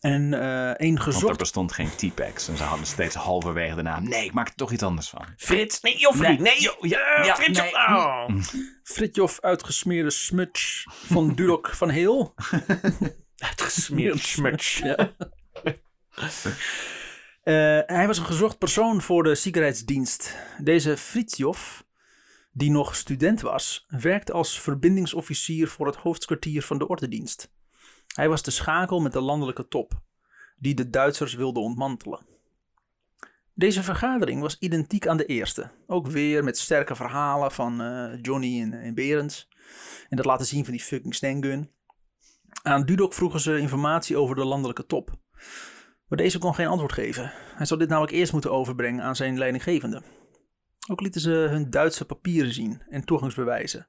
En uh, één gezocht... Want er bestond geen T-Pax. En ze hadden steeds halverwege de naam. Nee, ik maak er toch iets anders van. Frits. Nee, Joffie. Nee. nee. Jo, ja, ja, Fridtjof. Nee. Oh. Fridtjof uitgesmeerde smuts van Dudok van Heel. Uitgesmeerd smuts. Ja. Uh, hij was een gezocht persoon voor de Sicherheitsdienst. Deze Fridtjof, die nog student was, werkte als verbindingsofficier voor het hoofdkwartier van de Ordedienst. Hij was de schakel met de landelijke top, die de Duitsers wilde ontmantelen. Deze vergadering was identiek aan de eerste. Ook weer met sterke verhalen van uh, Johnny en, en Berends. En dat laten zien van die fucking standgun. Aan Dudok vroegen ze informatie over de landelijke top. Maar deze kon geen antwoord geven. Hij zou dit namelijk eerst moeten overbrengen aan zijn leidinggevende. Ook lieten ze hun Duitse papieren zien en toegangsbewijzen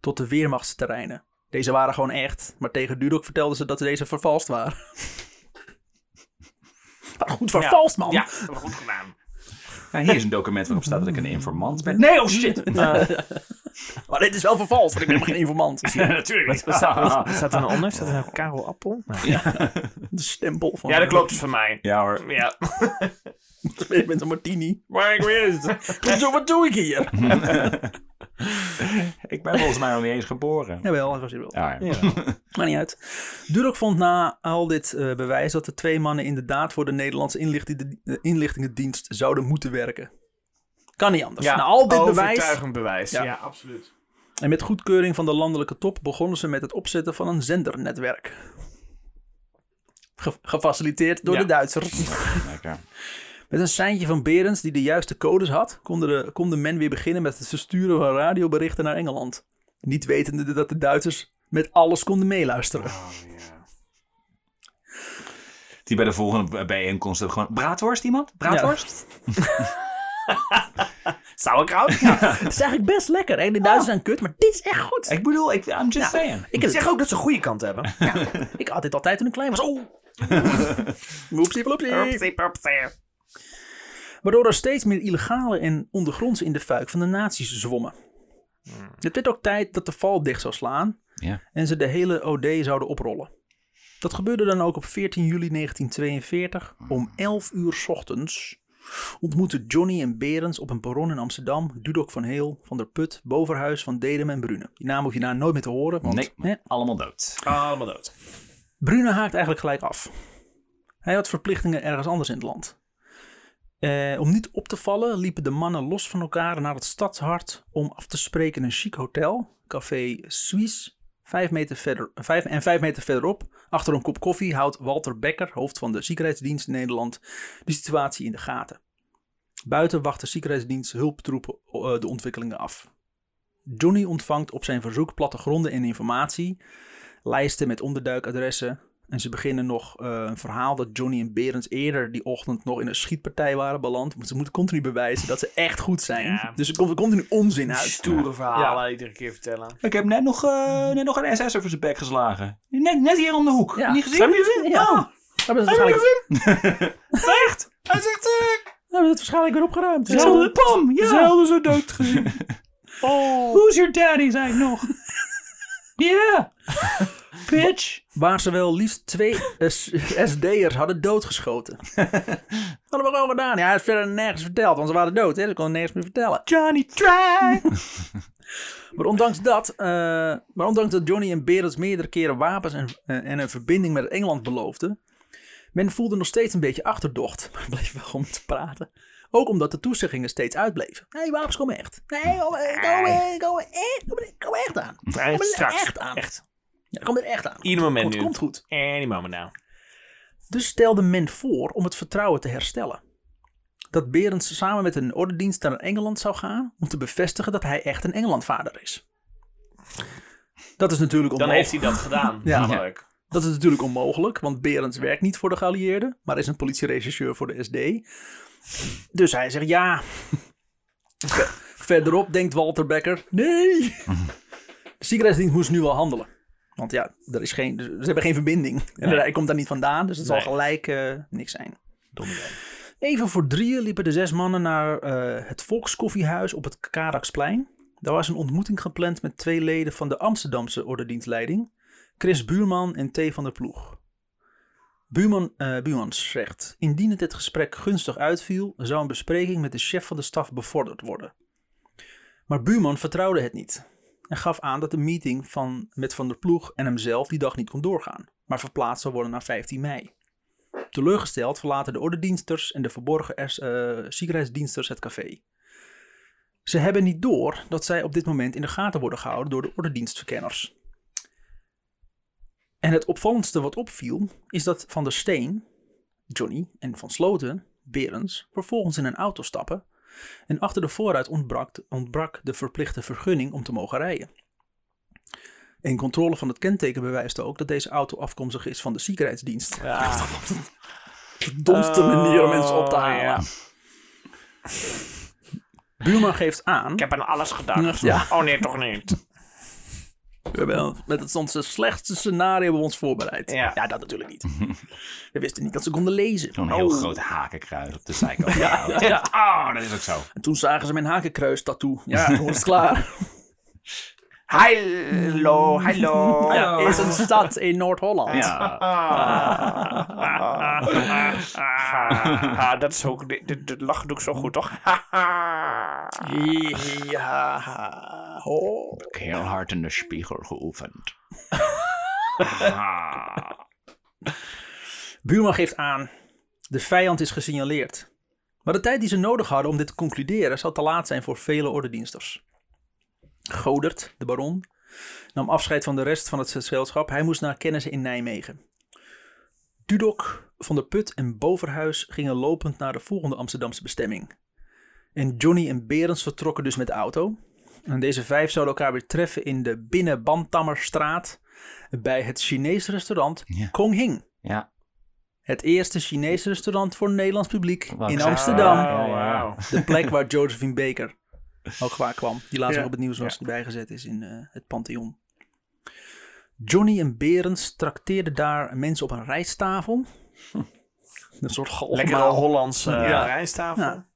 tot de Weermachtsterreinen. Deze waren gewoon echt, maar tegen Dudok vertelden ze dat deze vervalst waren. Maar goed vervalst, man! Ja, ja, dat was goed gedaan. Ja, hier is een document waarop staat dat ik een informant ben. Nee, oh shit! Uh. Maar dit is wel vervals, want ik ben geen informant. Ja, natuurlijk. Wat, wat, staat, wat, wat staat er nou onder? Staat er nou Karel Appel? Nou, ja. De stempel van... Ja, dat klopt dus van mij. Ja hoor. Ja. Ik ben een martini. Maar ik weet het. Wat doe, wat doe ik hier? Ik ben volgens mij nog niet eens geboren. Jawel, dat was je wel. Ja, ja. Ja. Maar niet uit. Droog vond na al dit uh, bewijs dat de twee mannen inderdaad voor de Nederlandse inlichting, de inlichtingendienst zouden moeten werken. Kan niet anders. Ja, na al dit bewijs. Overtuigend bewijs. Ja. Ja, absoluut. En met goedkeuring van de landelijke top begonnen ze met het opzetten van een zendernetwerk. Ge- gefaciliteerd door ja. de Duitsers. Lekker. Met een seintje van Berends die de juiste codes had, konden de, konden men weer beginnen met het versturen van radioberichten naar Engeland. Niet wetende dat de Duitsers met alles konden meeluisteren. Oh, yeah. Die bij de volgende bijeenkomst hebben gewoon... Braadworst iemand? Braadworst? Ja. Sauerkraut? Ja. Het is eigenlijk best lekker. Hè? De Duitsers zijn kut, maar dit is echt goed. Ik bedoel, ik, I'm just nou, saying. Ik zeg ook dat ze een goede kant hebben. Ja, ik had dit altijd toen ik klein was. Oh. Oepsie, oepsie. Oepsie, waardoor er steeds meer illegale en ondergronds in de fuik van de nazi's zwommen. Hmm. Het werd ook tijd dat de val dicht zou slaan ja. en ze de hele O D zouden oprollen. Dat gebeurde dan ook op veertien juli negentien tweeënveertig. Hmm. Om elf uur 's ochtends ontmoetten Johnny en Berends op een perron in Amsterdam Dudok van Heel, Van der Put, Boverhuis, Van Dedem en Brune. Die naam hoef je daar nooit meer te horen. Want, nee, hè? allemaal dood. Allemaal dood. Brune haakt eigenlijk gelijk af. Hij had verplichtingen ergens anders in het land. Eh, om niet op te vallen liepen de mannen los van elkaar naar het stadshart om af te spreken in een chic hotel, café Suisse. Vijf meter verder, vijf, en vijf meter verderop, achter een kop koffie, houdt Walter Becker, hoofd van de Sicherheitsdienst in Nederland, de situatie in de gaten. Buiten wacht de Sicherheitsdienst hulptroepen uh, de ontwikkelingen af. Johnny ontvangt op zijn verzoek plattegronden en informatie, lijsten met onderduikadressen. En ze beginnen nog uh, een verhaal dat Johnny en Berends eerder die ochtend nog in een schietpartij waren beland. Maar ze moeten continu bewijzen dat ze echt goed zijn. Ja. Dus er komt continu onzin uit. Stoere verhalen ja. iedere keer vertellen. Ik heb net nog, uh, net nog een S S over zijn bek geslagen. Net, net hier om de hoek. Ja. Niet gezien? Heb je het gezien? Ja. Oh. Heb je het gezien? Echt? Hij zegt uh, we hebben het waarschijnlijk weer opgeruimd. Zelfde pam. Ja. Zelden zo dood gezien. Oh. Who's your daddy, zei ik nog. Ja. Yeah. Bitch. Waar ze wel liefst twee S D'ers hadden doodgeschoten. Dat hadden we gewoon gedaan. Ja, hij is verder nergens verteld, want ze waren dood. Hè? Ze konden nergens meer vertellen. Johnny, try! maar, ondanks dat, uh, maar ondanks dat Johnny en Berends meerdere keren wapens en, uh, en een verbinding met Engeland beloofden, men voelde nog steeds een beetje achterdocht. Maar bleef wel om te praten. Ook omdat de toezeggingen steeds uitbleven. Nee, wapens komen echt. Nee, komen, komen, komen, komen, komen echt aan. Komen echt aan. Echt. Ja, dat komt er echt aan. Ieder moment komt, nu. Komt goed. Any moment now. Dus stelde men voor om het vertrouwen te herstellen. Dat Berends samen met een ordedienst naar Engeland zou gaan om te bevestigen dat hij echt een Engelandvader is. Dat is natuurlijk onmogelijk. Dan heeft hij dat gedaan. ja, ja. Dat is natuurlijk onmogelijk, want Berends werkt niet voor de geallieerden, maar is een politierechercheur voor de S D. Dus hij zegt ja. Verderop denkt Walter Becker, nee. De Sicherheidsdienst moest nu wel handelen. Want ja, er is geen, ze hebben geen verbinding. En hij komt daar niet vandaan, dus het nee. zal gelijk uh, niks zijn. Even voor drieën liepen de zes mannen naar uh, het Volkskoffiehuis op het Karaksplein. Daar was een ontmoeting gepland met twee leden van de Amsterdamse ordedienstleiding. Chris Buurman en T. van der Ploeg. Buurman, uh, Buurman zegt, indien het het gesprek gunstig uitviel, zou een bespreking met de chef van de staf bevorderd worden. Maar Buurman vertrouwde het niet. En gaf aan dat de meeting van, met Van der Ploeg en hemzelf die dag niet kon doorgaan, maar verplaatst zou worden naar vijftien mei. Teleurgesteld verlaten de ordediensters en de verborgen uh, Sicherheidsdiensters het café. Ze hebben niet door dat zij op dit moment in de gaten worden gehouden door de ordedienstverkenners. En het opvallendste wat opviel is dat Van der Steen, Johnny en Van Sloten, Berends, vervolgens in een auto stappen. En achter de voorruit ontbrak, ontbrak de verplichte vergunning om te mogen rijden. En controle van het kenteken bewijst ook dat deze auto afkomstig is van de Sicherheidsdienst. Ja. De domste manier om mensen op te halen. Ja. Buurman geeft aan... Ik heb aan alles gedacht. Ja. Oh nee, toch niet. We hebben met het, ons slechtste scenario hebben we ons voorbereid. Ja, ja dat natuurlijk niet. We wisten niet dat ze konden lezen. Zo'n oh. heel groot hakenkruis op de zijkant. ja, ja, ja. Oh, dat is ook zo. En toen zagen ze mijn hakenkruis tattoo. Ja, toen was het klaar. Hallo, hallo. Ja. Is een stad in Noord-Holland. Ja. Ah, dat is ook... Dat lachen doe ik zo goed, toch? Ja. Oh. Ik heb heel hard in de spiegel geoefend. Buurman geeft aan. De vijand is gesignaleerd. Maar de tijd die ze nodig hadden om dit te concluderen... zou te laat zijn voor vele ordediensters. Godert, de baron, nam afscheid van de rest van het gezelschap. Hij moest naar kennissen in Nijmegen. Dudok, Van der Put en Boverhuis gingen lopend naar de volgende Amsterdamse bestemming. En Johnny en Berends vertrokken dus met de auto. En deze vijf zouden elkaar weer treffen in de Binnenbantammerstraat... bij het Chinese restaurant ja. Kong Hing. Ja. Het eerste Chinese restaurant voor Nederlands publiek Wat in Amsterdam. Oh, wow. De plek waar Josephine Baker... ook waar kwam, die laatst ja. ook op het nieuws was, die bijgezet is in uh, het Pantheon. Johnny en Berends trakteerden daar mensen op een rijsttafel. Hm. Een soort lekkere Hollandse uh, ja. rijsttafel. Ja.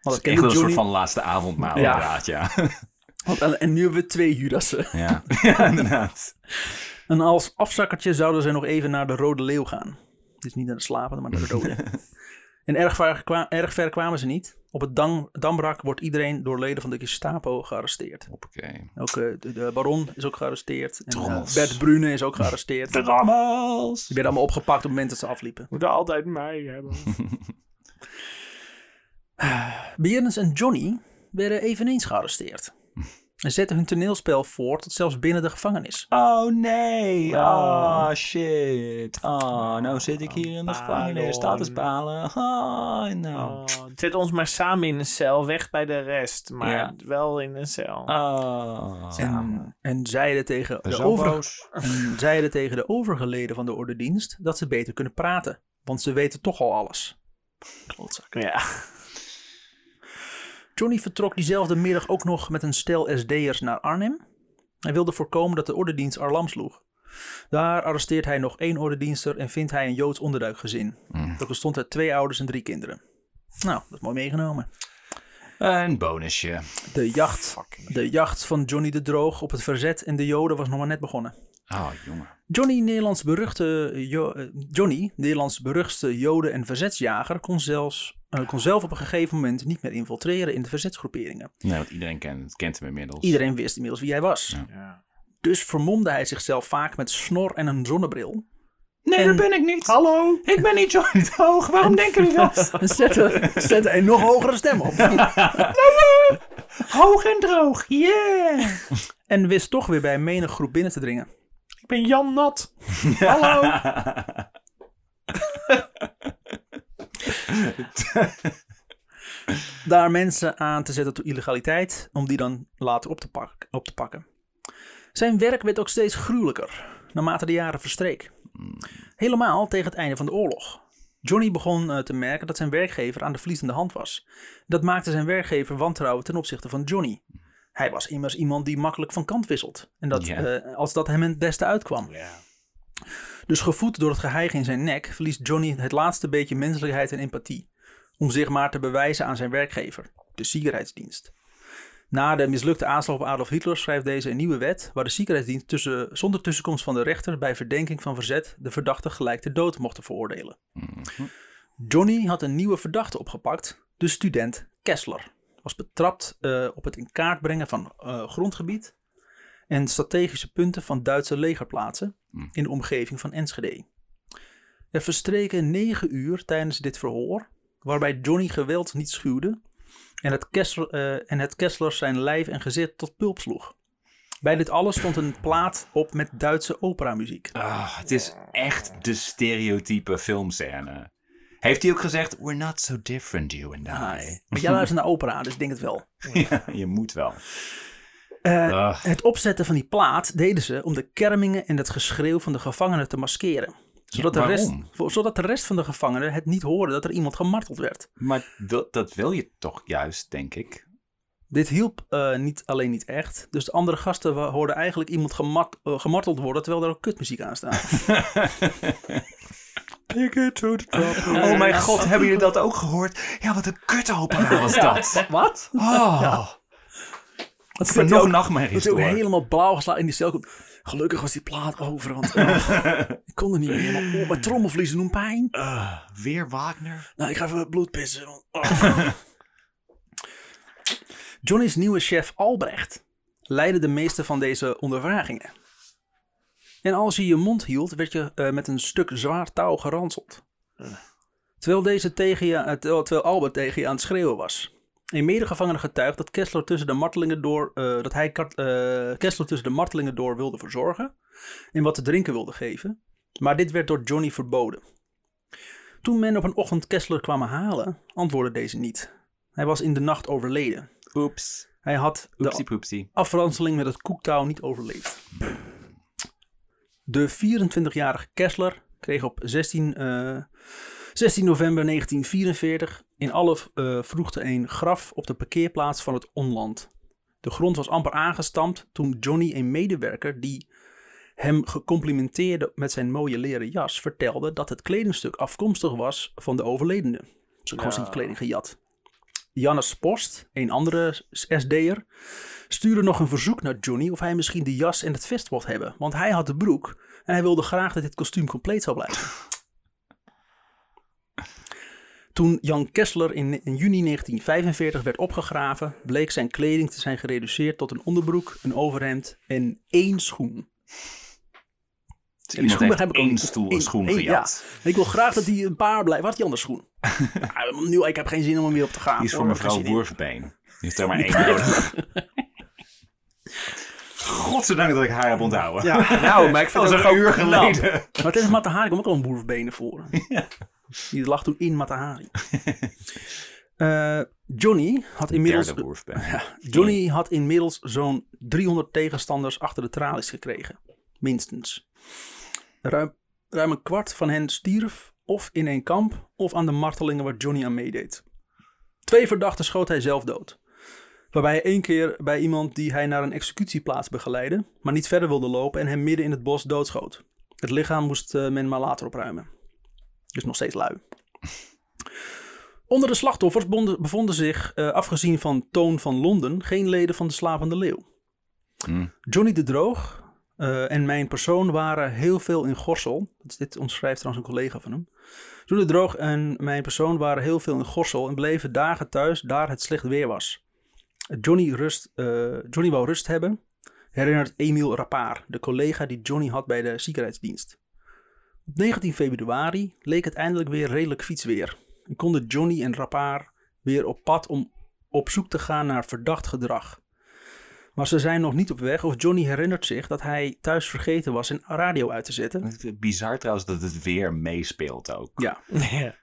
Dat is echt een Johnny... soort van laatste avondmaal ja. inderdaad, ja. En nu hebben we twee Judassen. Ja. ja, inderdaad. En als afzakkertje zouden ze nog even naar de Rode Leeuw gaan. Dus niet naar de slapende, maar naar de Rode. En erg ver, erg ver kwamen ze niet. Op het dam, Damrak wordt iedereen door leden van de Gestapo gearresteerd. Hoppakee. Ook uh, de, de baron is ook gearresteerd. En, uh, Bert Brune is ook gearresteerd. De rammels! Die werden allemaal opgepakt op het moment dat ze afliepen. Moeten altijd mij hebben. Berends en Johnny werden eveneens gearresteerd. En zetten hun toneelspel voort tot zelfs binnen de gevangenis. Oh nee, oh, oh shit. Oh, nou zit ik hier in de gevangenis, statuspalen. Oh, nou. Oh, zet ons maar samen in een cel, weg bij de rest, maar ja. wel in een cel. Oh. En, en, zeiden tegen de overige, en zeiden tegen de overige leden van de ordedienst dat ze beter kunnen praten, want ze weten toch al alles. Klotzak. Ja. Johnny vertrok diezelfde middag ook nog met een stel S D'ers naar Arnhem. Hij wilde voorkomen dat de ordedienst alarm sloeg. Daar arresteert hij nog één ordedienster en vindt hij een Joods onderduikgezin. Mm. Dat bestond uit twee ouders en drie kinderen. Nou, dat is mooi meegenomen. Een bonusje. De jacht, de jacht van Johnny de Droog op het verzet en de Joden was nog maar net begonnen. Ah, oh, jongen. Johnny, Nederlands beruchte, jo, uh, Johnny, Nederlands beruchtste Joden- en verzetsjager, kon zelfs... Uh, kon zelf op een gegeven moment niet meer infiltreren in de verzetsgroeperingen. Nee, want iedereen kent, kent hem inmiddels. Iedereen wist inmiddels wie hij was. Ja. Ja. Dus vermomde hij zichzelf vaak met snor en een zonnebril. Nee, en... dat ben ik niet. Hallo? Ik ben niet Johnny de Droog. Waarom en... denken jullie dat? Zette, zette een nog hogere stem op. Hoog en droog. Yeah. En wist toch weer bij een menig groep binnen te dringen. Ik ben Jan Nat. Hallo. Daar mensen aan te zetten tot illegaliteit, om die dan later op te, pak- op te pakken. Zijn werk werd ook steeds gruwelijker, naarmate de jaren verstreek. Helemaal tegen het einde van de oorlog. Johnny begon uh, te merken dat zijn werkgever aan de verliezende hand was. Dat maakte zijn werkgever wantrouwen ten opzichte van Johnny. Hij was immers iemand die makkelijk van kant wisselt. En dat, yeah. uh, als dat hem het beste uitkwam. Ja. Yeah. Dus gevoed door het geheig in zijn nek verliest Johnny het laatste beetje menselijkheid en empathie. Om zich maar te bewijzen aan zijn werkgever, de Sicherheitsdienst. Na de mislukte aanslag op Adolf Hitler schrijft deze een nieuwe wet... waar de Sicherheitsdienst tussen, zonder tussenkomst van de rechter bij verdenking van verzet... de verdachte gelijk ter dood mochten veroordelen. Johnny had een nieuwe verdachte opgepakt, de student Kessler. Was betrapt uh, op het in kaart brengen van uh, grondgebied... en strategische punten van Duitse legerplaatsen in de omgeving van Enschede. Er verstreken negen uur tijdens dit verhoor, waarbij Johnny geweld niet schuwde en het, Kessler, uh, en het Kessler zijn lijf en gezicht tot pulp sloeg. Bij dit alles stond een plaat op met Duitse operamuziek. Oh, het is echt de stereotype filmscène. Heeft hij ook gezegd, we're not so different you and I. Nee. Maar jij luistert naar opera, dus ik denk het wel. Ja, je moet wel. Uh, het opzetten van die plaat deden ze om de kermingen en het geschreeuw van de gevangenen te maskeren. Zodat, ja, de, rest, zodat de rest van de gevangenen het niet hoorde dat er iemand gemarteld werd. Maar dat, dat wil je toch juist, denk ik. Dit hielp uh, niet alleen niet echt. Dus de andere gasten hoorden eigenlijk iemand gemat, uh, gemarteld worden terwijl er ook kutmuziek aan staat. Oh mijn god, hebben jullie dat ook gehoord? Ja, wat een kutopera was dat. Wat? Oh. Ja. Het is nog een nachtmerrie. Het is ook helemaal blauw geslagen in die cel. Gelukkig was die plaat over, want oh, ik kon er niet meer. Maar, oh, mijn trommelvliezen doen pijn. Uh, weer Wagner? Nou, ik ga even bloed pissen. Want, oh. Johnny's nieuwe chef Albrecht leidde de meeste van deze ondervragingen. En als je je mond hield, werd je uh, met een stuk zwaar touw geranseld. Uh. Terwijl, deze tegen je, uh, terwijl Albert tegen je aan het schreeuwen was. Een medegevangene getuigt dat Kessler tussen de martelingen door, uh, dat hij uh, Kessler tussen de martelingen door wilde verzorgen en wat te drinken wilde geven, maar dit werd door Johnny verboden. Toen men op een ochtend Kessler kwam halen, antwoordde deze niet. Hij was in de nacht overleden. Oeps. Hij had Oepsie, de poepsie. afranseling met het koektouw niet overleefd. De vierentwintigjarige Kessler kreeg op zestien november negentien vierenveertig in alle uh, vroegte een graf op de parkeerplaats van het Onland. De grond was amper aangestampt toen Johnny, een medewerker die hem gecomplimenteerde met zijn mooie leren jas, vertelde dat het kledingstuk afkomstig was van de overledene. Ze had zijn kleding gejat. Jannes Post, een andere S D'er, stuurde nog een verzoek naar Johnny of hij misschien de jas en het vest mocht hebben. Want hij had de broek en hij wilde graag dat dit kostuum compleet zou blijven. Toen Jan Kessler in, in juni negentien vijfenveertig werd opgegraven, bleek zijn kleding te zijn gereduceerd tot een onderbroek, een overhemd en één schoen. En die schoen heb ik één stoel een schoen gejat. Ja. Ik wil graag dat die een paar blijft. Wat die andere schoen? Nou, nu, ik heb geen zin om hem weer op te gaan. Die is voor mevrouw Worfbeen. Die is er maar één nodig. Godzijdank dat ik haar heb onthouden. Ja, nou, maar ik vind dat is een uur geleden. geleden. Maar tijdens Matahari kwam ook al een boerfbenen voor. Ja. Die lag toen in Matahari. Uh, Johnny had inmiddels... Ja, Johnny had inmiddels zo'n driehonderd tegenstanders achter de tralies gekregen. Minstens. Ruim, ruim een kwart van hen stierf of in een kamp of aan de martelingen waar Johnny aan meedeed. Twee verdachten schoot hij zelf dood. Waarbij hij één keer bij iemand die hij naar een executieplaats begeleidde, maar niet verder wilde lopen en hem midden in het bos doodschoot. Het lichaam moest uh, men maar later opruimen. Dus nog steeds lui. Onder de slachtoffers bonden, bevonden zich, uh, afgezien van Toon van Londen, geen leden van de Slapende Leeuw. Mm. Johnny de Droog... Uh, en mijn persoon waren heel veel in Gorssel. Dit omschrijft trouwens een collega van hem. Toen de Droog en mijn persoon waren heel veel in Gorssel en bleven dagen thuis daar het slecht weer was. Johnny, rust, uh, Johnny wou rust hebben, herinnert Emiel Rapaar, de collega die Johnny had bij de Sicherheitsdienst. Op negentien februari leek het eindelijk weer redelijk fietsweer. En konden Johnny en Rapaar weer op pad om op zoek te gaan naar verdacht gedrag. Maar ze zijn nog niet op weg of Johnny herinnert zich dat hij thuis vergeten was een radio uit te zetten. Bizar trouwens dat het weer meespeelt ook. Ja.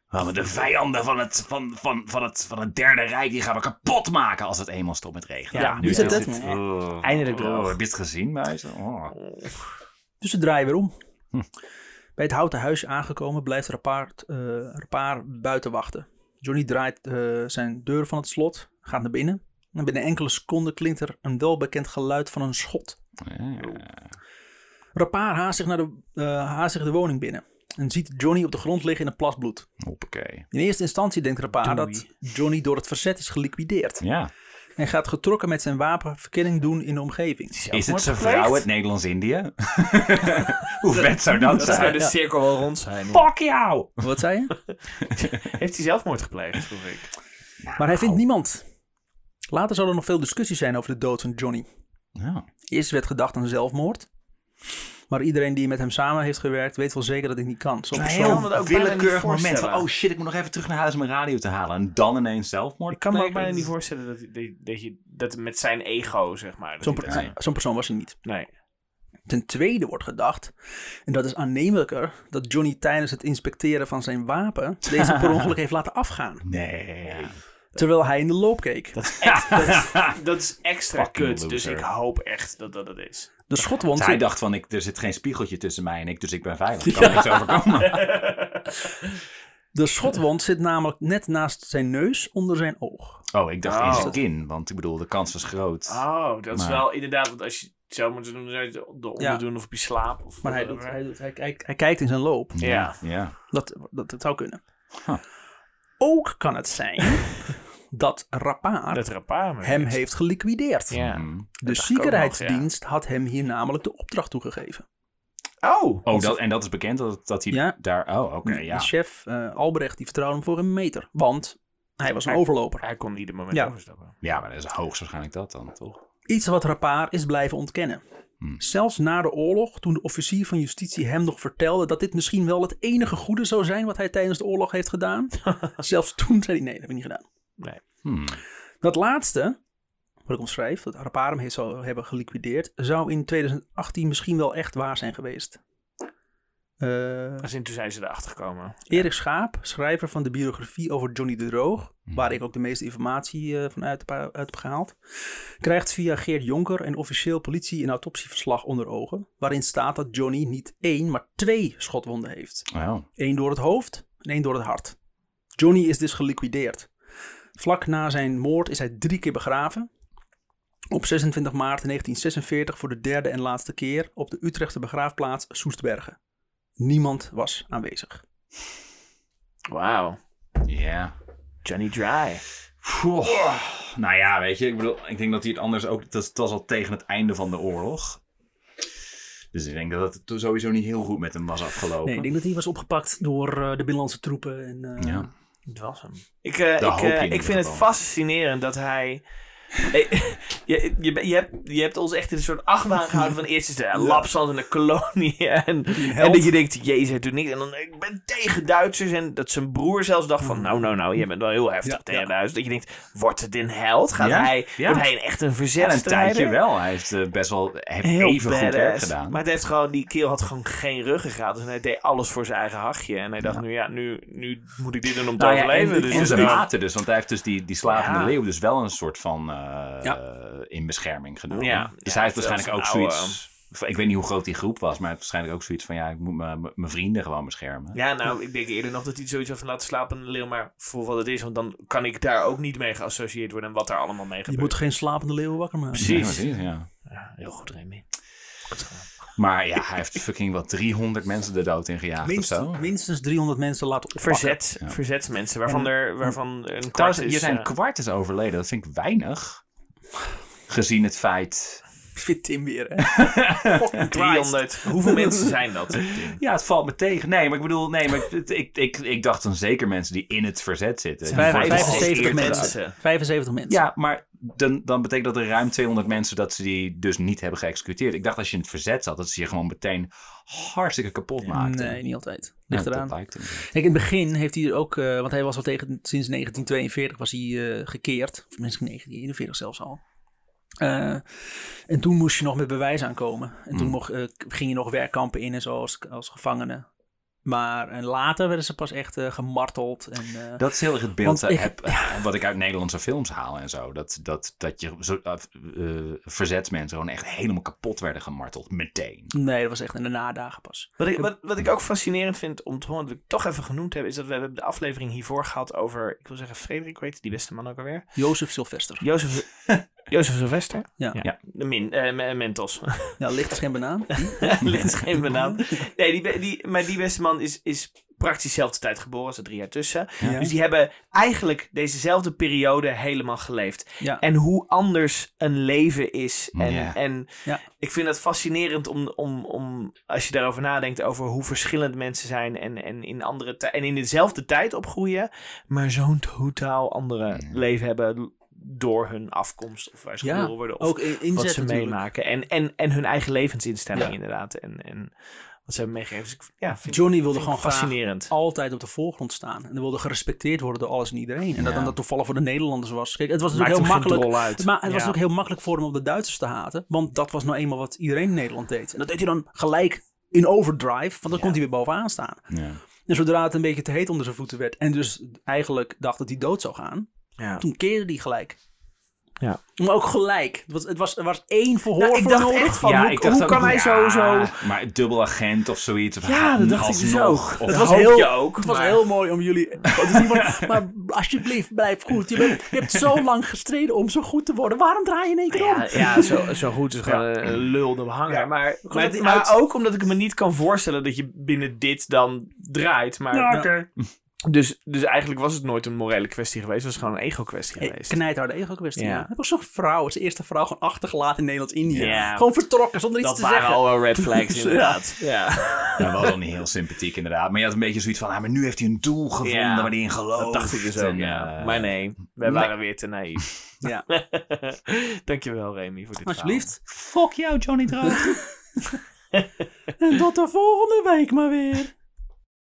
Oh, de vijanden van het, van, van, van, het, van het derde rijk die gaan we kapot maken als het eenmaal stopt met regenen. Ja, ja, nu is het, het oh, eindelijk droog. Oh, heb je het gezien, meis? Oh. Dus ze draaien weer om. Hm. Bij het houten huisje aangekomen blijft Rapaar, uh, Rapaar buiten wachten. Johnny draait uh, zijn deur van het slot, gaat naar binnen. En binnen enkele seconden klinkt er een welbekend geluid van een schot. Ja. Rapaar haast zich, naar de, uh, haast zich de woning binnen. En ziet Johnny op de grond liggen in een plas bloed. Hoppakee. In eerste instantie denkt Rapaar dat Johnny door het verzet is geliquideerd. Ja. En gaat getrokken met zijn wapen verkenning doen in de omgeving. Is, is het zijn vrouw uit Nederlands-Indië? Hoe vet zou dat, dat zijn? Zou de cirkel wel rond zijn. Fuck jou! Wat zei je? Heeft hij zelfmoord gepleegd, vroeg ik. Nou, maar hij vindt niemand... Later zal er nog veel discussie zijn over de dood van Johnny. Ja. Eerst werd gedacht aan zelfmoord. Maar iedereen die met hem samen heeft gewerkt... weet wel zeker dat ik niet kan. Zo'n heel willekeurig moment van... oh shit, ik moet nog even terug naar huis om mijn radio te halen. En dan ineens zelfmoord. Ik kan me ook bijna niet voorstellen dat, dat, dat, je, dat met zijn ego, zeg maar... Zo'n per, nee. zo'n persoon was hij niet. Nee. Ten tweede wordt gedacht... en dat is aannemelijker... dat Johnny tijdens het inspecteren van zijn wapen... deze per ongeluk heeft laten afgaan. Nee... Terwijl hij in de loop keek. Dat is, echt, dat is, dat is extra kut. Dus ik hoop echt dat dat het is. De schotwond. Hij dacht van, ik, er zit geen spiegeltje tussen mij en ik, dus ik ben veilig. Ik kan niks overkomen. De schotwond zit namelijk net naast zijn neus onder zijn oog. Oh, ik dacht oh. in zijn kin. Want ik bedoel, de kans was groot. Oh, dat maar... is wel inderdaad. Want als je het zou moeten doen, zou je het onderdoen doen of op je slaap. Of maar hij, doet, hij, doet, hij, hij, hij kijkt in zijn loop. Ja. ja. Dat, dat, dat zou kunnen. Huh. Ook kan het zijn... dat rapaar, dat rapaar hem heeft geliquideerd. Ja. De Sicherheitsdienst nog, ja. had hem hier namelijk de opdracht toegegeven. Oh, oh dat, en dat is bekend dat, dat hij ja. daar... Oh, oké, okay, ja. De chef uh, Albrecht, die vertrouwde hem voor een meter. Want hij was een hij, overloper. Hij kon ieder moment ja. overstappen. Ja, maar dat is hoogstwaarschijnlijk dat dan, toch? Iets wat rapaar is blijven ontkennen. Hmm. Zelfs na de oorlog, toen de officier van justitie hem nog vertelde dat dit misschien wel het enige goede zou zijn wat hij tijdens de oorlog heeft gedaan. Zelfs toen zei hij nee, dat heb ik niet gedaan. Nee. Hmm. Dat laatste, wat ik omschrijf, dat Raparum heeft zou hebben geliquideerd, zou in twintig achttien misschien wel echt waar zijn geweest. Uh, Als in, toen zijn ze erachter gekomen. Erik Schaap, schrijver van de biografie over Johnny de Droog, hmm. waar ik ook de meeste informatie uh, van uit, uit heb gehaald, krijgt via Geert Jonker een officieel politie- en autopsieverslag onder ogen, waarin staat dat Johnny niet één, maar twee schotwonden heeft. Wow. Eén door het hoofd en één door het hart. Johnny is dus geliquideerd. Vlak na zijn moord is hij drie keer begraven. Op zesentwintig maart negentien zesenveertig voor de derde en laatste keer op de Utrechtse begraafplaats Soestbergen. Niemand was aanwezig. Wauw. Ja. Yeah. Johnny Dry. Oh. Nou ja, weet je. Ik bedoel, ik denk dat hij het anders ook... Dat, het was al tegen het einde van de oorlog. Dus ik denk dat het sowieso niet heel goed met hem was afgelopen. Nee, ik denk dat hij was opgepakt door uh, de binnenlandse troepen. En, uh, ja. Het was hem. Ik, uh, ik, uh, ik vind gewoon. het fascinerend dat hij... Hey, je, je, je, hebt, je hebt ons echt in een soort achtbaan gehouden van eerst is de ja. Lapsand en de kolonie. En, en dat je denkt, jezus, hij doet niks. En dan, ik ben tegen Duitsers. En dat zijn broer zelfs dacht van, nou, nou, nou, jij bent wel heel heftig ja, tegen ja. Duitsers. Dat je denkt, wordt het een held? Gaat ja? hij, ja. Wordt hij echt een verzetstrijder? Een tijdje wel. Hij heeft uh, best wel heeft even badass. goed werk gedaan. Maar het heeft gewoon, die keel had gewoon geen ruggengraat. Dus hij deed alles voor zijn eigen hachje. En hij dacht, ja. nu ja, nu, nu moet ik dit doen om te nou, overleven. Ja, en, dus en dus ze maten dus, want hij heeft dus die, die slapende ja. leeuw dus wel een soort van... Uh, ja. in bescherming genomen. Ja, dus ja, hij heeft waarschijnlijk ook oude... zoiets... Ik weet niet hoe groot die groep was, maar hij heeft waarschijnlijk ook zoiets van... ja, ik moet mijn vrienden gewoon beschermen. Ja, nou, ik denk eerder nog dat hij zoiets had van... laten slapende leeuw maar voor wat het is... want dan kan ik daar ook niet mee geassocieerd worden... en wat daar allemaal mee gebeurt. Je moet geen slapende leeuw wakker maken. Precies. Ja, ja. ja heel goed, Remi. Maar ja, hij heeft fucking wat driehonderd mensen de dood in gejaagd Minst, of zo. Minstens driehonderd mensen laten oppakken. Verzet, ja. Verzetsmensen, waarvan, en, er, waarvan een kwart is... Je zijn uh, kwart is overleden, dat vind ik weinig. Gezien het feit... Ik vind Tim weer, hè? driehonderd. Hoeveel mensen zijn dat, Tim? Ja, het valt me tegen. Nee, maar ik bedoel... Nee, maar ik, ik, ik, ik dacht dan zeker mensen die in het verzet zitten. vijfenzeventig mensen. vijfenzeventig mensen. Ja, maar dan, dan betekent dat er ruim tweehonderd mensen... dat ze die dus niet hebben geëxecuteerd. Ik dacht als je in het verzet zat... dat ze je gewoon meteen hartstikke kapot maakten. Nee, niet altijd. Ligt ja, eraan. Kijk, in het begin heeft hij er ook... Uh, want hij was al tegen... Sinds negentien tweeënveertig was hij uh, gekeerd. Of misschien negentien eenenveertig zelfs al. Uh, en toen moest je nog met bewijs aankomen. En mm. toen mocht, uh, ging je nog werkkampen in en zo als, als gevangene. Maar en later werden ze pas echt uh, gemarteld. En, uh, dat is heel erg het beeld ik, heb, ja. wat ik uit Nederlandse films haal en zo. Dat, dat, dat je zo, uh, uh, verzetsmensen gewoon echt helemaal kapot werden gemarteld. Meteen. Nee, dat was echt in de nadagen pas. Wat ik, wat, wat ik ook fascinerend vind om te horen, wat ik toch even genoemd heb... is dat we hebben de aflevering hiervoor gehad over... ik wil zeggen Frederik, weet je, die beste man ook alweer? Jozef Sylvester. Jozef Jozef Sylvester? Ja. ja. De min, uh, Mentos. Ja, licht is geen banaan. Licht is geen banaan. Nee, die, die, maar die beste man is, is praktisch dezelfde tijd geboren. Er zat drie jaar tussen. Ja. Dus die hebben eigenlijk dezezelfde periode helemaal geleefd. Ja. En hoe anders een leven is. En, ja. en ja. ik vind dat fascinerend om, om, om... als je daarover nadenkt over hoe verschillend mensen zijn... en, en, in, andere en in dezelfde tijd opgroeien... maar zo'n totaal andere ja. leven hebben... door hun afkomst of waar ze geboren ja, worden of ook inzet, wat ze meemaken en, en, en hun eigen levensinstelling ja. inderdaad en, en wat ze hebben meegegeven. Dus ik, ja, vind, Johnny wilde vind gewoon fascinerend altijd op de voorgrond staan en wilde gerespecteerd worden door alles en iedereen en ja. dat dan dat toevallig voor de Nederlanders was. Kijk, het was natuurlijk heel makkelijk, uit. maar het ja. was ook heel makkelijk voor hem om de Duitsers te haten, want dat was nou eenmaal wat iedereen in Nederland deed en dat deed hij dan gelijk in overdrive, want dan ja. kon hij weer bovenaan staan. Ja. En zodra het een beetje te heet onder zijn voeten werd en dus eigenlijk dacht dat hij dood zou gaan. Ja. Toen keerde die gelijk. Ja. Maar ook gelijk. Het was, het was, er was één verhoor nou, ik dacht nodig. Echt van, ja, hoe, ik dacht hoe kan ook, hij ja, zo, zo... Maar dubbel agent of zoiets. Of ja, dat dacht ik dus ook. Dat was heel, je ook. Het maar... was heel mooi om jullie... van, maar alsjeblieft, blijf goed. Je, bent, je hebt zo lang gestreden om zo goed te worden. Waarom draai je in één keer om? Ja, ja zo, zo goed is gewoon ja. een lulde behanger. Ja, maar maar, maar uit... ook omdat ik me niet kan voorstellen dat je binnen dit dan draait. Maar... Ja, oké. Okay. Dus, dus eigenlijk was het nooit een morele kwestie geweest. Het was gewoon een ego-kwestie e- geweest. Knijtharde ego-kwestie. Ja. Ja. Hij was zo'n vrouw, als eerste vrouw, gewoon achtergelaten in Nederlands-Indië. Ja. Gewoon vertrokken, zonder iets dat te zeggen. Dat waren al red flags, inderdaad. Ja. Ja, wel dan niet heel sympathiek, inderdaad. Maar je had een beetje zoiets van, ah, maar nu heeft hij een doel gevonden ja. waar hij in gelooft. Dat dacht ik dus ook, en, ja. Uh, maar nee, wij nee. waren weer te naïef. Ja. Dankjewel, Remi, voor dit verhaal. Alsjeblieft. Fuck jou, Johnny Droog. En tot de volgende week maar weer.